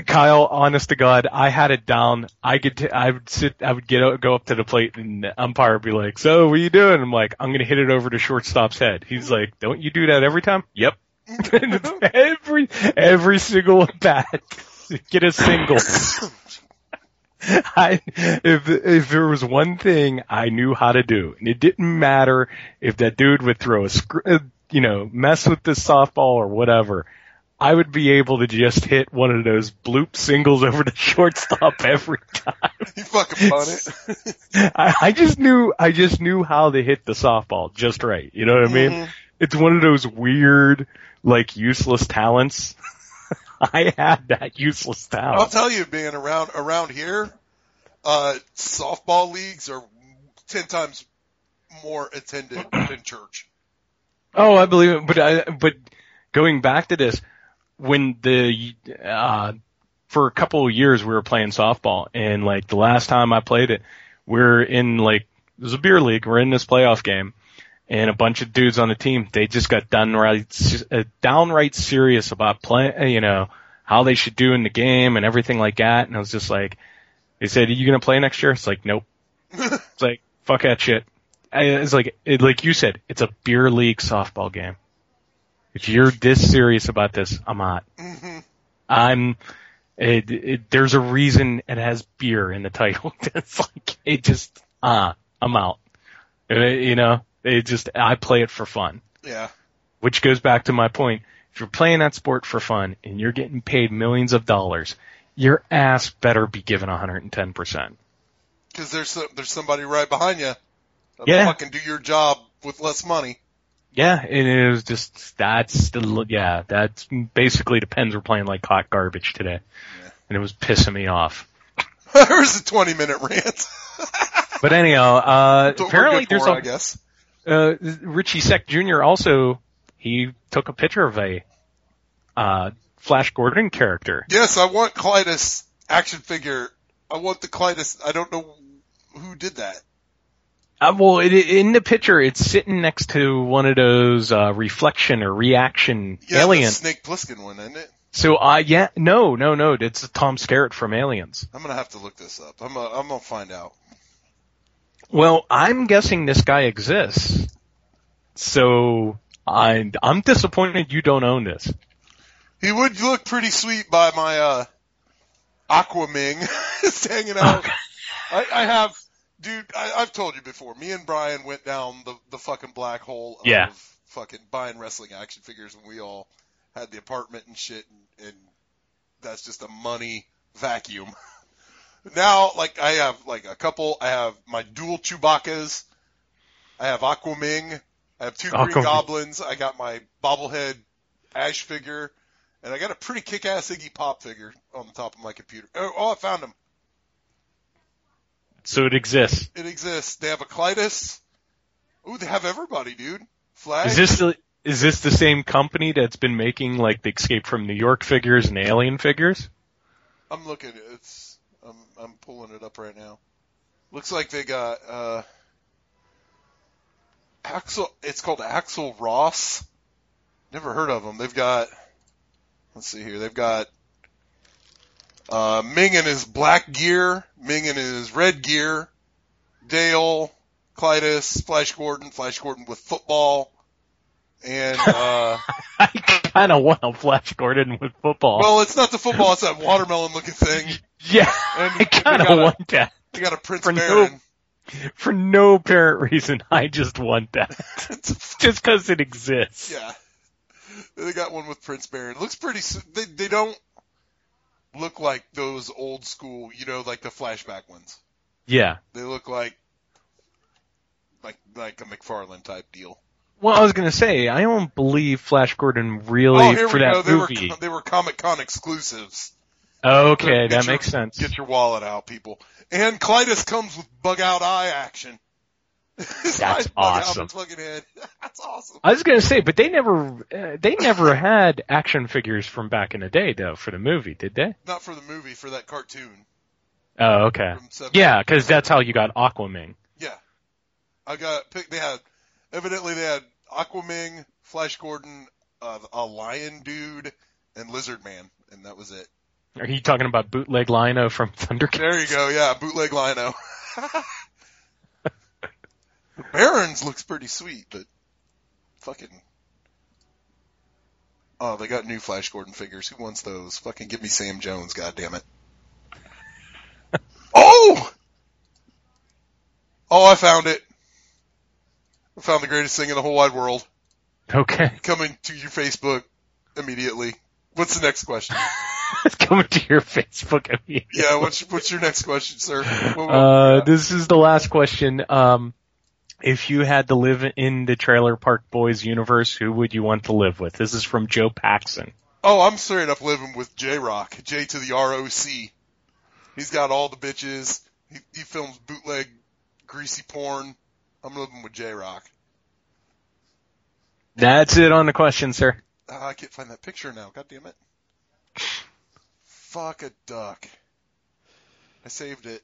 Kyle, honest to God, I had it down. I could, t- I would sit, I would get out, go up to the plate, and the umpire would be like, "So, what are you doing?" I'm like, "I'm gonna hit it over to shortstop's head." He's like, "Don't you do that every time?" Yep. every, every single at bat, get a single. I, if, if there was one thing I knew how to do, and it didn't matter if that dude would throw a, you know, mess with the softball or whatever, I would be able to just hit one of those bloop singles over the shortstop every time. You fucking punt it. I, I just knew, I just knew how to hit the softball just right. You know what I mean? Mm-hmm. It's one of those weird, like, useless talents. I had that useless talent. I'll tell you, being around, around here, uh, softball leagues are ten times more attended than church. Oh, I believe it. But I, but going back to this, when the, uh, for a couple of years we were playing softball, and like the last time I played it, we're in like, it was a beer league, we're in this playoff game, and a bunch of dudes on the team, they just got downright, downright serious about playing, you know, how they should do in the game and everything like that, and I was just like, they said, "Are you going to play next year?" It's like, nope. It's like, fuck that shit. It's like, it, like you said, it's a beer league softball game. If you're this serious about this, I'm not. Mm-hmm. I'm. It, it, there's a reason it has beer in the title. It's like it just ah, uh, I'm out. It, you know, it just I play it for fun. Yeah. Which goes back to my point. If you're playing that sport for fun and you're getting paid millions of dollars, your ass better be given one hundred ten percent. Because there's some, there's somebody right behind you. Yeah. Fucking do your job with less money. Yeah, and it was just, that's the, yeah, that's basically the Pens were playing like hot garbage today. Yeah. And it was pissing me off. There was a twenty minute rant. But anyhow, uh, apparently there's a, I guess. Uh, Richie Seck Junior also, he took a picture of a, uh, Flash Gordon character. Yes, I want Clytus action figure. I want the Clytus, I don't know who did that. Uh, well, it, in the picture, it's sitting next to one of those uh, reflection or reaction yeah, aliens. Yeah, the Snake Plissken one, isn't it? So, uh, yeah, no, no, no, it's Tom Skerritt from Aliens. I'm gonna have to look this up. I'm, uh, I'm gonna find out. Well, I'm guessing this guy exists. So, I'm, I'm disappointed you don't own this. He would look pretty sweet by my uh, Aquaming. It's hanging out. Okay. I, I have... Dude, I, I've told you before, me and Brian went down the, the fucking black hole of yeah. fucking buying wrestling action figures when we all had the apartment and shit, and, and that's just a money vacuum. Now, like, I have, like, a couple, I have my dual Chewbacca's, I have Aquaman, I have two Aquaman. Green Goblins, I got my bobblehead Ash figure, and I got a pretty kick-ass Iggy Pop figure on the top of my computer. Oh, oh I found him. So it exists. It exists. They have a Clytus. Ooh, they have everybody, dude. Flag. Is this the, is this the same company that's been making like the Escape from New York figures and Alien figures? I'm looking. It's I'm I'm pulling it up right now. Looks like they got uh, Axel. It's called Axel Ross. Never heard of them. They've got. Let's see here. They've got. Uh, Ming in his black gear, Ming in his red gear, Dale, Clytus, Flash Gordon, Flash Gordon with football, and, uh... I kinda want a Flash Gordon with football. Well, it's not the football, it's that watermelon looking thing. Yeah, and I kinda a, want that. They got a Prince for Baron. No, for no apparent reason, I just want that. Just cause it exists. Yeah. They got one with Prince Baron. Looks pretty, they, they don't, look like those old school, you know, like the flashback ones. Yeah. They look like like like a MacFarlane type deal. Well, I was going to say, I don't believe Flash Gordon really oh, here for we that go. They movie. Were, they were Comic-Con exclusives. Okay, that your, makes sense. Get your wallet out, people. And Clytus comes with bug-out eye action. That's awesome. Head. That's awesome. I was going to say, but they never uh, they never had action figures from back in the day, though, for the movie, did they? Not for the movie, for that cartoon. Oh, okay. Yeah, because that's how you got Aquaman. Yeah. I got picked. They had... Evidently, they had Aquaman, Flash Gordon, uh, a lion dude, and Lizard Man, and that was it. Are you talking about bootleg Lino from Thundercats? There you go, yeah, bootleg Lino. Barons looks pretty sweet, but fucking... Oh, they got new Flash Gordon figures. Who wants those? Fucking give me Sam Jones, goddammit. Oh! Oh, I found it. I found the greatest thing in the whole wide world. Okay. Coming to your Facebook immediately. What's the next question? It's coming to your Facebook immediately. Yeah, what's, what's your next question, sir? What, what, uh, this is the last question. Um, if you had to live in the Trailer Park Boys universe, who would you want to live with? This is from Joe Paxson. Oh, I'm straight up living with J-Rock. J to the R O C. He's got all the bitches. He, he films bootleg greasy porn. I'm living with J-Rock. That's it on the question, sir. Uh, I can't find that picture now. God damn it. Fuck a duck. I saved it.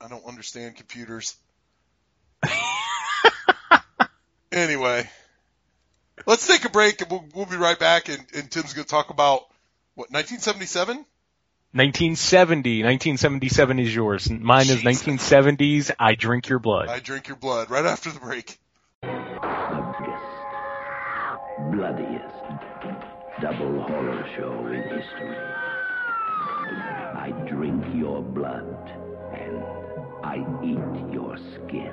I don't understand computers. Anyway, let's take a break, and we'll, we'll be right back, and, and Tim's going to talk about, what, nineteen seventy-seven? nineteen seventy. nineteen seventy-seven is yours. Mine is nineteen seventies, I Drink Your Blood. I Drink Your Blood, right after the break. Bloodiest, bloodiest double horror show in history. I drink your blood, and I eat your skin.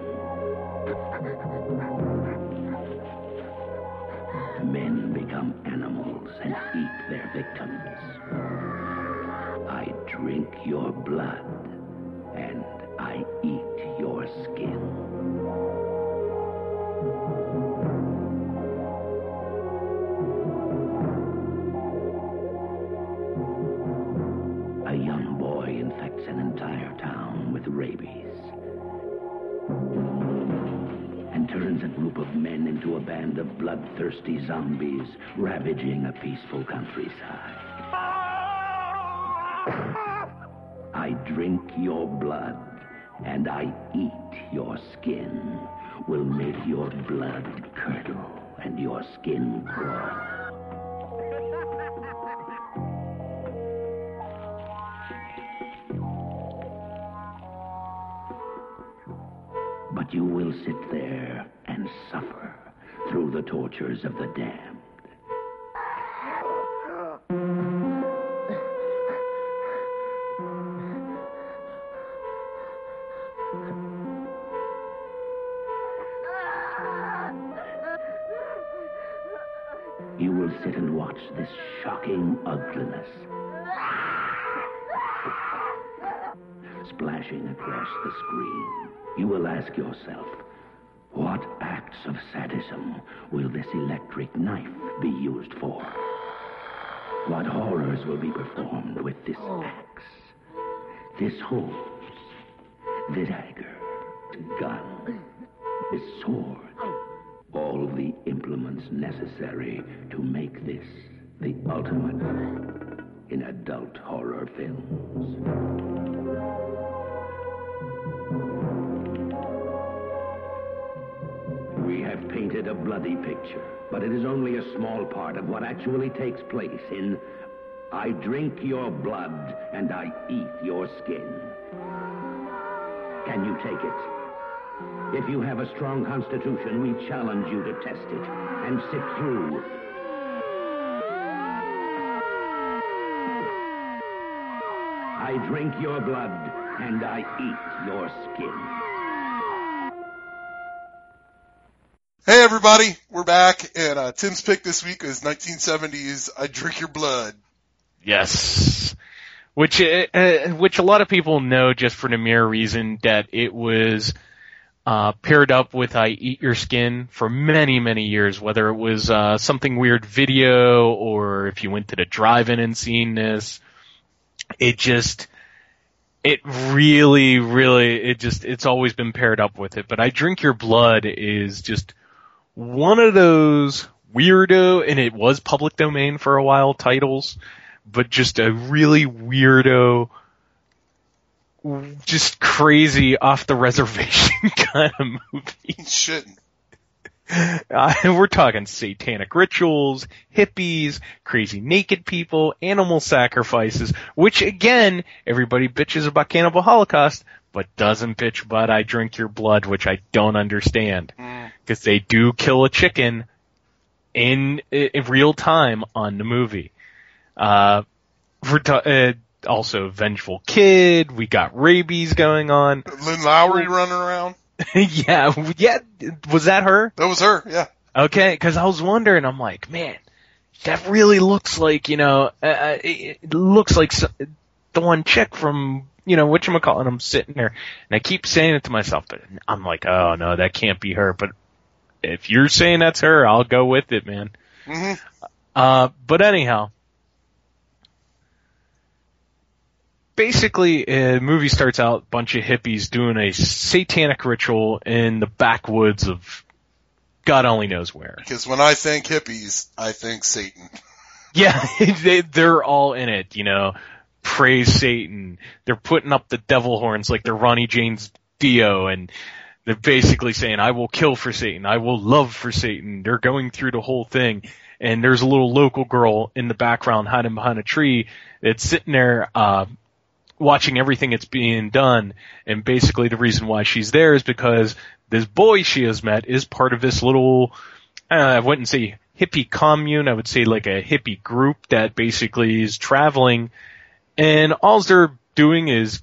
Men become animals and eat their victims. I drink your blood, and I eat your skin. A young boy infects an entire town with rabies and turns a group of men into a band of bloodthirsty zombies ravaging a peaceful countryside. I drink your blood, and I eat your skin. Will make your blood curdle and your skin crawl. But you will sit there and suffer through the tortures of the damned. This shocking ugliness splashing across the screen. You will ask yourself, what acts of sadism will this electric knife be used for? What horrors will be performed with this axe, this hose, this dagger, gun, this sword? All the implements necessary to make this the ultimate in adult horror films. We have painted a bloody picture, but it is only a small part of what actually takes place in I Drink Your Blood and I Eat Your Skin. Can you take it? If you have a strong constitution, we challenge you to test it and sit through I Drink Your Blood and I Eat Your Skin. Hey everybody, we're back, and uh, Tim's pick this week is nineteen seventies I Drink Your Blood. Yes. Which, uh, which a lot of people know just for the mere reason that it was... uh, paired up with I Eat Your Skin for many, many years, whether it was uh, Something Weird Video or if you went to the drive-in and seen this. It just, it really, really, it just, it's always been paired up with it. But I Drink Your Blood is just one of those weirdo, and it was public domain for a while, titles, but just a really weirdo, just crazy, off-the-reservation kind of movie. Shit. Uh, we're talking satanic rituals, hippies, crazy naked people, animal sacrifices, which, again, everybody bitches about Cannibal Holocaust, but doesn't bitch about I Drink Your Blood, which I don't understand. Because mm. they do kill a chicken in, in real time on the movie. Uh, for t- uh, also Vengeful Kid, we got rabies going on. Lynn Lowry running around. yeah, yeah, was that her? That was her, yeah. Okay, because I was wondering, I'm like, man, that really looks like, you know, uh, it, it looks like so, the one chick from, you know, whatchamacallit, and I'm sitting there, and I keep saying it to myself, but I'm like, oh, no, that can't be her, but if you're saying that's her, I'll go with it, man. Mm-hmm. Uh, but anyhow, basically, the movie starts out, a bunch of hippies doing a satanic ritual in the backwoods of God only knows where. Because when I think hippies, I think Satan. Yeah, they, they're all in it, you know. Praise Satan. They're putting up the devil horns like they're Ronnie James Dio, and they're basically saying, I will kill for Satan. I will love for Satan. They're going through the whole thing. And there's a little local girl in the background hiding behind a tree that's sitting there, uh, watching everything that's being done, and basically the reason why she's there is because this boy she has met is part of this little, uh, I wouldn't say hippie commune, I would say like a hippie group that basically is traveling, and all they're doing is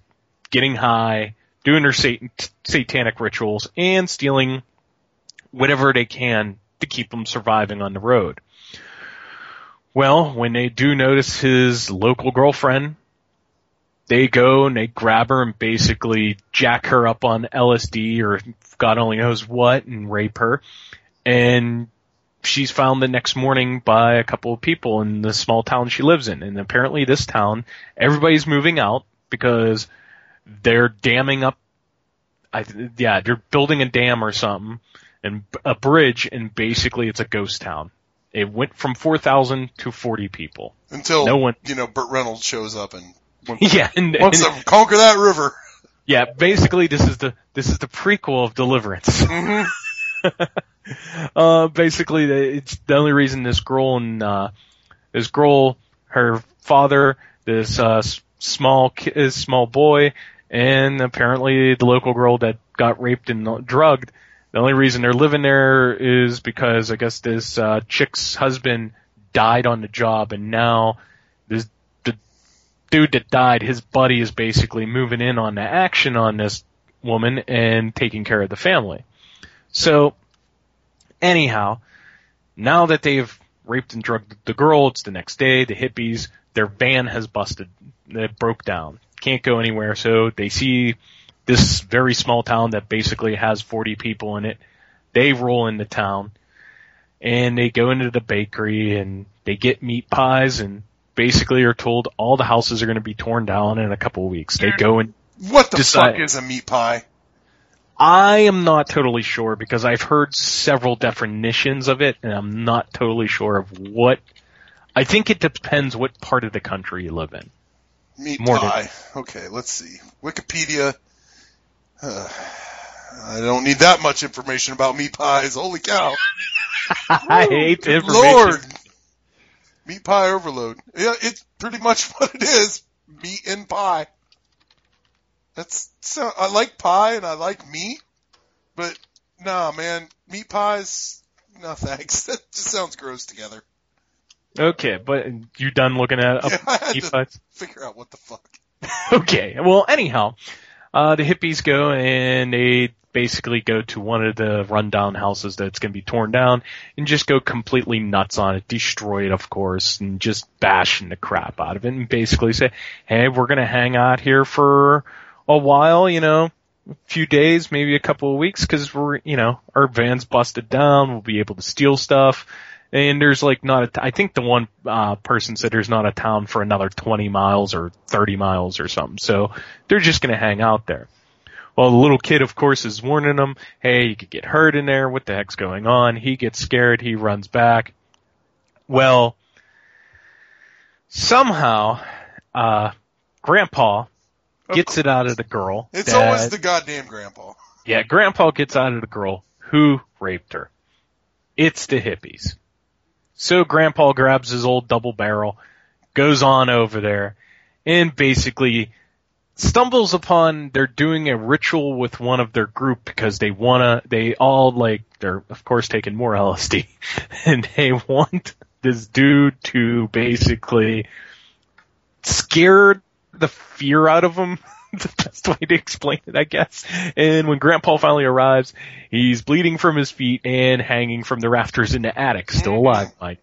getting high, doing their satan- satanic rituals, and stealing whatever they can to keep them surviving on the road. Well, when they do notice his local girlfriend, they go and they grab her and basically jack her up on L S D or God only knows what and rape her. And she's found the next morning by a couple of people in the small town she lives in. And apparently this town, everybody's moving out because they're damming up. I, yeah, they're building a dam or something and a bridge. And basically it's a ghost town. It went from four thousand to forty people. Until, no one, you know, Burt Reynolds shows up and... Once, yeah, and, once and, I conquer that river. Yeah, basically this is the this is the prequel of Deliverance. Mm-hmm. uh, basically, it's the only reason this girl and uh, this girl, her father, this uh, small kid, small boy, and apparently the local girl that got raped and drugged. The only reason they're living there is because I guess this uh, chick's husband died on the job, and now this. Dude that died, his buddy is basically moving in on the action on this woman and taking care of the family. So, anyhow, now that they've raped and drugged the girl, it's the next day, the hippies, their van has busted, it broke down, can't go anywhere, so they see this very small town that basically has forty people in it. They roll into town, and they go into the bakery, and they get meat pies, and basically are told all the houses are going to be torn down in a couple of weeks. They go and what the decide. Fuck is a meat pie? I am not totally sure because I've heard several definitions of it, and I'm not totally sure of what. I think it depends what part of the country you live in. Meat More pie. Than... Okay, let's see. Wikipedia. Uh, I don't need that much information about meat pies. Holy cow. I Ooh, hate the information. Lord. Meat pie overload. Yeah, it's pretty much what it is. Meat and pie. That's so. I like pie and I like meat, but nah, man, meat pies. No thanks. That just sounds gross together. Okay, but you done looking at up yeah, I had meat to pies? Figure out what the fuck. Okay. Well, anyhow, uh, the hippies go and they basically go to one of the rundown houses that's going to be torn down and just go completely nuts on it, destroy it, of course, and just bashing the crap out of it and basically say, hey, we're going to hang out here for a while, you know, few days, maybe a couple of weeks, because we're, you know, our van's busted down. We'll be able to steal stuff. And there's like not a, t- I think the one, uh, person said there's not a town for another twenty miles or thirty miles or something. So they're just going to hang out there. Well, the little kid, of course, is warning them, hey, you could get hurt in there. What the heck's going on? He gets scared. He runs back. Well, somehow, uh, Grandpa gets it out of the girl. It's that, always the goddamn Grandpa. Yeah, Grandpa gets out of the girl who raped her. It's the hippies. So Grandpa grabs his old double barrel, goes on over there, and basically stumbles upon they're doing a ritual with one of their group because they wanna, they all like, they're of course taking more L S D, and they want this dude to basically scare the fear out of him. The best way to explain it, I guess. And when Grandpa finally arrives, he's bleeding from his feet and hanging from the rafters in the attic, still alive. Like,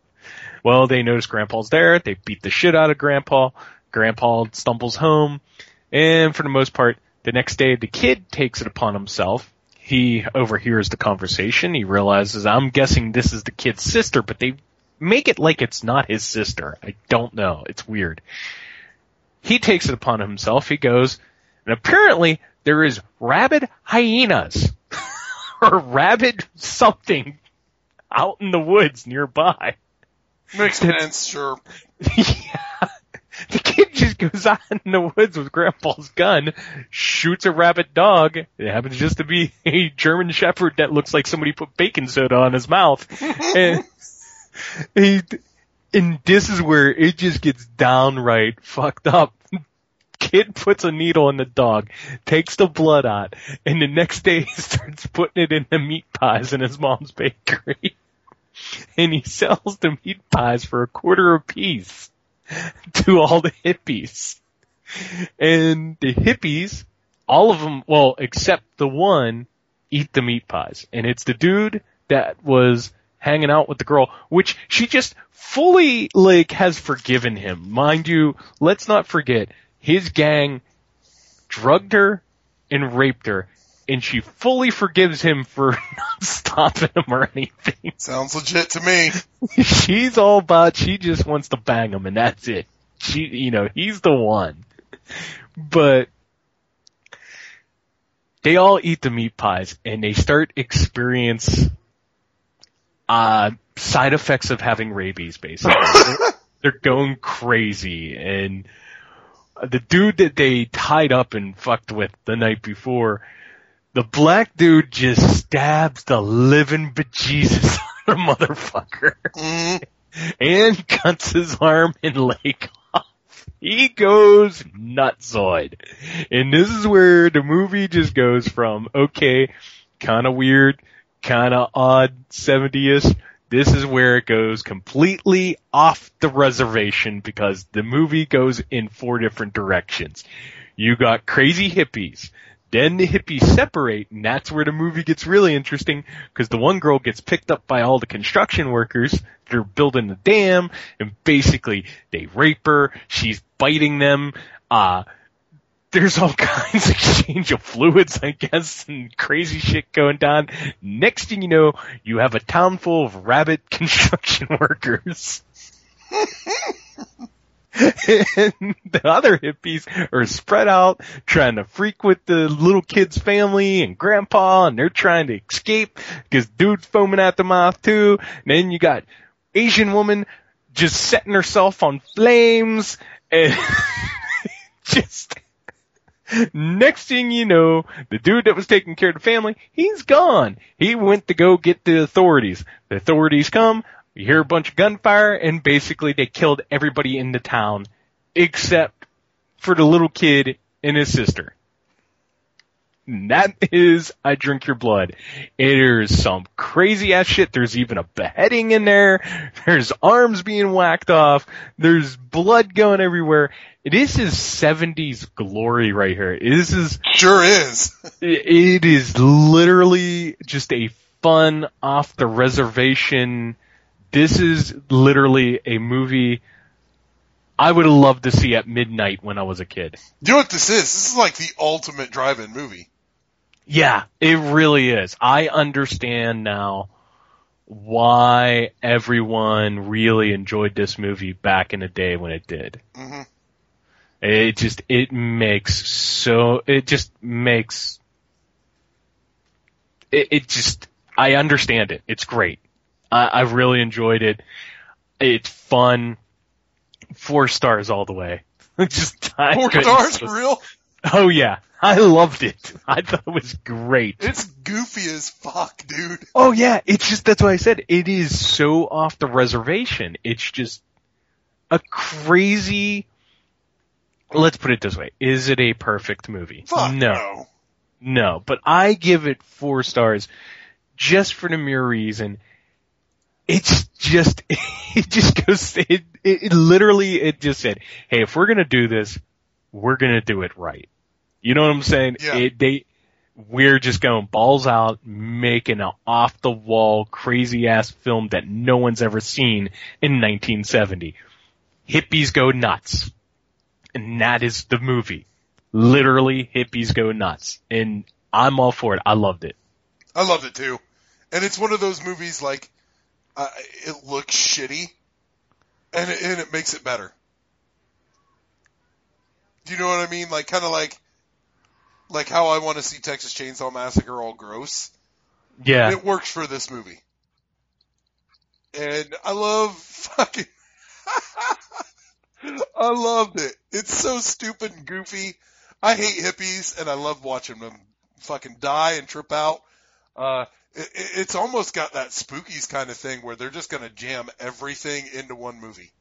well, they notice Grandpa's there. They beat the shit out of Grandpa. Grandpa stumbles home. And for the most part, the next day, the kid takes it upon himself. He overhears the conversation. He realizes, I'm guessing this is the kid's sister, but they make it like it's not his sister. I don't know. It's weird. He takes it upon himself. He goes, and apparently there is rabid hyenas or rabid something out in the woods nearby. Makes sense, sure. Yeah. The kid just goes out in the woods with Grandpa's gun, shoots a rabid dog. It happens just to be a German Shepherd that looks like somebody put baking soda on his mouth. And he... And this is where it just gets downright fucked up. Kid puts a needle in the dog, takes the blood out, and the next day he starts putting it in the meat pies in his mom's bakery. And he sells the meat pies for a quarter apiece to all the hippies. And the hippies, all of them, well, except the one, eat the meat pies. And it's the dude that was hanging out with the girl, which she just fully, like, has forgiven him. Mind you, let's not forget, his gang drugged her and raped her, and she fully forgives him for not stopping him or anything. Sounds legit to me. She's all about, she just wants to bang him, and that's it. She, you know, he's the one. But they all eat the meat pies, and they start experience... Uh, side effects of having rabies, basically. they're, they're going crazy, and the dude that they tied up and fucked with the night before, the black dude just stabs the living bejesus out of motherfucker, mm. and cuts his arm and leg off. He goes nutsoid. And this is where the movie just goes from, okay, kinda weird, kinda odd, seventies. This is where it goes completely off the reservation because the movie goes in four different directions. You got crazy hippies. Then the hippies separate, and that's where the movie gets really interesting because the one girl gets picked up by all the construction workers. They're building the dam, and basically they rape her. She's biting them. Uh, There's all kinds of exchange of fluids, I guess, and crazy shit going down. Next thing you know, you have a town full of rabid construction workers. And the other hippies are spread out, trying to freak with the little kid's family and Grandpa, and they're trying to escape because dude's foaming at the mouth, too. And then you got Asian woman just setting herself on flames and just... Next thing you know, the dude that was taking care of the family, he's gone. He went to go get the authorities. The authorities come, you hear a bunch of gunfire, and basically they killed everybody in the town except for the little kid and his sister. And that is I Drink Your Blood. There's some crazy ass shit. There's even a beheading in there. There's arms being whacked off. There's blood going everywhere. This is seventies glory right here. This is... Sure is. It is literally just a fun, off-the-reservation... This is literally a movie I would have loved to see at midnight when I was a kid. You know what this is? This is like the ultimate drive-in movie. Yeah, it really is. I understand now why everyone really enjoyed this movie back in the day when it did. Mm-hmm. It just, it makes so, it just makes, it, it just, I understand it. It's great. I, I really enjoyed it. It's fun. Four stars all the way. just Four stars, for real? Oh yeah. I loved it. I thought it was great. It's goofy as fuck, dude. Oh yeah. It's just, that's what I said. It is so off the reservation. It's just a crazy, let's put it this way. Is it a perfect movie? Fuck no. No. No, but I give it four stars just for the mere reason. It's just, it just goes, it, it, it literally, it just said, hey, if we're going to do this, we're going to do it right. You know what I'm saying? Yeah. It, they, we're just going balls out, making an off the wall, crazy ass film that no one's ever seen in nineteen seventy. Hippies go nuts. And that is the movie. Literally, hippies go nuts. And I'm all for it. I loved it. I loved it too. And it's one of those movies like, Uh, it looks shitty, and it, and it makes it better. Do you know what I mean? Like, kind of like, like how I want to see Texas Chainsaw Massacre all gross. Yeah. And it works for this movie. And I love fucking, I loved it. It's so stupid and goofy. I hate hippies, and I love watching them fucking die and trip out. Uh, It's almost got that Spookies kind of thing where they're just going to jam everything into one movie.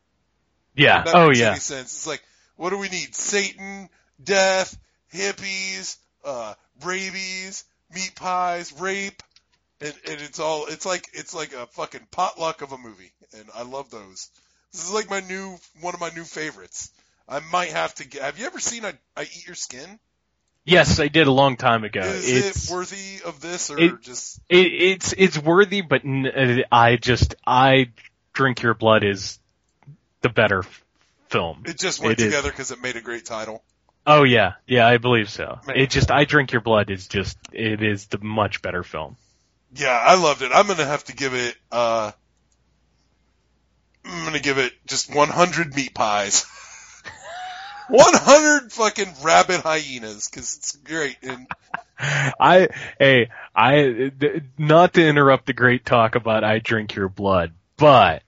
Yeah. That oh, makes yeah. Any sense. It's like, what do we need? Satan, death, hippies, uh, rabies, meat pies, rape. And, and it's all, it's like, it's like a fucking potluck of a movie. And I love those. This is like my new, one of my new favorites. I might have to get, have you ever seen I, I Eat Your Skin? Yes, I did a long time ago. Is it's, it worthy of this, or it, just it, it's it's worthy? But n- I just I Drink Your Blood is the better f- film. It just went it together because it made a great title. Oh yeah, yeah, I believe so. Man. It just I Drink Your Blood is just it is the much better film. Yeah, I loved it. I'm gonna have to give it. Uh, I'm gonna give it just one hundred meat pies. one hundred fucking rabid hyenas, because it's great. And I, hey, I, not to interrupt the great talk about I Drink Your Blood, but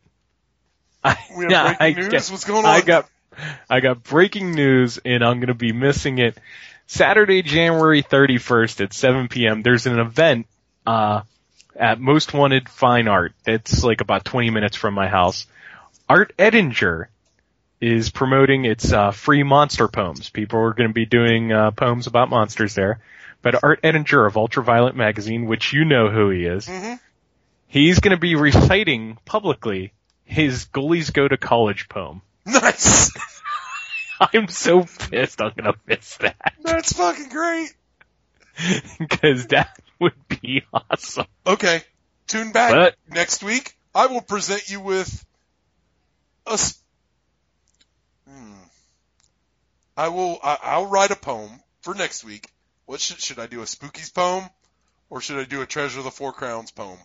I, we have breaking I, news. Got, What's going on? I got, I got breaking news, and I'm going to be missing it. Saturday, January thirty-first at seven p.m., there's an event uh, at Most Wanted Fine Art. It's like about twenty minutes from my house. Art Edinger is promoting its uh, free monster poems. People are going to be doing uh, poems about monsters there. But Art Edinger of Ultraviolet Magazine, which you know who he is, mm-hmm. he's going to be reciting publicly his Goalies Go to College poem. Nice! I'm so pissed I'm going to miss that. That's fucking great! Because that would be awesome. Okay, tune back but, next week. I will present you with a... Sp- Hmm. I will. I, I'll write a poem for next week. What should should I do? A Spookies poem, or should I do a Treasure of the Four Crowns poem?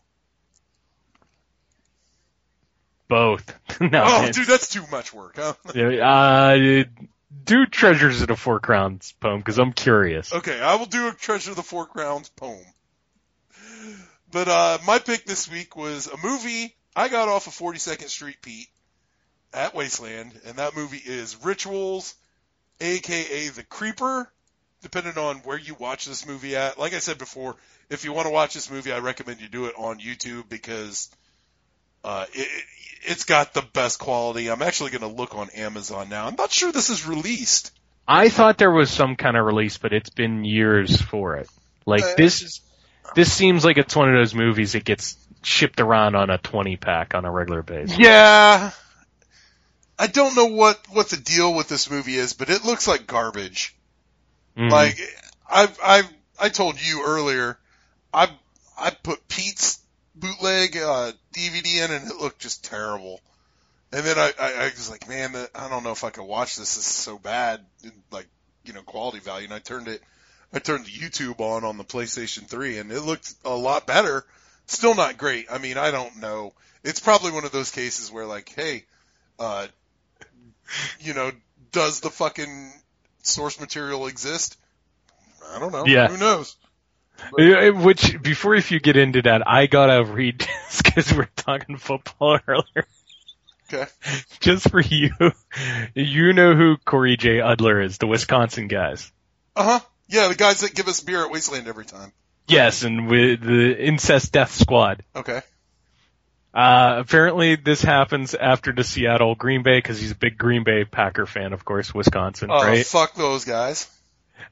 Both. no, oh, dude, that's too much work, huh? uh, do Treasures of the Four Crowns poem because I'm curious. Okay, I will do a Treasure of the Four Crowns poem. But uh, my pick this week was a movie I got off of forty-second Street, Pete. At Wasteland, and that movie is Rituals, aka The Creeper, depending on where you watch this movie at. Like I said before, if you want to watch this movie, I recommend you do it on YouTube because uh, it, it's got the best quality. I'm actually going to look on Amazon now. I'm not sure this is released. I thought there was some kind of release, but it's been years for it. Like uh, this is, this seems like it's one of those movies that gets shipped around on a twenty pack on a regular basis. Yeah. I don't know what, what the deal with this movie is, but it looks like garbage. Mm-hmm. Like I've I I told you earlier, I I put Pete's bootleg uh, D V D in and it looked just terrible. And then I, I, I was like, man, I don't know if I could watch this. This is so bad, like you know, quality value. And I turned it I turned YouTube on on the PlayStation three, and it looked a lot better. Still not great. I mean, I don't know. It's probably one of those cases where, like, hey, uh, you know, does the fucking source material exist? I don't know. Yeah. Who knows? But, which, before if you get into that, I gotta read this because we're talking football earlier. Okay. Just for you, you know who Corey J. Udler is, the Wisconsin guys. Uh huh. Yeah, the guys that give us beer at Wasteland every time. Yes, and with the Incest Death Squad. Okay. Uh, apparently this happens after the Seattle Green Bay, because he's a big Green Bay Packer fan, of course, Wisconsin, oh, right? Oh, fuck those guys.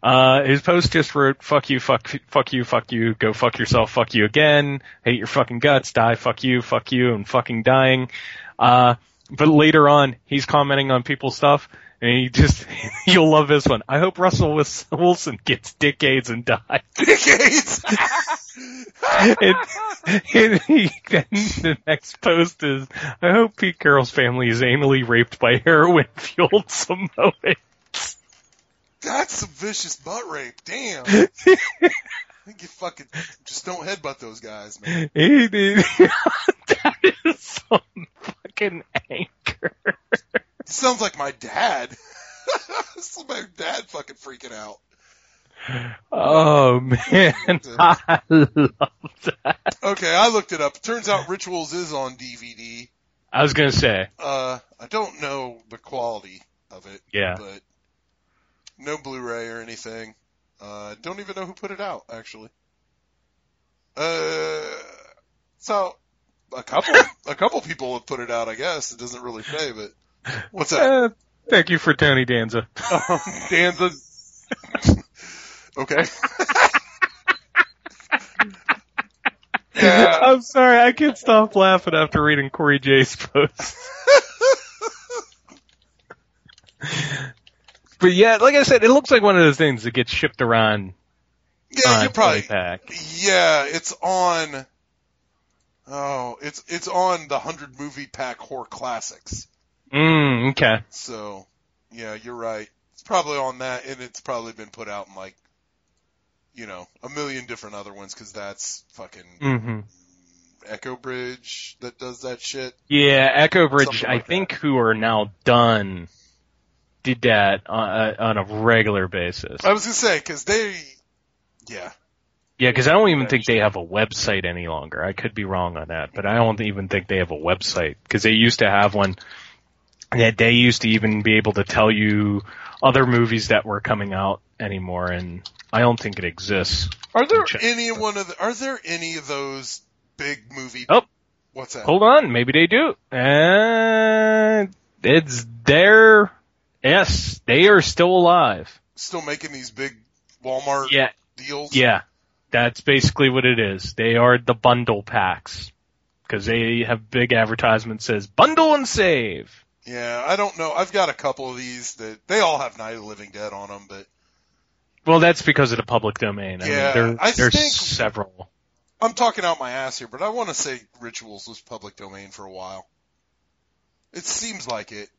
Uh, his post just wrote, fuck you, fuck, fuck you, fuck you, go fuck yourself, fuck you again, hate your fucking guts, die, fuck you, fuck you, and fucking dying. Uh, but later on, he's commenting on people's stuff, and he just, you'll love this one. I hope Russell Wilson gets dick AIDS and dies. Dick AIDS? and, and he, then the next post is, I hope Pete Carroll's family is anally raped by heroin-fueled Samoans. That's some vicious butt rape. Damn. I think you fucking just don't headbutt those guys, man. That is some fucking anger. It sounds like my dad. This is my dad fucking freaking out. Oh, man. I love that. Okay, I looked it up. It turns out Rituals is on D V D. I was going to say. Uh, I don't know the quality of it. Yeah. But no Blu-ray or anything. Uh, don't even know who put it out, actually. Uh, so a couple, a couple people have put it out, I guess. It doesn't really say, but what's that? Uh, thank you for Tony Danza. Um, Danza. Okay. Yeah. I'm sorry, I can't stop laughing after reading Corey J's post. But yeah, like I said, it looks like one of those things that gets shipped around. Yeah, you probably. Playback. Yeah, it's on. Oh, it's it's on the hundred movie pack Horror Classics. Mm, okay. So, yeah, you're right. It's probably on that, and it's probably been put out in like, you know, a million different other ones because that's fucking mm-hmm. Echo Bridge that does that shit. Yeah, Echo Bridge. Like I that. think who are now done. Did that on a, on a regular basis. I was going to say, because they... Yeah. Yeah, because I don't even think they have a website any longer. I could be wrong on that, but I don't even think they have a website, because they used to have one that they used to even be able to tell you other movies that were coming out anymore, and I don't think it exists. Are there any one of the, Are there any of those big movie... Oh! What's that? Hold on, maybe they do. Uh, it's their... Yes, they are still alive. Still making these big Walmart yeah. deals? Yeah, that's basically what it is. They are the bundle packs, because they have big advertisements that says, bundle and save. Yeah, I don't know. I've got a couple of these that they all have Night of the Living Dead on them, but... Well, that's because of the public domain. I yeah, mean, there, I there's think, several. I'm talking out my ass here, but I want to say Rituals was public domain for a while. It seems like it.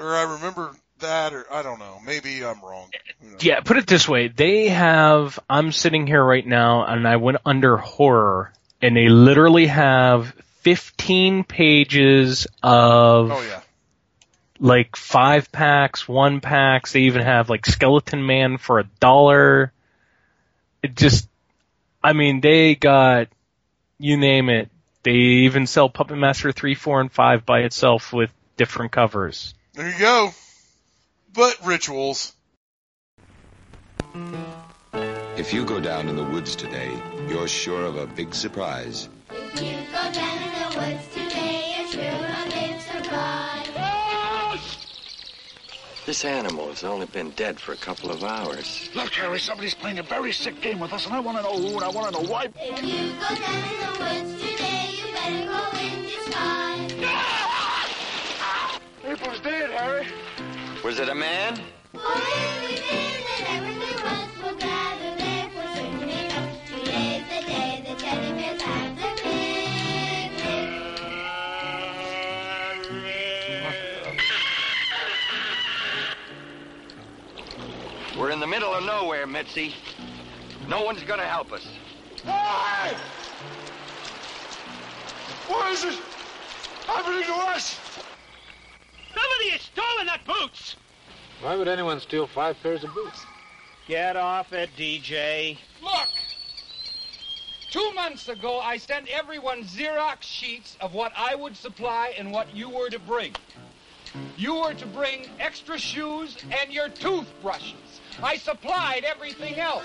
Or I remember... that or I don't know. Maybe I'm wrong. You know. Yeah, put it this way. They have I'm sitting here right now and I went under horror and they literally have fifteen pages of oh, yeah. like five packs, one packs. They even have like Skeleton Man for a dollar. It just I mean, they got you name it. They even sell Puppet Master three, four, and five by itself with different covers. There you go. But Rituals. If you go down in the woods today, you're sure of a big surprise. If you go down in the woods today, you're sure of a big surprise. This animal has only been dead for a couple of hours. Look, Harry, somebody's playing a very sick game with us, and I want to know who and I want to know why. If you go down in the woods today, you better go in disguise. April's dead, Harry. Was it a man? Well, if we knew that everything was, we'll gather there for certain enough. Today's the day the teddy bears have their picnic. We're in the middle of nowhere, Mitzi. No one's gonna help us. Why? Why is it happening to us? Somebody has stolen our boots! Why would anyone steal five pairs of boots? Get off it, D J. Look! Two months ago, I sent everyone Xerox sheets of what I would supply and what you were to bring. You were to bring extra shoes and your toothbrushes. I supplied everything else.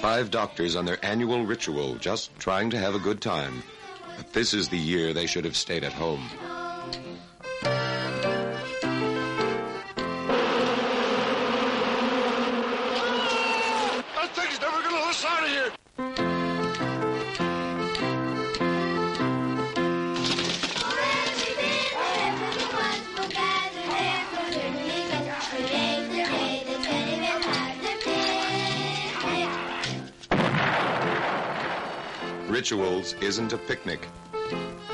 Five doctors on their annual ritual, just trying to have a good time. But this is the year they should have stayed at home. Rituals isn't a picnic.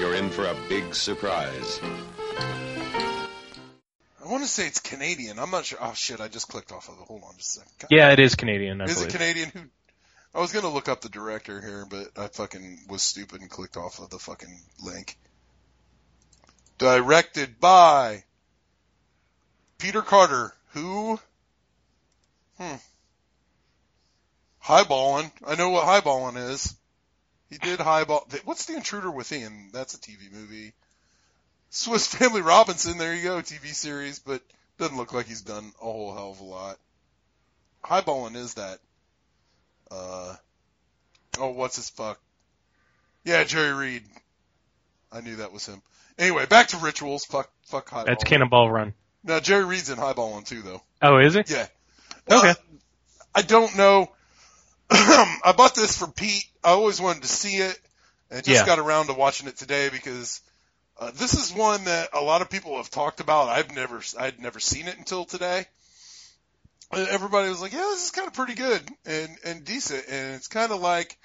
You're in for a big surprise. I want to say it's Canadian. I'm not sure. Oh, shit, I just clicked off of it. Hold on just a second. God. Yeah, it is Canadian, I is believe. Is it Canadian? Who? I was going to look up the director here, but I fucking was stupid and clicked off of the fucking link. Directed by Peter Carter, who... Hmm. Highballing. I know what highballing is. He did highball. What's The Intruder Within? That's a T V movie. Swiss Family Robinson, there you go, T V series, but doesn't look like he's done a whole hell of a lot. Highballing is that. Uh, oh, what's his fuck? Yeah, Jerry Reed. I knew that was him. Anyway, back to Rituals. Fuck, fuck highballing. That's Cannonball Run. No, Jerry Reed's in highballing too, though. Oh, is he? Yeah. Okay. Uh, I don't know. I bought this for Pete. I always wanted to see it, and just yeah. got around to watching it today because uh, this is one that a lot of people have talked about. I've never, I'd never seen it until today. Everybody was like, "Yeah, this is kind of pretty good and and decent," and it's kind of like,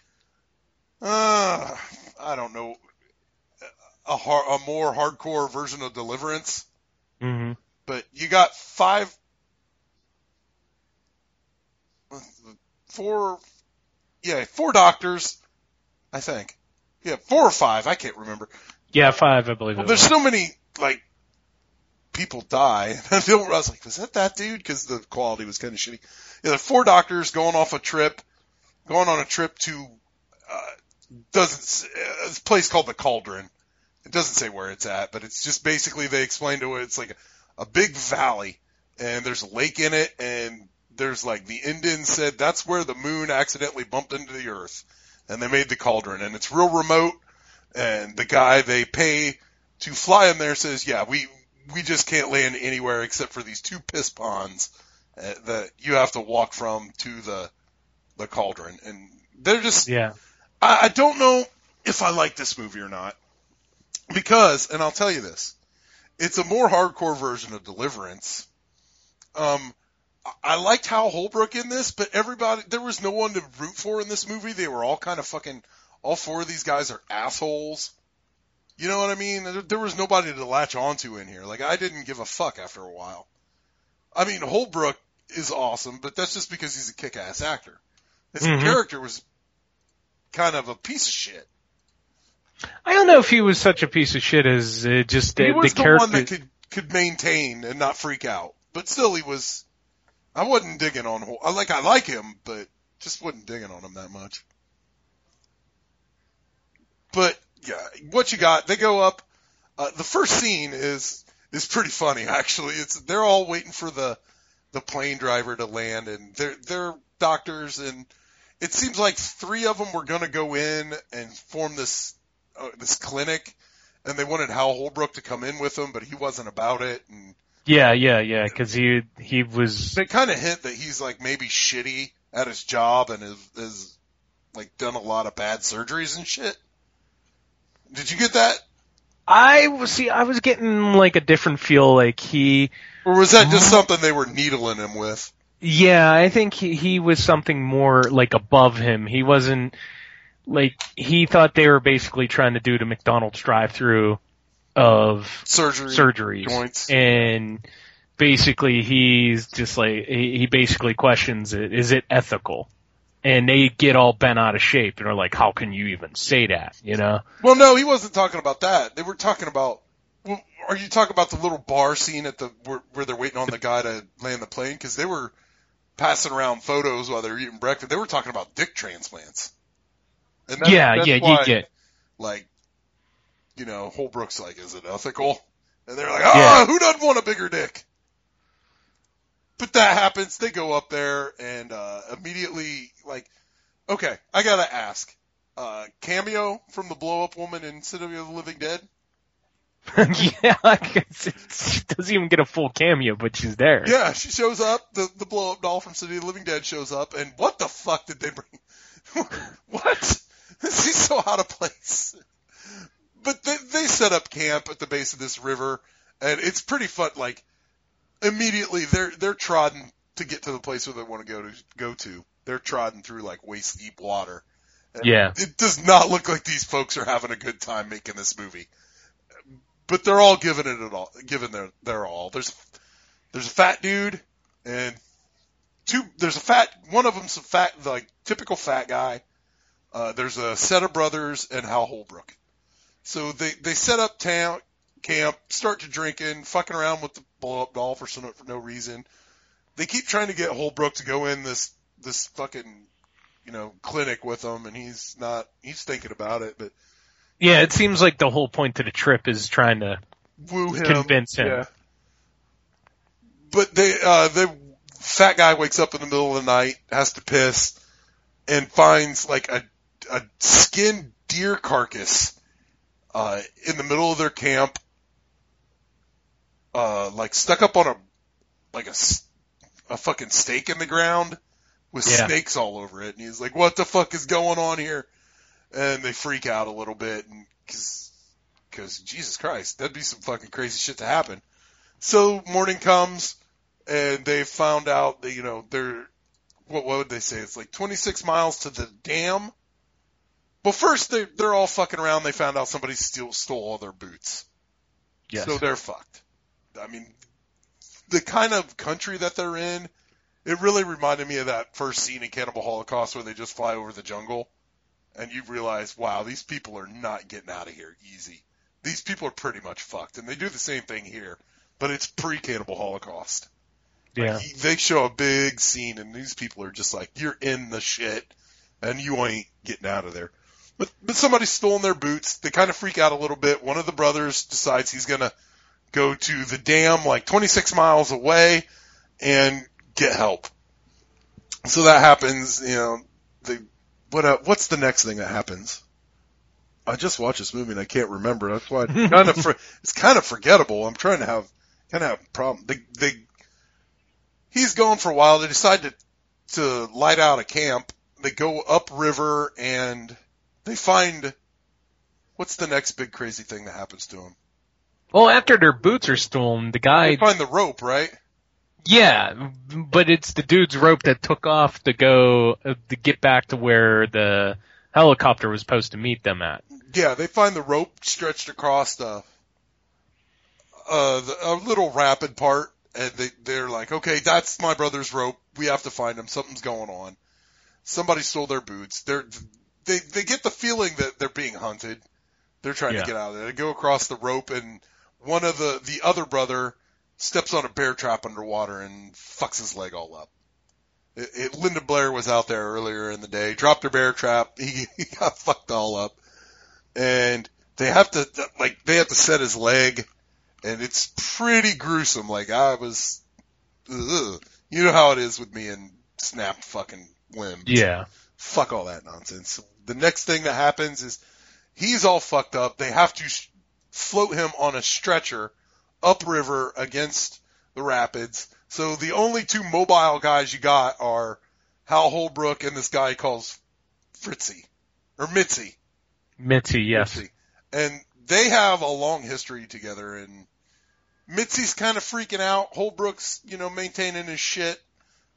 uh, I don't know, a, har- a more hardcore version of Deliverance. Mm-hmm. But you got five, four. Yeah, four doctors, I think. Yeah, four or five, I can't remember. Yeah, five, I believe. Well, there's was. so many, like, people die. I was like, was that that dude? Because the quality was kind of shitty. Yeah, there are four doctors going off a trip, going on a trip to uh, doesn't uh, this place called the Cauldron. It doesn't say where it's at, but it's just basically they explain to it. It's like a, a big valley, and there's a lake in it, and there's like the Indians said that's where the moon accidentally bumped into the earth, and they made the Cauldron, and it's real remote. And the guy they pay to fly him there says, "Yeah, we we just can't land anywhere except for these two piss ponds uh, that you have to walk from to the the Cauldron." And they're just, yeah. I, I don't know if I like this movie or not because, and I'll tell you this, it's a more hardcore version of Deliverance. Um. I liked Hal Holbrook in this, but everybody, there was no one to root for in this movie. They were all kind of fucking, all four of these guys are assholes. You know what I mean? There, there was nobody to latch onto in here. Like, I didn't give a fuck after a while. I mean, Holbrook is awesome, but that's just because he's a kick-ass actor. His mm-hmm. character was kind of a piece of shit. I don't know if he was such a piece of shit as uh, just uh, the character. He was the, the one that could, could maintain and not freak out, but still he was... I wasn't digging on Hol- I like I like him, but just wasn't digging on him that much. But yeah, what you got? They go up. Uh, the first scene is is pretty funny actually. It's they're all waiting for the the plane driver to land, and they're they're doctors, and it seems like three of them were gonna go in and form this uh, this clinic, and they wanted Hal Holbrook to come in with them, but he wasn't about it, and. Yeah, yeah, yeah, because he he was. They kind of hint that he's like maybe shitty at his job and has has like done a lot of bad surgeries and shit. Did you get that? I was see. I was getting like a different feel, like he. Or was that just something they were needling him with? Yeah, I think he he was something more like above him. He wasn't like he thought they were basically trying to do the McDonald's drive-through. Of surgery, surgeries, joints. And basically he's just like, he basically questions it. Is it ethical? And they get all bent out of shape and are like, how can you even say that, you know? Well, no, he wasn't talking about that. They were talking about, well, are you talking about the little bar scene at the where, where they're waiting on the guy to land the plane? Because they were passing around photos while they were eating breakfast. They were talking about dick transplants. And that, yeah, that's yeah, why, you get. Like, you know, Holbrook's like, is it ethical? And they're like, ah, yeah. Who doesn't want a bigger dick? But that happens. They go up there and uh immediately, like, okay, I got to ask. Uh cameo from the blow-up woman in City of the Living Dead? Yeah, like it's, it's, she doesn't even get a full cameo, but she's there. Yeah, she shows up. The, the blow-up doll from City of the Living Dead shows up, and what the fuck did they bring? What? This is so out of place. But they, they set up camp at the base of this river, and it's pretty fun, like, immediately, they're they're trodden to get to the place where they want to go to. Go to. They're trodden through like waist deep water. And yeah, it does not look like these folks are having a good time making this movie. But they're all giving it at all, giving their their all. There's there's a fat dude and two. There's a fat one of them's a fat like typical fat guy. Uh, there's a set of brothers and Hal Holbrook. So they they set up town. Camp, start to drinking, fucking around with the blow-up doll for, some, for no reason. They keep trying to get Holbrook to go in this this fucking, you know, clinic with them, and he's not. He's thinking about it, but yeah, it seems like the whole point of the trip is trying to woo him, convince him. Yeah. But they, uh, the fat guy wakes up in the middle of the night, has to piss, and finds like a a skinned deer carcass uh, in the middle of their camp. Uh, like stuck up on a, like a, a fucking stake in the ground with yeah. snakes all over it. And he's like, what the fuck is going on here? And they freak out a little bit. And cause, cause Jesus Christ, that'd be some fucking crazy shit to happen. So morning comes and they found out that, you know, they're, what, what would they say? It's like twenty-six miles to the dam. Well, first they, they're all fucking around. They found out somebody steal, stole all their boots. Yes. So they're fucked. I mean, the kind of country that they're in, it really reminded me of that first scene in Cannibal Holocaust where they just fly over the jungle, and you realize, wow, these people are not getting out of here easy. These people are pretty much fucked, and they do the same thing here, but it's pre-Cannibal Holocaust. Yeah. Like, they show a big scene, and these people are just like, you're in the shit, and you ain't getting out of there. But, but somebody's stolen their boots. They kind of freak out a little bit. One of the brothers decides he's going to go to the dam like twenty-six miles away and get help. So that happens, you know, they, what, uh, what's the next thing that happens? I just watched this movie and I can't remember. That's why it's kind of, for, it's kind of forgettable. I'm trying to have, kind of have a problem. They, they, he's gone for a while. They decide to, to light out a camp. They go upriver and they find, what's the next big crazy thing that happens to him? Well, after their boots are stolen, the guy... They find the rope, right? Yeah, but it's the dude's rope that took off to go, to get back to where the helicopter was supposed to meet them at. Yeah, they find the rope stretched across the, uh, the a little rapid part, and they, they're like, okay, that's my brother's rope. We have to find him. Something's going on. Somebody stole their boots. They're, they, they get the feeling that they're being hunted. They're trying yeah. to get out of there. They go across the rope, and one of the, the other brother steps on a bear trap underwater and fucks his leg all up. It, it, Linda Blair was out there earlier in the day, dropped her bear trap. He, he got fucked all up, and they have to like they have to set his leg, and it's pretty gruesome. Like I was, ugh. You know how it is with me and snapped fucking limbs. Yeah, fuck all that nonsense. The next thing that happens is he's all fucked up. They have to sh- float him on a stretcher upriver against the rapids. So the only two mobile guys you got are Hal Holbrook and this guy he calls Fritzy or Mitzi. Mitzi, yes. Mitzi. And they have a long history together, and Mitzi's kind of freaking out. Holbrook's, you know, maintaining his shit,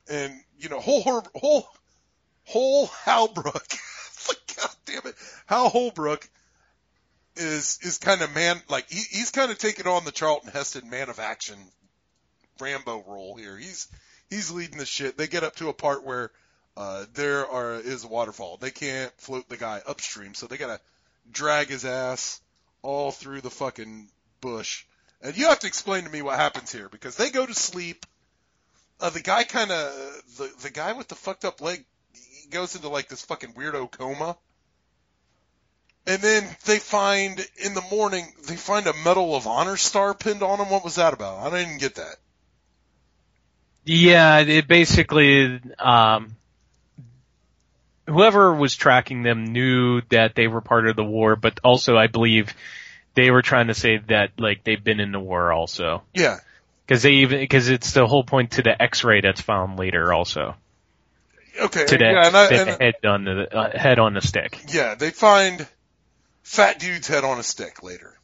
and you know, whole whole whole, whole Halbrook. God damn it. Hal Holbrook is, is kind of man, like, he, he's kind of taking on the Charlton Heston man of action Rambo role here. He's, he's leading the shit. They get up to a part where Uh, there are is a waterfall. They can't float the guy upstream, so they gotta drag his ass all through the fucking bush. And you have to explain to me what happens here, because they go to sleep. Uh, the guy kind of the the guy with the fucked up leg he goes into like this fucking weirdo coma. And then they find in the morning they find a Medal of Honor star pinned on him. What was that about? I didn't get that. Yeah, it basically. Um... Whoever was tracking them knew that they were part of the war, but also I believe they were trying to say that like they've been in the war also. Yeah. Cause they even, cause it's the whole point to the X-ray that's found later also. Okay. To the, yeah, and I, and the head on the, uh, head on the stick. Yeah. They find fat dude's head on a stick later.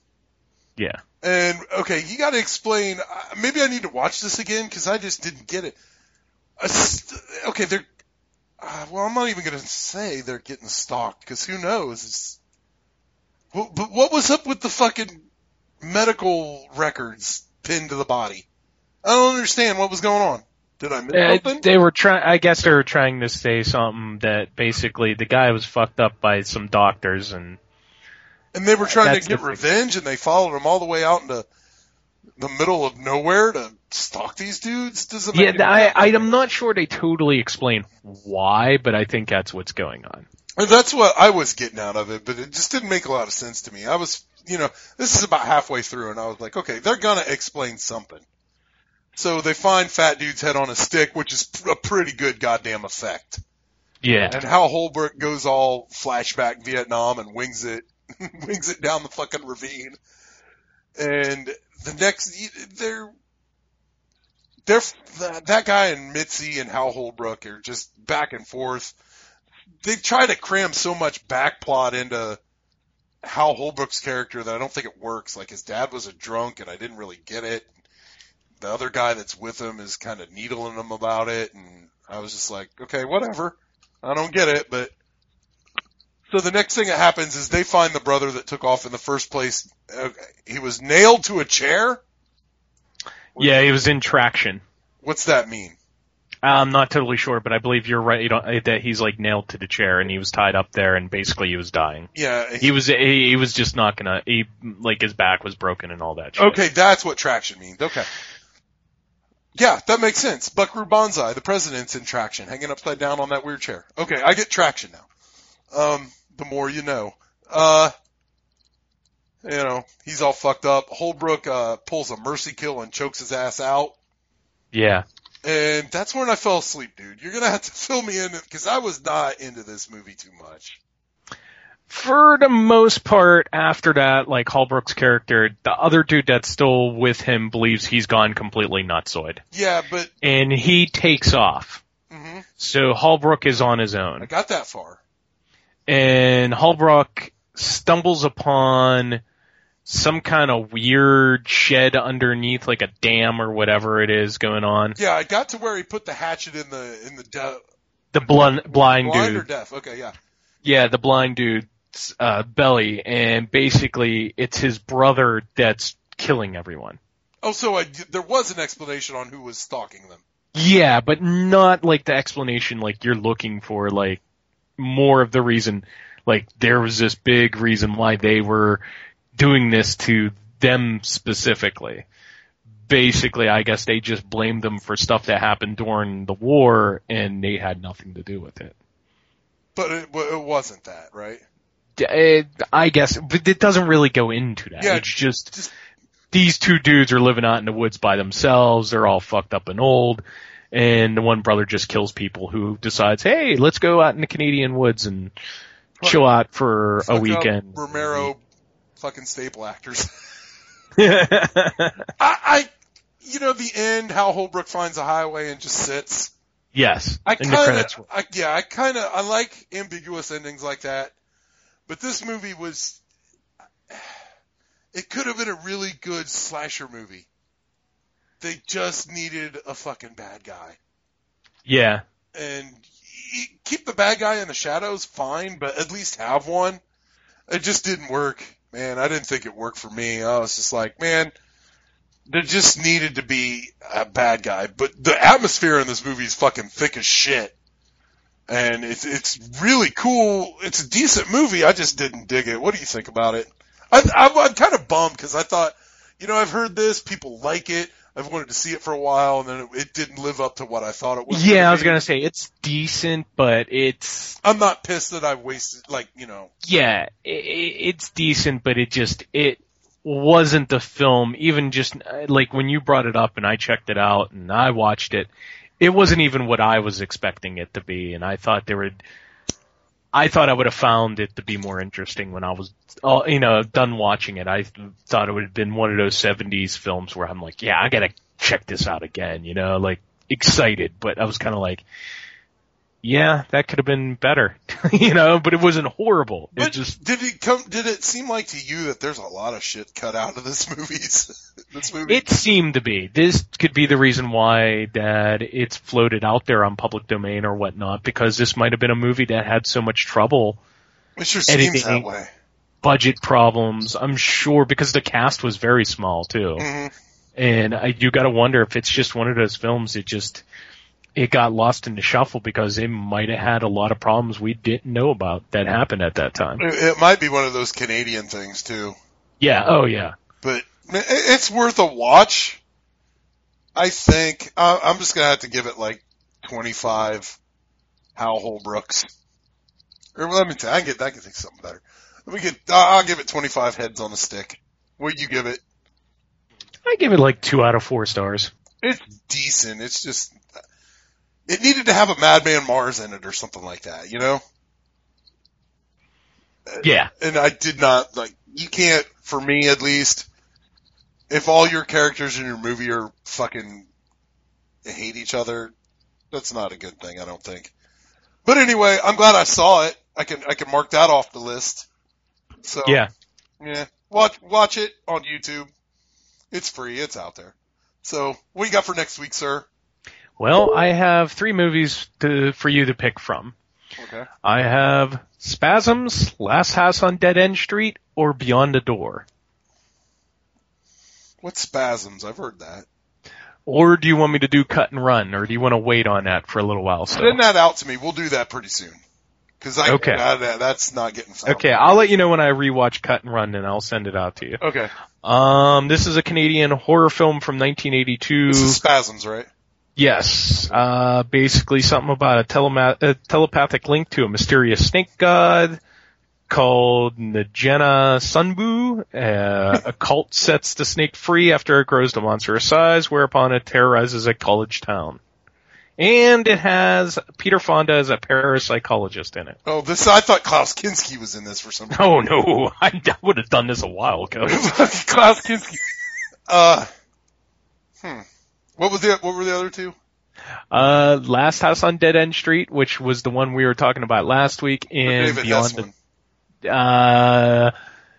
Yeah. And okay, you gotta explain, uh, maybe I need to watch this again cause I just didn't get it. Uh, st- okay. They're, Uh, well, I'm not even going to say they're getting stalked, because who knows? It's... Well, but what was up with the fucking medical records pinned to the body? I don't understand what was going on. Did I miss uh, something? They were trying. I guess they were trying to say something that basically the guy was fucked up by some doctors, and and they were trying to get revenge, and they followed him all the way out into the middle of nowhere to stalk these dudes? Doesn't yeah, I, I, I'm not sure they totally explain why, but I think that's what's going on. And that's what I was getting out of it, but it just didn't make a lot of sense to me. I was, you know, this is about halfway through, and I was like, okay, they're going to explain something. So they find fat dude's head on a stick, which is a pretty good goddamn effect. Yeah. And how Holbrook goes all flashback Vietnam and wings it, wings it down the fucking ravine. And the next, they're, they're, that guy and Mitzi and Hal Holbrook are just back and forth. They try to cram so much backplot into Hal Holbrook's character that I don't think it works. Like, his dad was a drunk and I didn't really get it. The other guy that's with him is kind of needling him about it. And I was just like, okay, whatever. I don't get it, but. So the next thing that happens is they find the brother that took off in the first place. Okay. He was nailed to a chair? What yeah, he was in traction. What's that mean? I'm not totally sure, but I believe you're right, you know, that he's like nailed to the chair and he was tied up there and basically he was dying. Yeah. He, he was he, he was just not gonna, he, like his back was broken and all that shit. Okay, that's what traction means. Okay. Yeah, that makes sense. Buckaroo Banzai, the president's in traction, hanging upside down on that weird chair. Okay, I get traction now. Um, the more you know. Uh, you know, he's all fucked up. Holbrook, uh, pulls a mercy kill and chokes his ass out. Yeah. And that's when I fell asleep, dude. You're gonna have to fill me in, cause I was not into this movie too much. For the most part, after that, like, Holbrook's character, the other dude that's still with him believes he's gone completely nutsoid. Yeah, but... And he takes off. Mm-hmm. So Holbrook is on his own. I got that far. And Holbrook stumbles upon some kind of weird shed underneath, like a dam or whatever it is going on. Yeah, I got to where he put the hatchet in the in the de- the blind blind, blind dude. Blind or deaf? Okay, yeah. Yeah, the blind dude's uh, belly, and basically it's his brother that's killing everyone. Oh, so I, there was an explanation on who was stalking them. Yeah, but not like the explanation like you're looking for, like. More of the reason, like, there was this big reason why they were doing this to them specifically. Basically, I guess they just blamed them for stuff that happened during the war, and they had nothing to do with it. But it, it wasn't that, right? It, I guess, but it doesn't really go into that. Yeah, it's just, just these two dudes are living out in the woods by themselves, they're all fucked up and old. And the one brother just kills people who decides, hey, let's go out in the Canadian woods and chill out for Fuck a weekend. Up Romero fucking staple actors. I, I, you know, the end, how Holbrook finds a highway and just sits. Yes. I kind of, yeah, I kind of, I like ambiguous endings like that. But this movie was, it could have been a really good slasher movie. They just needed a fucking bad guy. Yeah. And keep the bad guy in the shadows, fine, but at least have one. It just didn't work. Man, I didn't think it worked for me. I was just like, man, there just needed to be a bad guy. But the atmosphere in this movie is fucking thick as shit. and it's it's really cool. It's a decent movie. I just didn't dig it. What do you think about it? I, I, I'm kind of bummed because I thought, you know, I've heard this, people like it. I've wanted to see it for a while, and then it, it didn't live up to what I thought it was. Yeah, I was going to say, it's decent, but it's... I'm not pissed that I wasted, like, you know... Yeah, it, it's decent, but it just, it wasn't the film, even just, like, when you brought it up and I checked it out and I watched it, it wasn't even what I was expecting it to be, and I thought there would... I thought I would have found it to be more interesting when I was, you know, done watching it. I thought it would have been one of those seventies films where I'm like, yeah, I gotta check this out again, you know, like excited. But I was kind of like, yeah, that could have been better, you know. But it wasn't horrible. But it just did it come? Did it seem like to you that there's a lot of shit cut out of this movie? this movie. It seemed to be. This could be the reason why that it's floated out there on public domain or whatnot, because this might have been a movie that had so much trouble. It sure seems that way. Budget problems, I'm sure, because the cast was very small too, mm-hmm. and I, you got to wonder if it's just one of those films. It just it got lost in the shuffle because it might have had a lot of problems we didn't know about that happened at that time. It might be one of those Canadian things too. Yeah. Oh yeah. But it's worth a watch, I think. Uh, I'm just going to have to give it like twenty-five Hal Holbrooks. Or let me tell you, I can get, I can think of something better. Let me get, I'll give it twenty-five heads on a stick. What'd you give it? I give it like two out of four stars. It's decent. It's just, it needed to have a Madman Mars in it or something like that, you know? Yeah. And I did not, like, you can't, for me at least, if all your characters in your movie are fucking hate each other, that's not a good thing, I don't think. But anyway, I'm glad I saw it. I can I can mark that off the list. So yeah, yeah. Watch watch it on YouTube. It's free. It's out there. So what do you got for next week, sir? Well, I have three movies to, for you to pick from. Okay. I have Spasms, Last House on Dead End Street, or Beyond the Door. What's Spasms? I've heard that. Or do you want me to do Cut and Run, or do you want to wait on that for a little while? So? Send that out to me. We'll do that pretty soon. Because I, okay. I, that's not getting found. Okay, I'll let you know when I rewatch Cut and Run, and I'll send it out to you. Okay. Um, this is a Canadian horror film from nineteen eighty-two. This is Spasms, right? Yes. Uh, basically something about a, telema- a telepathic link to a mysterious snake god called Ngena Sunbu. Uh, a cult sets the snake free after it grows to monstrous size, whereupon it terrorizes a college town. And it has Peter Fonda as a parapsychologist in it. Oh, this I thought Klaus Kinski was in this for some reason. Oh, no. I, I would have done this a while ago. Klaus Kinski. Uh, hmm. What was the, what were the other two? Uh, Last House on Dead End Street, which was the one we were talking about last week, and David Beyond Hess the... One. Uh,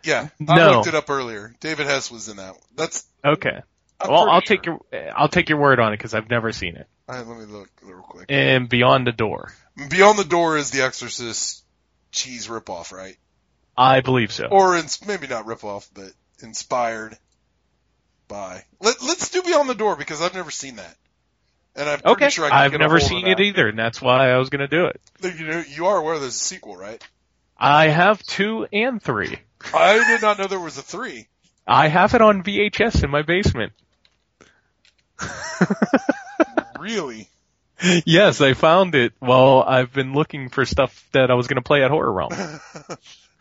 yeah, I no. looked it up earlier. David Hess was in that one. That's okay. I'm well, I'll sure. take your I'll take your word on it because I've never seen it. All right, let me look real quick. And Beyond the Door. Beyond the Door is the Exorcist cheese ripoff, right? I believe so. Or it's maybe not ripoff, but inspired by. Let, let's do Beyond the Door because I've never seen that, and I'm pretty okay. sure I can I've get never a hold seen of that. It either, and that's why I was going to do it. You know, you are aware there's a sequel, right? I have two and three. I did not know there was a three. I have it on V H S in my basement. Really? Yes, I found it while I've been looking for stuff that I was going to play at Horror Realm.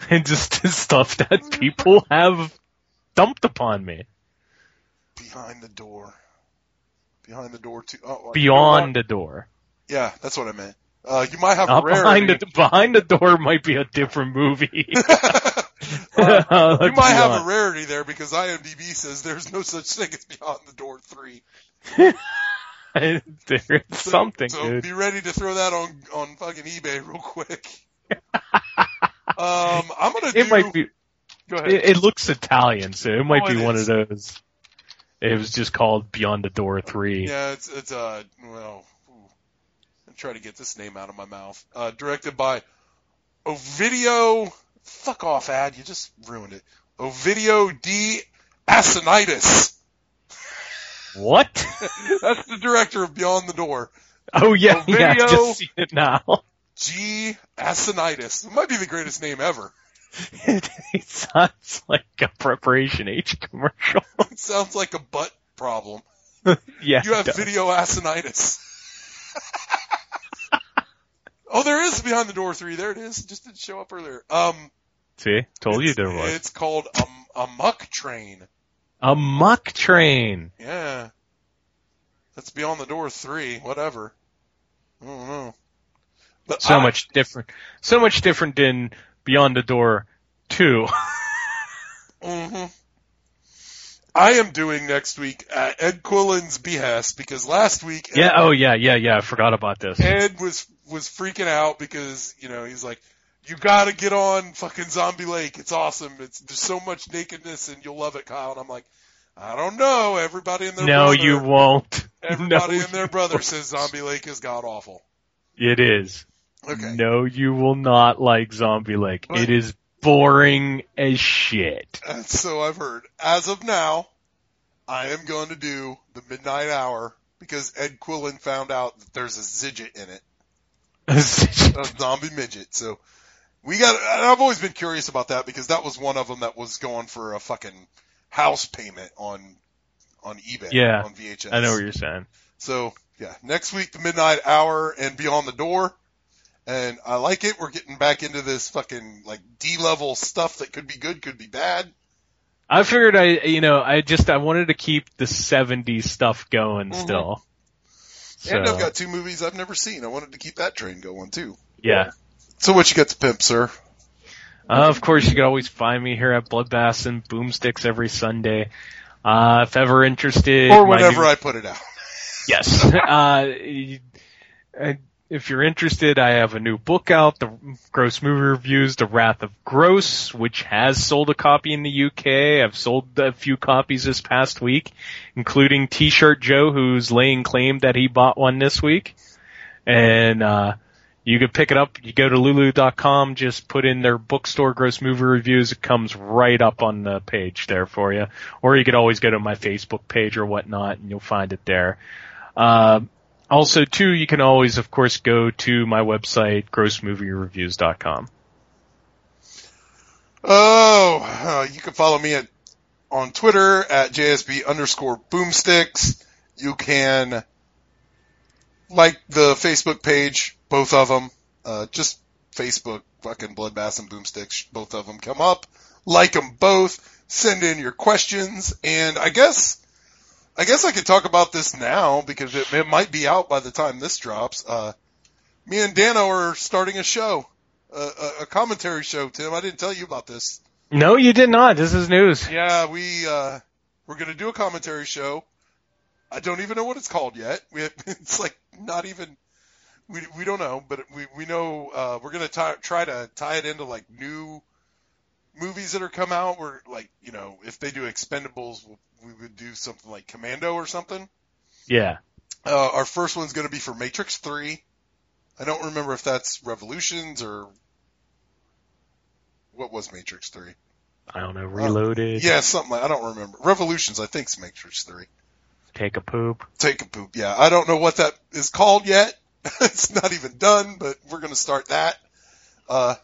And just stuff that people have dumped upon me. Behind the Door. Behind the Door too. Oh, Beyond the Door. Yeah, that's what I meant. Uh, you might have uh, rare. Behind the, behind the Door might be a different movie. uh, you might have on. a rarity there because I M D B says there's no such thing as Beyond the Door three. There's so, something, so dude. Be ready to throw that on, on fucking eBay real quick. um, I'm gonna. Do, it might be. Go ahead. It, it looks Italian, so it might oh, be it one is. of those. It was just called Beyond the Door three. Yeah, it's it's uh well. Try to get this name out of my mouth. Uh, directed by Ovidio. Fuck off, ad. You just ruined it. Ovidio D. Asinitis. What? That's the director of Beyond the Door. Oh yeah, Ovidio yeah. I just seen it now. G. Asinitis. It might be the greatest name ever. It, it sounds like a Preparation H commercial. It sounds like a butt problem. Yeah, you have video asinitis. Oh, there is Behind the Door three. There it is. It just didn't show up earlier. Um, See? Told you there was. It's called a, a Muck Train. A Muck Train. Yeah. That's Beyond the Door three. Whatever. I don't know. But so I, much different. So much different than Beyond the Door two. Mm-hmm. I am doing next week uh, Ed Quillen's behest, because last week Ed, yeah, oh yeah, yeah, yeah, I forgot about this. Ed was was freaking out because, you know, he's like, you gotta get on fucking Zombie Lake. It's awesome. It's there's so much nakedness and you'll love it, Kyle. And I'm like, I don't know. Everybody and their no, brother. No, you won't. Everybody no, and their brother says Zombie Lake is god awful. It is. Okay. No, you will not like Zombie Lake. But, it is boring as shit. So I've heard. As of now, I am going to do the Midnight Hour because Ed Quillen found out that there's a zidget in it. A zidget? A zombie midget. So we got. And I've always been curious about that because that was one of them that was going for a fucking house payment on on eBay. Yeah, on V H S. I know what you're saying. So yeah, next week the Midnight Hour and Beyond the Door. And I like it. We're getting back into this fucking like D-level stuff that could be good, could be bad. I figured I, you know, I just I wanted to keep the seventies stuff going mm-hmm. still. And so. I've got two movies I've never seen. I wanted to keep that train going too. Yeah. So what you got to pimp, sir? Uh, of course, you can always find me here at Bloodbaths and Boomsticks every Sunday. Uh, if ever interested, or whenever new... I put it out. Yes. uh. I... If you're interested, I have a new book out, The Gross Movie Reviews, The Wrath of Gross, which has sold a copy in the U K. I've sold a few copies this past week, including T-Shirt Joe, who's laying claim that he bought one this week. And uh you can pick it up. You go to lulu dot com, just put in their bookstore, Gross Movie Reviews. It comes right up on the page there for you. Or you could always go to my Facebook page or whatnot, and you'll find it there. Uh, Also, too, you can always, of course, go to my website, gross movie reviews dot com. Oh, uh, you can follow me at, on Twitter at J S B underscore boomsticks. You can like the Facebook page, both of them. Uh, just Facebook, fucking Bloodbath and Boomsticks, both of them come up. Like them both. Send in your questions. And I guess... I guess I could talk about this now because it, it might be out by the time this drops. Uh, me and Dano are starting a show, uh, a, a commentary show, Tim. I didn't tell you about this. No, you did not. This is news. Yeah, we, uh, we're going to do a commentary show. I don't even know what it's called yet. We have, it's like not even, we, we don't know, but we, we know, uh, we're going to try to tie it into like new movies that are come out. We're like, you know, if they do Expendables, we'll, we would do something like Commando or something. Yeah. Uh, our first one's going to be for Matrix three. I don't remember if that's Revolutions or what was Matrix three. I don't know. Reloaded. Um, yeah, something like I don't remember. Revolutions, I think, is Matrix three. Take a poop. Take a poop. Yeah, I don't know what that is called yet. It's not even done, but we're going to start that. Uh,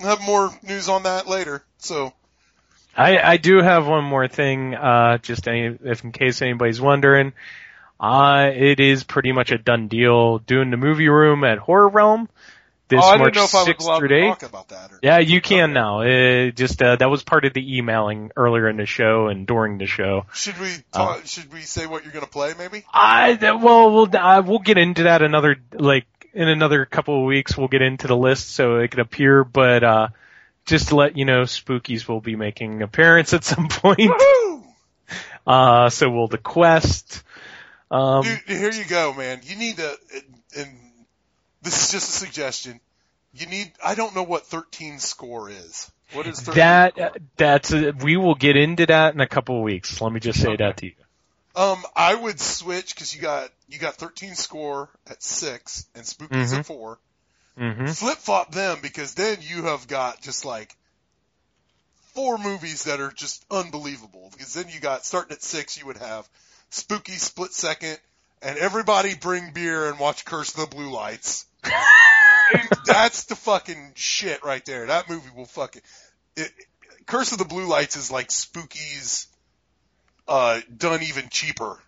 have more news on that later. So. I, I do have one more thing, uh, just any, if in case anybody's wondering. Uh, it is pretty much a done deal. Doing the movie room at Horror Realm this oh, March sixth through eighth. About that or yeah, you can okay. now. It just uh, that was part of the emailing earlier in the show and during the show. Should we talk, uh, should we say what you're gonna play? Maybe. I well we'll I, we'll get into that another like in another couple of weeks. We'll get into the list so it can appear, but. Uh, Just to let you know, Spookies will be making an appearance at some point. Uh, so will The Quest. Um, Dude, here you go, man. You need to, and this is just a suggestion. You need, I don't know what thirteen score is. What is thirteen that, score? That's, a, we will get into that in a couple of weeks. Let me just say okay. that to you. Um, I would switch, cause you got, you got thirteen score at six and Spookies mm-hmm. at four. Mm-hmm. Flip-flop them because then you have got just like four movies that are just unbelievable because then you got starting at six you would have Spooky Split Second and Everybody Bring Beer and Watch Curse the Blue Lights That's the fucking shit right there. That movie will fucking... It, it, Curse of the Blue Lights is like Spookies uh, done even cheaper.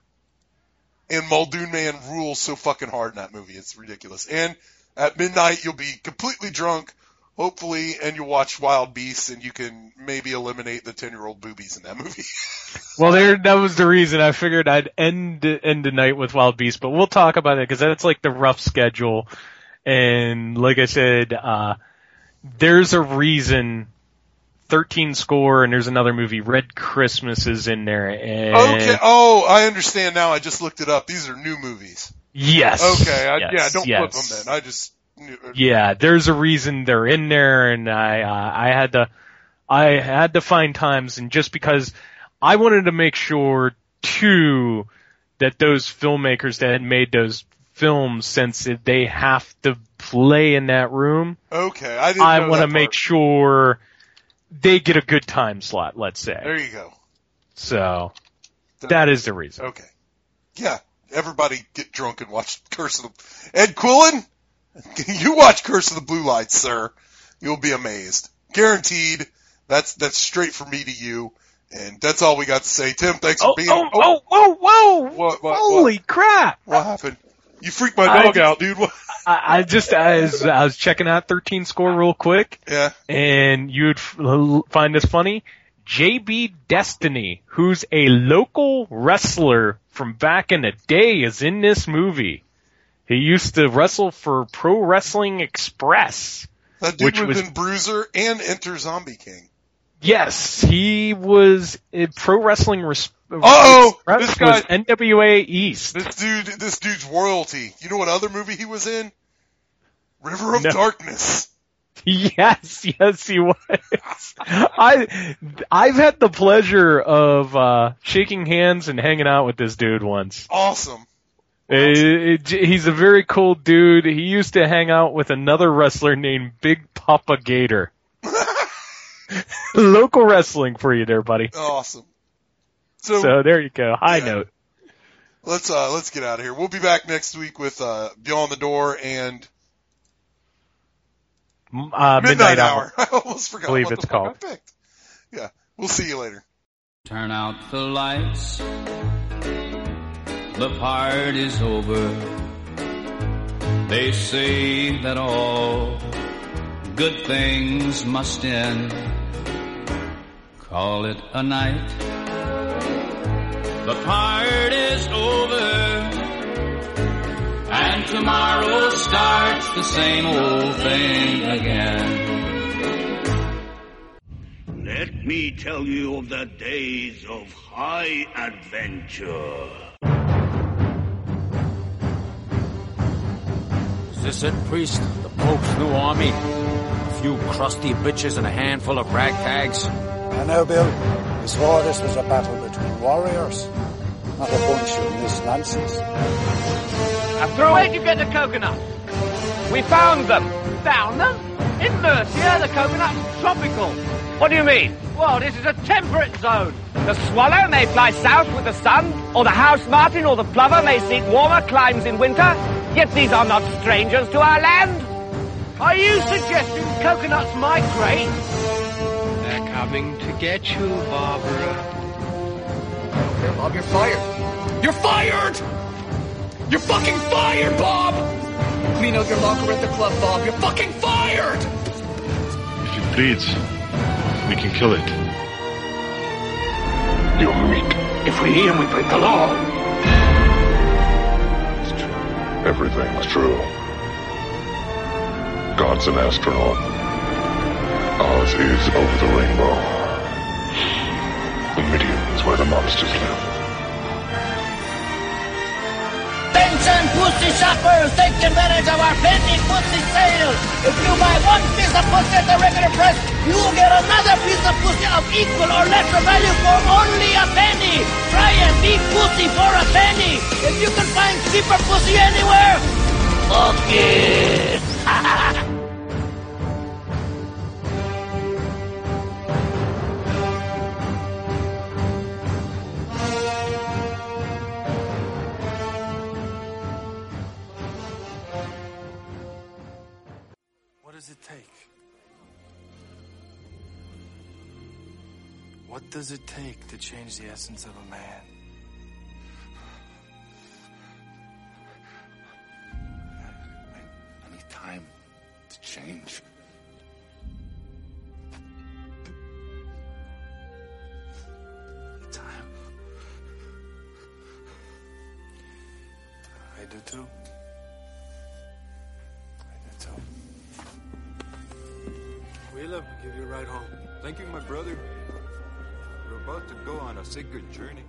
And Muldoon Man rules so fucking hard in that movie. It's ridiculous. And at midnight, you'll be completely drunk, hopefully, and you'll watch Wild Beasts, and you can maybe eliminate the ten-year-old boobies in that movie. Well, there that was the reason I figured I'd end, end the night with Wild Beasts, but we'll talk about it because that's like the rough schedule. And like I said, uh, there's a reason thirteen Score and there's another movie, Red Christmas, is in there. And okay. Oh, I understand now. I just looked it up. These are new movies. Yes. Okay. I, yes. Yeah. Don't yes. flip them then. I just. Knew. Yeah. There's a reason they're in there, and I uh, I had to I had to find times, and just because I wanted to make sure too that those filmmakers that had made those films, since they have to play in that room. Okay, I didn't know I want to make sure they get a good time slot, let's say. There you go. So, that, that is the reason. Okay. Yeah, everybody get drunk and watch Curse of the... Ed Quillen, you watch Curse of the Blue Lights, sir. You'll be amazed. Guaranteed. That's that's straight from me to you. And that's all we got to say. Tim, thanks oh, for being... Oh, oh, oh, whoa, whoa! What, what, Holy what, crap! What happened? You freaked my dog just, out, dude. I, I just, I was, I was checking out thirteen Score real quick. Yeah. And you'd f- find this funny. J B Destiny, who's a local wrestler from back in the day, is in this movie. He used to wrestle for Pro Wrestling Express. That dude which was in Bruiser and Enter Zombie King. Yes, he was in Pro Wrestling Res- Uh-oh! This guy, N W A East. This dude, this dude's royalty. You know what other movie he was in? River of no. Darkness. Yes, yes, he was. I, I've had the pleasure of uh, shaking hands and hanging out with this dude once. Awesome. awesome. It, it, he's a very cool dude. He used to hang out with another wrestler named Big Papa Gator. Local wrestling for you there, buddy. Awesome. So, so there you go. High yeah. note. Let's uh, let's get out of here. We'll be back next week with uh, Beyond the Door and uh, Midnight, Midnight Hour. Hour. I almost forgot. I believe it's called. Yeah. We'll see you later. Turn out the lights. The party's over. They say that all good things must end. Call it a night. The party's over, and tomorrow starts the same old thing again. Let me tell you of the days of high adventure. Is this it, priest? The Pope's new army? A few crusty bitches and a handful of ragtags? I know, Bill. We swore this was a battle between warriors, not a bunch of mislances. After all, where'd you get the coconuts? We found them. Found them? In Murcia, the coconut's tropical. What do you mean? Well, this is a temperate zone. The swallow may fly south with the sun, or the house martin or the plover may seek warmer climes in winter, yet these are not strangers to our land. Are you suggesting coconuts migrate? They're coming to get you, Barbara. Here, Bob, you're fired. You're fired! You're fucking fired, Bob! Clean out your locker at the club, Bob. You're fucking fired! If it bleeds, we can kill it. You meek. If we hear him, we break the law. It's true. Everything's true. God's an astronaut. Ours is over the rainbow. The Midian is where the monsters live. Benson Pussy Shoppers, take advantage of our pending pussy sale. If you buy one piece of pussy at the regular price, you will get another piece of pussy of equal or lesser value for only a penny. Try and beat pussy for a penny. If you can find cheaper pussy anywhere, fuck it. What does it take to change the essence of a man? I need time to change. Time. I do too. We'll give you a ride home. Thank you, my brother. We're about to go on a sacred journey.